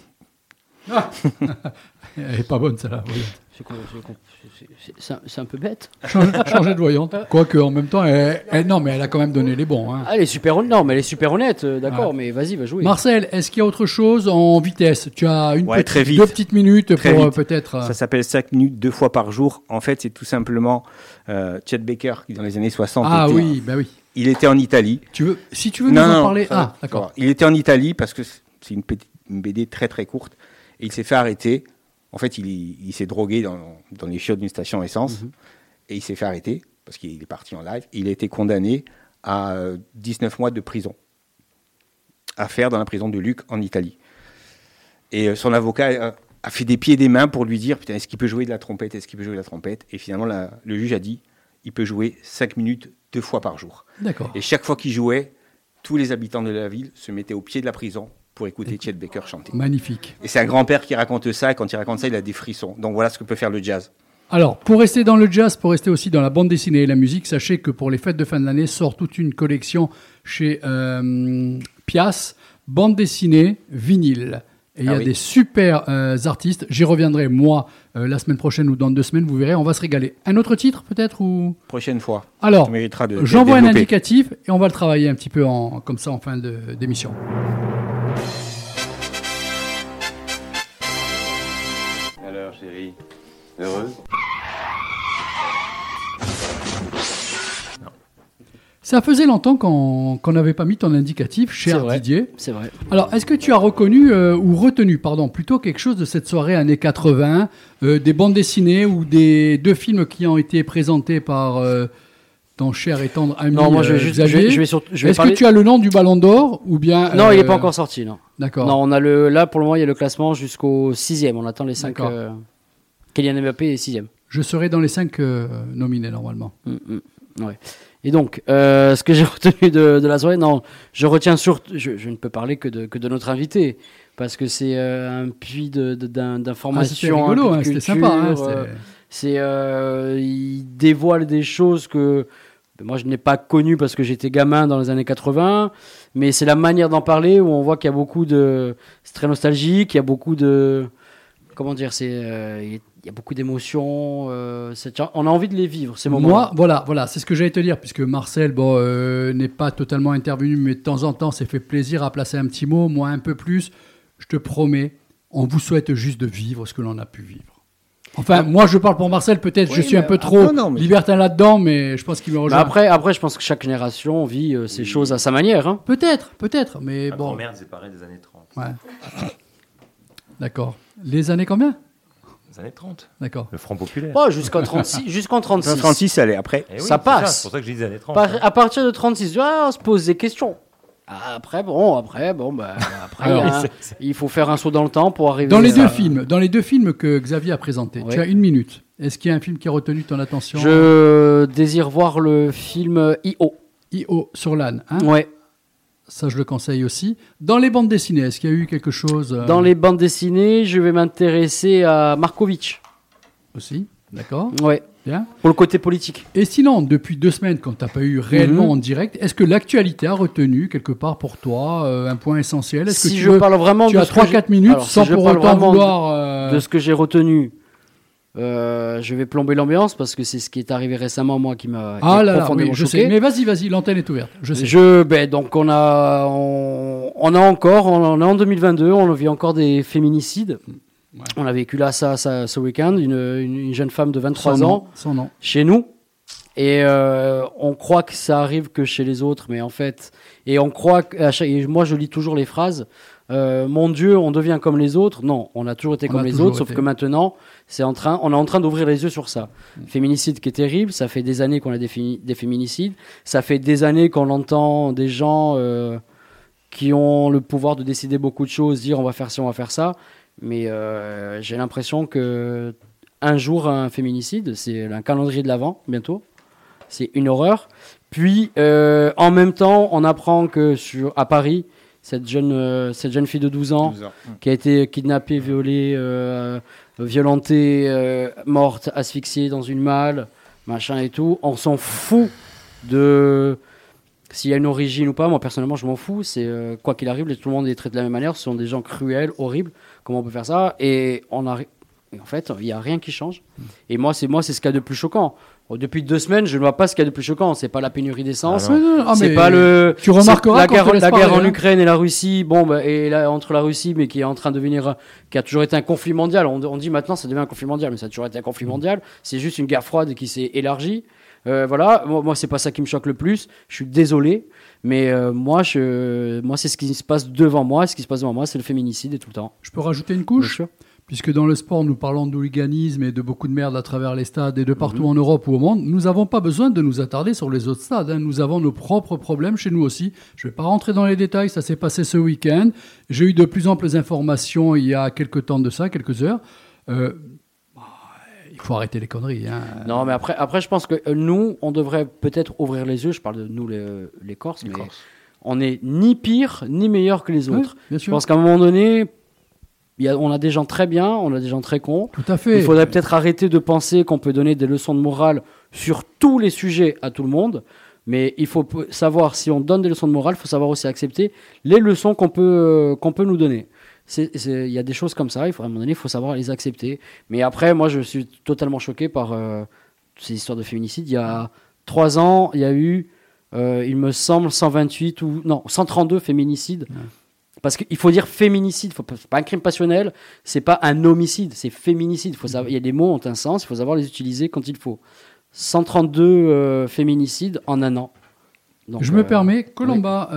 Ah. Elle n'est pas bonne, celle-là. C'est un peu bête. Changer de voyante. Quoique, en même temps, mais elle a quand même donné les bons. Hein. Elle est super honnête, d'accord, mais vas-y, va jouer. Marcel, est-ce qu'il y a autre chose en vitesse ? Tu as deux petites minutes pour peut-être... Ça s'appelle 5 minutes, 2 fois par jour. En fait, c'est tout simplement Chet Baker, qui dans les années 60... Ah oui, ben oui. Il était en Italie. Si tu veux nous en parler... Ah, d'accord. Il était en Italie parce que c'est une BD très très courte. Et il s'est fait arrêter En fait, il s'est drogué dans les chiottes d'une station essence et il s'est fait arrêter parce qu'il est parti en live. Il a été condamné à 19 mois de prison à faire dans la prison de Lucques en Italie. Et son avocat a fait des pieds et des mains pour lui dire « Putain, est-ce qu'il peut jouer de la trompette ? Est-ce qu'il peut jouer de la trompette ?» Et finalement, le juge a dit « Il peut jouer 5 minutes, 2 fois par jour. » D'accord. Et chaque fois qu'il jouait, tous les habitants de la ville se mettaient au pied de la prison pour écouter Chet Baker chanter. Magnifique. Et c'est un grand-père qui raconte ça, et quand il raconte ça, il a des frissons. Donc voilà ce que peut faire le jazz. Alors, pour rester dans le jazz, pour rester aussi dans la bande dessinée et la musique, sachez que pour les fêtes de fin de l'année, sort toute une collection chez Pias, bande dessinée, vinyle. Et il y a des super artistes. J'y reviendrai, moi, la semaine prochaine ou dans 2 semaines, vous verrez. On va se régaler. Un autre titre, peut-être ou... Prochaine fois. Alors, j'envoie un indicatif et on va le travailler un petit peu comme ça en fin d'émission. Alors, chérie, heureuse ? Ça faisait longtemps qu'on n'avait pas mis ton indicatif, cher Didier. C'est vrai. Alors, est-ce que tu as retenu plutôt quelque chose de cette soirée années 80, des bandes dessinées ou des 2 films qui ont été présentés par ton cher et tendre ami Xavier ? Non, moi, je vais parler... que tu as le nom du Ballon d'Or ou bien non, il n'est pas encore sorti, non. D'accord. Non, on a là pour le moment, il y a le classement jusqu'au 6e. On attend les 5. Kylian Mbappé est 6e. Je serai dans les 5 nominés normalement. Ouais. Et donc, ce que j'ai retenu de la soirée, je ne peux parler que de notre invité, parce que c'est un puits d'informations, rigolo, un puits de culture, c'était sympa, il dévoile des choses que moi je n'ai pas connues parce que j'étais gamin dans les années 80, mais c'est la manière d'en parler où on voit qu'il y a beaucoup de, c'est très nostalgique, il y a beaucoup de, comment dire, il y a beaucoup d'émotions, on a envie de les vivre, ces moments-là. Moi, voilà, c'est ce que j'allais te dire, puisque Marcel n'est pas totalement intervenu, mais de temps en temps, s'est fait plaisir à placer un petit mot, moi un peu plus. Je te promets, on vous souhaite juste de vivre ce que l'on a pu vivre. Enfin, moi, je parle pour Marcel, peut-être, je suis un peu trop libertin là-dedans, mais je pense qu'il me rejoint. Après, je pense que chaque génération vit ses choses à sa manière. Hein. Peut-être, mais bon. Ma grand-mère, c'est pareil des années 30. Ouais. D'accord. Les années combien ? Années 30. D'accord. Le Front Populaire. Oh, jusqu'en 36. Jusqu'en 36. 36, ça allait. Après, ça passe. C'est pour ça que j'ai dit années 30. À partir de 36, on se pose des questions. Après, il faut faire un saut dans le temps pour arriver. Dans les 2 films que Xavier a présentés, tu as 1 minute. Est-ce qu'il y a un film qui a retenu ton attention ? Je désire voir le film I.O. I.O. sur l'âne. Hein ? Ouais. Ça, je le conseille aussi. Dans les bandes dessinées, est-ce qu'il y a eu quelque chose Dans les bandes dessinées, je vais m'intéresser à Markovitch. Aussi, d'accord. Oui, pour le côté politique. Et sinon, depuis 2 semaines, quand tu n'as pas eu réellement en direct, est-ce que l'actualité a retenu quelque part pour toi un point essentiel ? Est-ce que je parle vraiment tu as 3-4 minutes alors, sans pour autant vouloir... De ce que j'ai retenu, je vais plomber l'ambiance parce que c'est ce qui est arrivé récemment, moi, qui m'a profondément choqué. Mais vas-y, l'antenne est ouverte. Je sais. Donc on est en 2022, on vit encore des féminicides. Ouais. On a vécu là ça ce week-end, une jeune femme de 23 ans, chez nous. Et on croit que ça arrive que chez les autres, mais en fait, et on croit et moi je lis toujours les phrases. Mon Dieu, on devient comme les autres. Non, on a toujours été comme les autres, sauf que maintenant, on est en train d'ouvrir les yeux sur ça. Féminicide qui est terrible, ça fait des années qu'on a des féminicides, ça fait des années qu'on entend des gens qui ont le pouvoir de décider beaucoup de choses, dire on va faire ci, on va faire ça, mais j'ai l'impression que un jour un féminicide, c'est un calendrier de l'Avent bientôt, c'est une horreur. Puis en même temps, on apprend que à Paris, cette jeune fille de 12 ans. Qui a été kidnappée, violée, violentée, morte, asphyxiée dans une malle, machin et tout. On s'en fout de s'il y a une origine ou pas. Moi, personnellement, je m'en fous. C'est quoi qu'il arrive, tout le monde est traité de la même manière. Ce sont des gens cruels, horribles. Comment on peut faire ça ? Et en fait, il n'y a rien qui change. Et moi, c'est ce qu'il y a de plus choquant. Depuis 2 semaines, je ne vois pas ce qu'il y a de plus choquant. C'est pas la pénurie d'essence, c'est pas le. Tu remarqueras la guerre en Ukraine et la Russie. Entre la Russie, mais qui est en train de devenir, qui a toujours été un conflit mondial. On dit maintenant ça devient un conflit mondial, mais ça a toujours été un conflit mondial. C'est juste une guerre froide qui s'est élargie. Voilà. Moi, c'est pas ça qui me choque le plus. Je suis désolé, mais moi, c'est ce qui se passe devant moi. Ce qui se passe devant moi, c'est le féminicide et tout le temps. Je peux rajouter une couche. puisque dans le sport, nous parlons d'hooliganisme et de beaucoup de merde à travers les stades et de partout en Europe ou au monde, nous n'avons pas besoin de nous attarder sur les autres stades. Hein. Nous avons nos propres problèmes chez nous aussi. Je ne vais pas rentrer dans les détails, ça s'est passé ce week-end. J'ai eu de plus amples informations il y a quelques temps de ça, quelques heures. Il faut arrêter les conneries. Hein. Non, mais après, je pense que nous, on devrait peut-être ouvrir les yeux. Je parle de nous, les Corses, mais on n'est ni pire, ni meilleur que les autres. Oui, je pense qu'à un moment donné, on a des gens très bien, on a des gens très cons. Tout à fait. Il faudrait peut-être arrêter de penser qu'on peut donner des leçons de morale sur tous les sujets à tout le monde. Mais il faut savoir, si on donne des leçons de morale, il faut savoir aussi accepter les leçons qu'on peut nous donner. Il y a des choses comme ça, à un moment donné, il faut savoir les accepter. Mais après, moi, je suis totalement choqué par ces histoires de féminicide. Il y a 3 ans, il y a eu, il me semble, 132 féminicides. Ouais. Parce qu'il faut dire féminicide, c'est pas un crime passionnel, c'est pas un homicide, c'est féminicide. Il y a des mots ont un sens, il faut savoir les utiliser quand il faut. 132 féminicides en un an. Donc, je me permets, Colomba,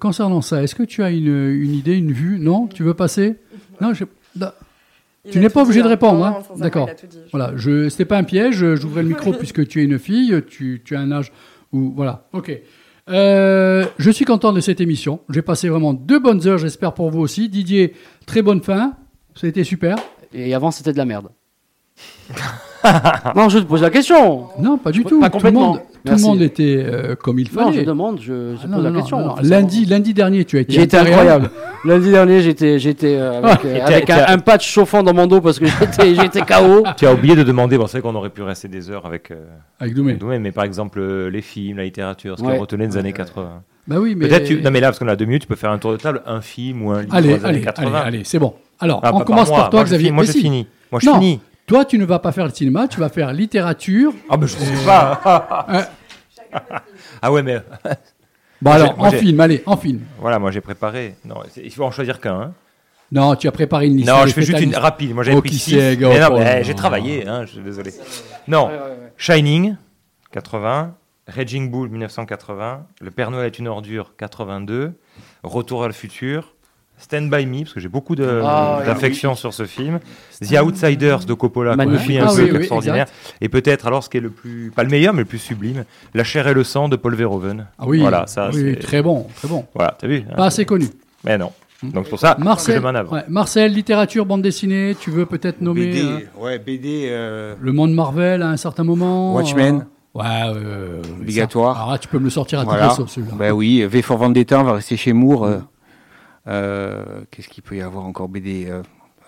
concernant ça, est-ce que tu as une idée, une vue? Non, tu veux passer? Non, tu n'es pas obligé de répondre. Hein. D'accord. Voilà, c'était pas un piège. J'ouvrais le micro puisque tu es une fille, tu as un âge où voilà. Ok. Je suis content de cette émission. J'ai passé vraiment 2 bonnes heures. J'espère pour vous aussi, Didier. Très bonne fin. Ça a été super. Et avant, c'était de la merde. Non, je te pose la question. Non, pas du tout. Pas complètement. Tout le monde était comme il fallait. Non, je demande, je pose la question. Non. Lundi dernier, tu as été incroyable. Lundi dernier, j'étais avec un patch chauffant dans mon dos parce que j'étais KO. Tu as oublié de demander, bon, c'est vrai qu'on aurait pu rester des heures avec Doumé. Mais par exemple, les films, la littérature, ce qu'on retenait des années 80. Bah oui, mais... Peut-être non, mais là, parce qu'on a 2 minutes, tu peux faire un tour de table, un film ou un livre des années 80. Allez, c'est bon. Alors, on commence par toi, Xavier. Moi, je finis. Toi, tu ne vas pas faire le cinéma, tu vas faire littérature. Ah, ben je sais pas. Ah ouais, mais... Bon, alors, en film. Voilà, moi j'ai préparé. Non, il faut en choisir qu'un. Hein. Non, tu as préparé une liste. Non, je fais juste une rapide. Moi, j'avais pris 6. J'ai travaillé, je suis désolé. Non, Shining, 80. Raging Bull, 1980. Le Père Noël est une ordure, 82. Retour à le futur. Stand By Me, parce que j'ai beaucoup d'affection sur ce film. The Outsiders de Coppola, magnifique, un peu extraordinaire. Et peut-être, alors, ce qui est le plus, pas le meilleur, mais le plus sublime, La chair et le sang de Paul Verhoeven. Ah oui, voilà, ça, c'est... très bon, très bon. Voilà, t'as vu? Pas assez connu. Mais non. Donc, c'est pour ça que je manœuvre. Ouais. Marcel, littérature, bande dessinée, tu veux peut-être nommer... BD, BD... Le monde Marvel, à un certain moment... Watchmen... Ouais, obligatoire. Alors là, tu peux me le sortir à toutes les sauces, celui-là. Ben oui, V for Vendetta, on va rester chez Moore... qu'est-ce qu'il peut y avoir encore BD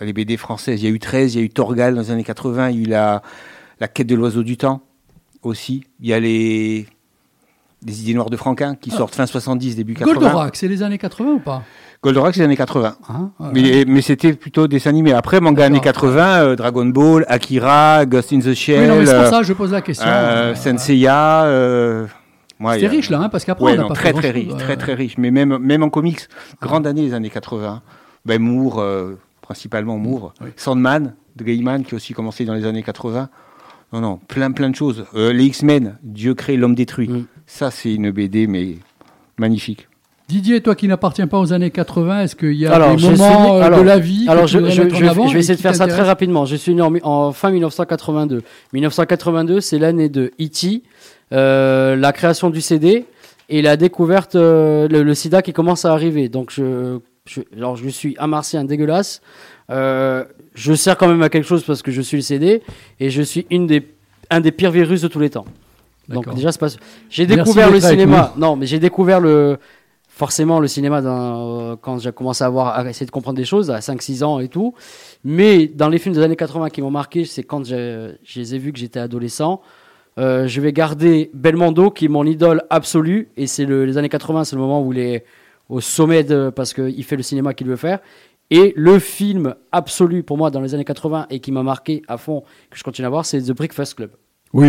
les BD françaises, il y a eu 13, il y a eu Torgal dans les années 80, il y a eu la quête de l'oiseau du temps aussi, il y a les idées noires de Franquin qui sortent fin 70, début 80. Goldorak, c'est les années 80 ou pas? Goldorak, c'est les années 80. Hein, mais c'était plutôt dessin animé. Après, manga années 80, Dragon Ball, Akira, Ghost in the Shell... Oui, non, mais c'est pour ça je pose la question. Senseiya... c'est riche là, hein, parce qu'après on a pas très très riche, très très riche, mais même en comics, grande année des années 80. Ben Moore, principalement Moore, Sandman de Gaiman qui a aussi commencé dans les années 80. Non, plein de choses. Les X-Men, Dieu crée l'homme détruit. Ça c'est une BD mais magnifique. Didier, toi qui n'appartiens pas aux années 80, est-ce qu'il y a des moments de la vie je vais essayer de faire ça très rapidement. Je suis né en fin 1982. 1982, c'est l'année de E.T., la création du CD et la découverte, le sida qui commence à arriver. Donc, je suis un martien dégueulasse. Je sers quand même à quelque chose parce que je suis le CD et je suis un des pires virus de tous les temps. D'accord. Donc, déjà, c'est pas... J'ai découvert le cinéma. Non, mais j'ai découvert forcément le cinéma quand j'ai commencé à essayer de comprendre des choses à 5-6 ans et tout. Mais dans les films des années 80 qui m'ont marqué, c'est quand je les ai vus que j'étais adolescent. Je vais garder Belmondo qui est mon idole absolue et c'est les années 80, c'est le moment où il est au sommet parce qu'il fait le cinéma qu'il veut faire, et le film absolu pour moi dans les années 80 et qui m'a marqué à fond, que je continue à voir, c'est The Breakfast Club. You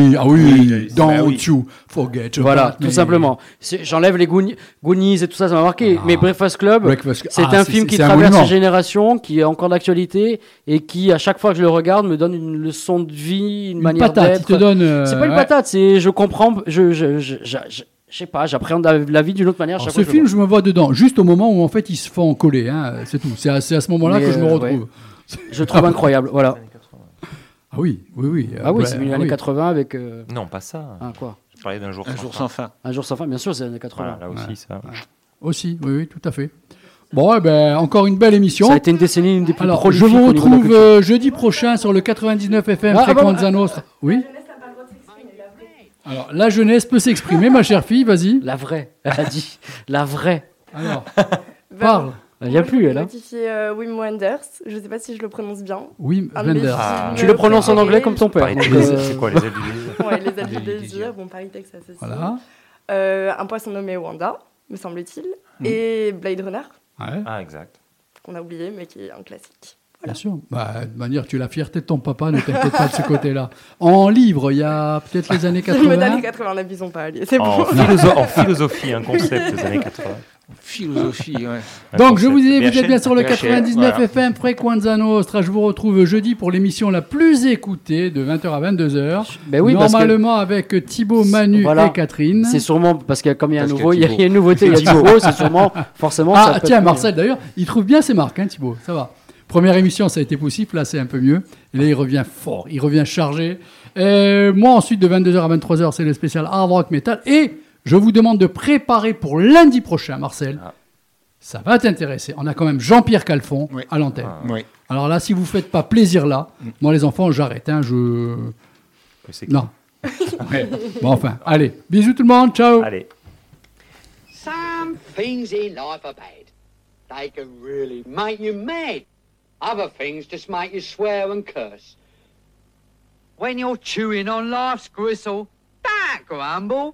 forget. Voilà, tout simplement. J'enlève les Goonies et tout ça m'a marqué. Mais Breakfast Club, c'est un film qui traverse les générations, qui est encore d'actualité et qui, à chaque fois que je le regarde, me donne une leçon de vie, une manière d'être. C'est pas une patate, c'est je comprends, je sais pas, j'appréhende la vie d'une autre manière. Alors, ce film, je me vois dedans, juste au moment où en fait ils se font coller. C'est tout. C'est à ce moment-là que je me retrouve. Je trouve incroyable, voilà. Ah oui, oui, oui. Ah oui, c'est les années 80 avec... Non, pas ça. Ah, quoi ? Je parlais d'un jour sans fin. Un jour sans fin, bien sûr, c'est les années 80. Voilà, là aussi, ça. Ouais. Aussi, oui, oui, tout à fait. Bon, eh ben, encore une belle émission. Ça a été une décennie, une des plus prolifiques. Alors, je vous retrouve jeudi prochain sur le 99 FM Fréquence Zano. Oui. Alors, la jeunesse peut s'exprimer, ma chère fille, vas-y. La vraie, elle a dit. La vraie. Alors, parle. Il n'y a plus, elle. Notifié Wim Wenders. Je ne sais pas si je le prononce bien. Wim Wenders. Tu le prononces en anglais comme ton père. C'est quoi, les ailes du désir ? Ouais, les ailes du désir. Bon, Paris, Texas aussi. Voilà. Un poisson nommé Wanda, me semble-t-il. Et Blade Runner. Ouais. Ah, exact. Qu'on a oublié, mais qui est un classique. Voilà. Bien sûr. Bah, de manière, tu as la fierté de ton papa, ne t'inquiète pas de ce côté-là. En livre, il y a peut-être les années 80. Les années 80, n'abusons pas, allez, c'est bon. En philosophie, un concept des années 80. Philosophie, ouais. Donc, je vous disais, vous êtes bien sur le 99 FM, Frequenza Nostra. Je vous retrouve jeudi pour l'émission la plus écoutée de 20h à 22h. Ben oui, normalement, parce que... avec Thibaut, Manu et Catherine. C'est sûrement, parce que comme il y a un nouveau, il y a une nouveauté, il y a Thibaut, c'est sûrement, forcément. Ah, ça peut tiens, Marcel, d'ailleurs, il trouve bien ses marques, hein, Thibaut, ça va. Première émission, ça a été possible. Là, c'est un peu mieux. Et là, il revient fort. Il revient chargé. Et moi, ensuite, de 22h à 23h, c'est le spécial Hard Rock Metal. Et je vous demande de préparer pour lundi prochain, Marcel. Ah. Ça va t'intéresser. On a quand même Jean-Pierre Calfon à l'antenne. Ah. Oui. Alors là, si vous ne faites pas plaisir là, moi, les enfants, j'arrête. Hein, c'est non. Bon, enfin, allez. Bisous tout le monde. Ciao. Allez. Some things in life are bad. They can really make you mad. Other things just make you swear and curse. When you're chewing on life's gristle, don't grumble,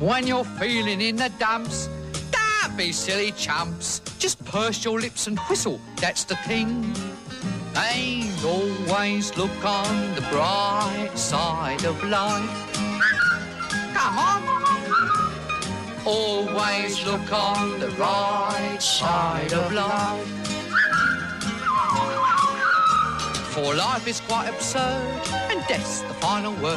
When you're feeling in the dumps, don't be silly chumps, just purse your lips and whistle, that's the thing. And always look on the bright side of life. Come on! Always look on the right side of life. For life is quite absurd, and death's the final word.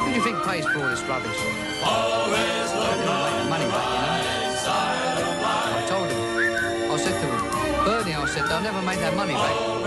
Who do you think pays for all this rubbish? Always look on the money back, I told him. I said to him, Bernie, I said, they'll never make that money back.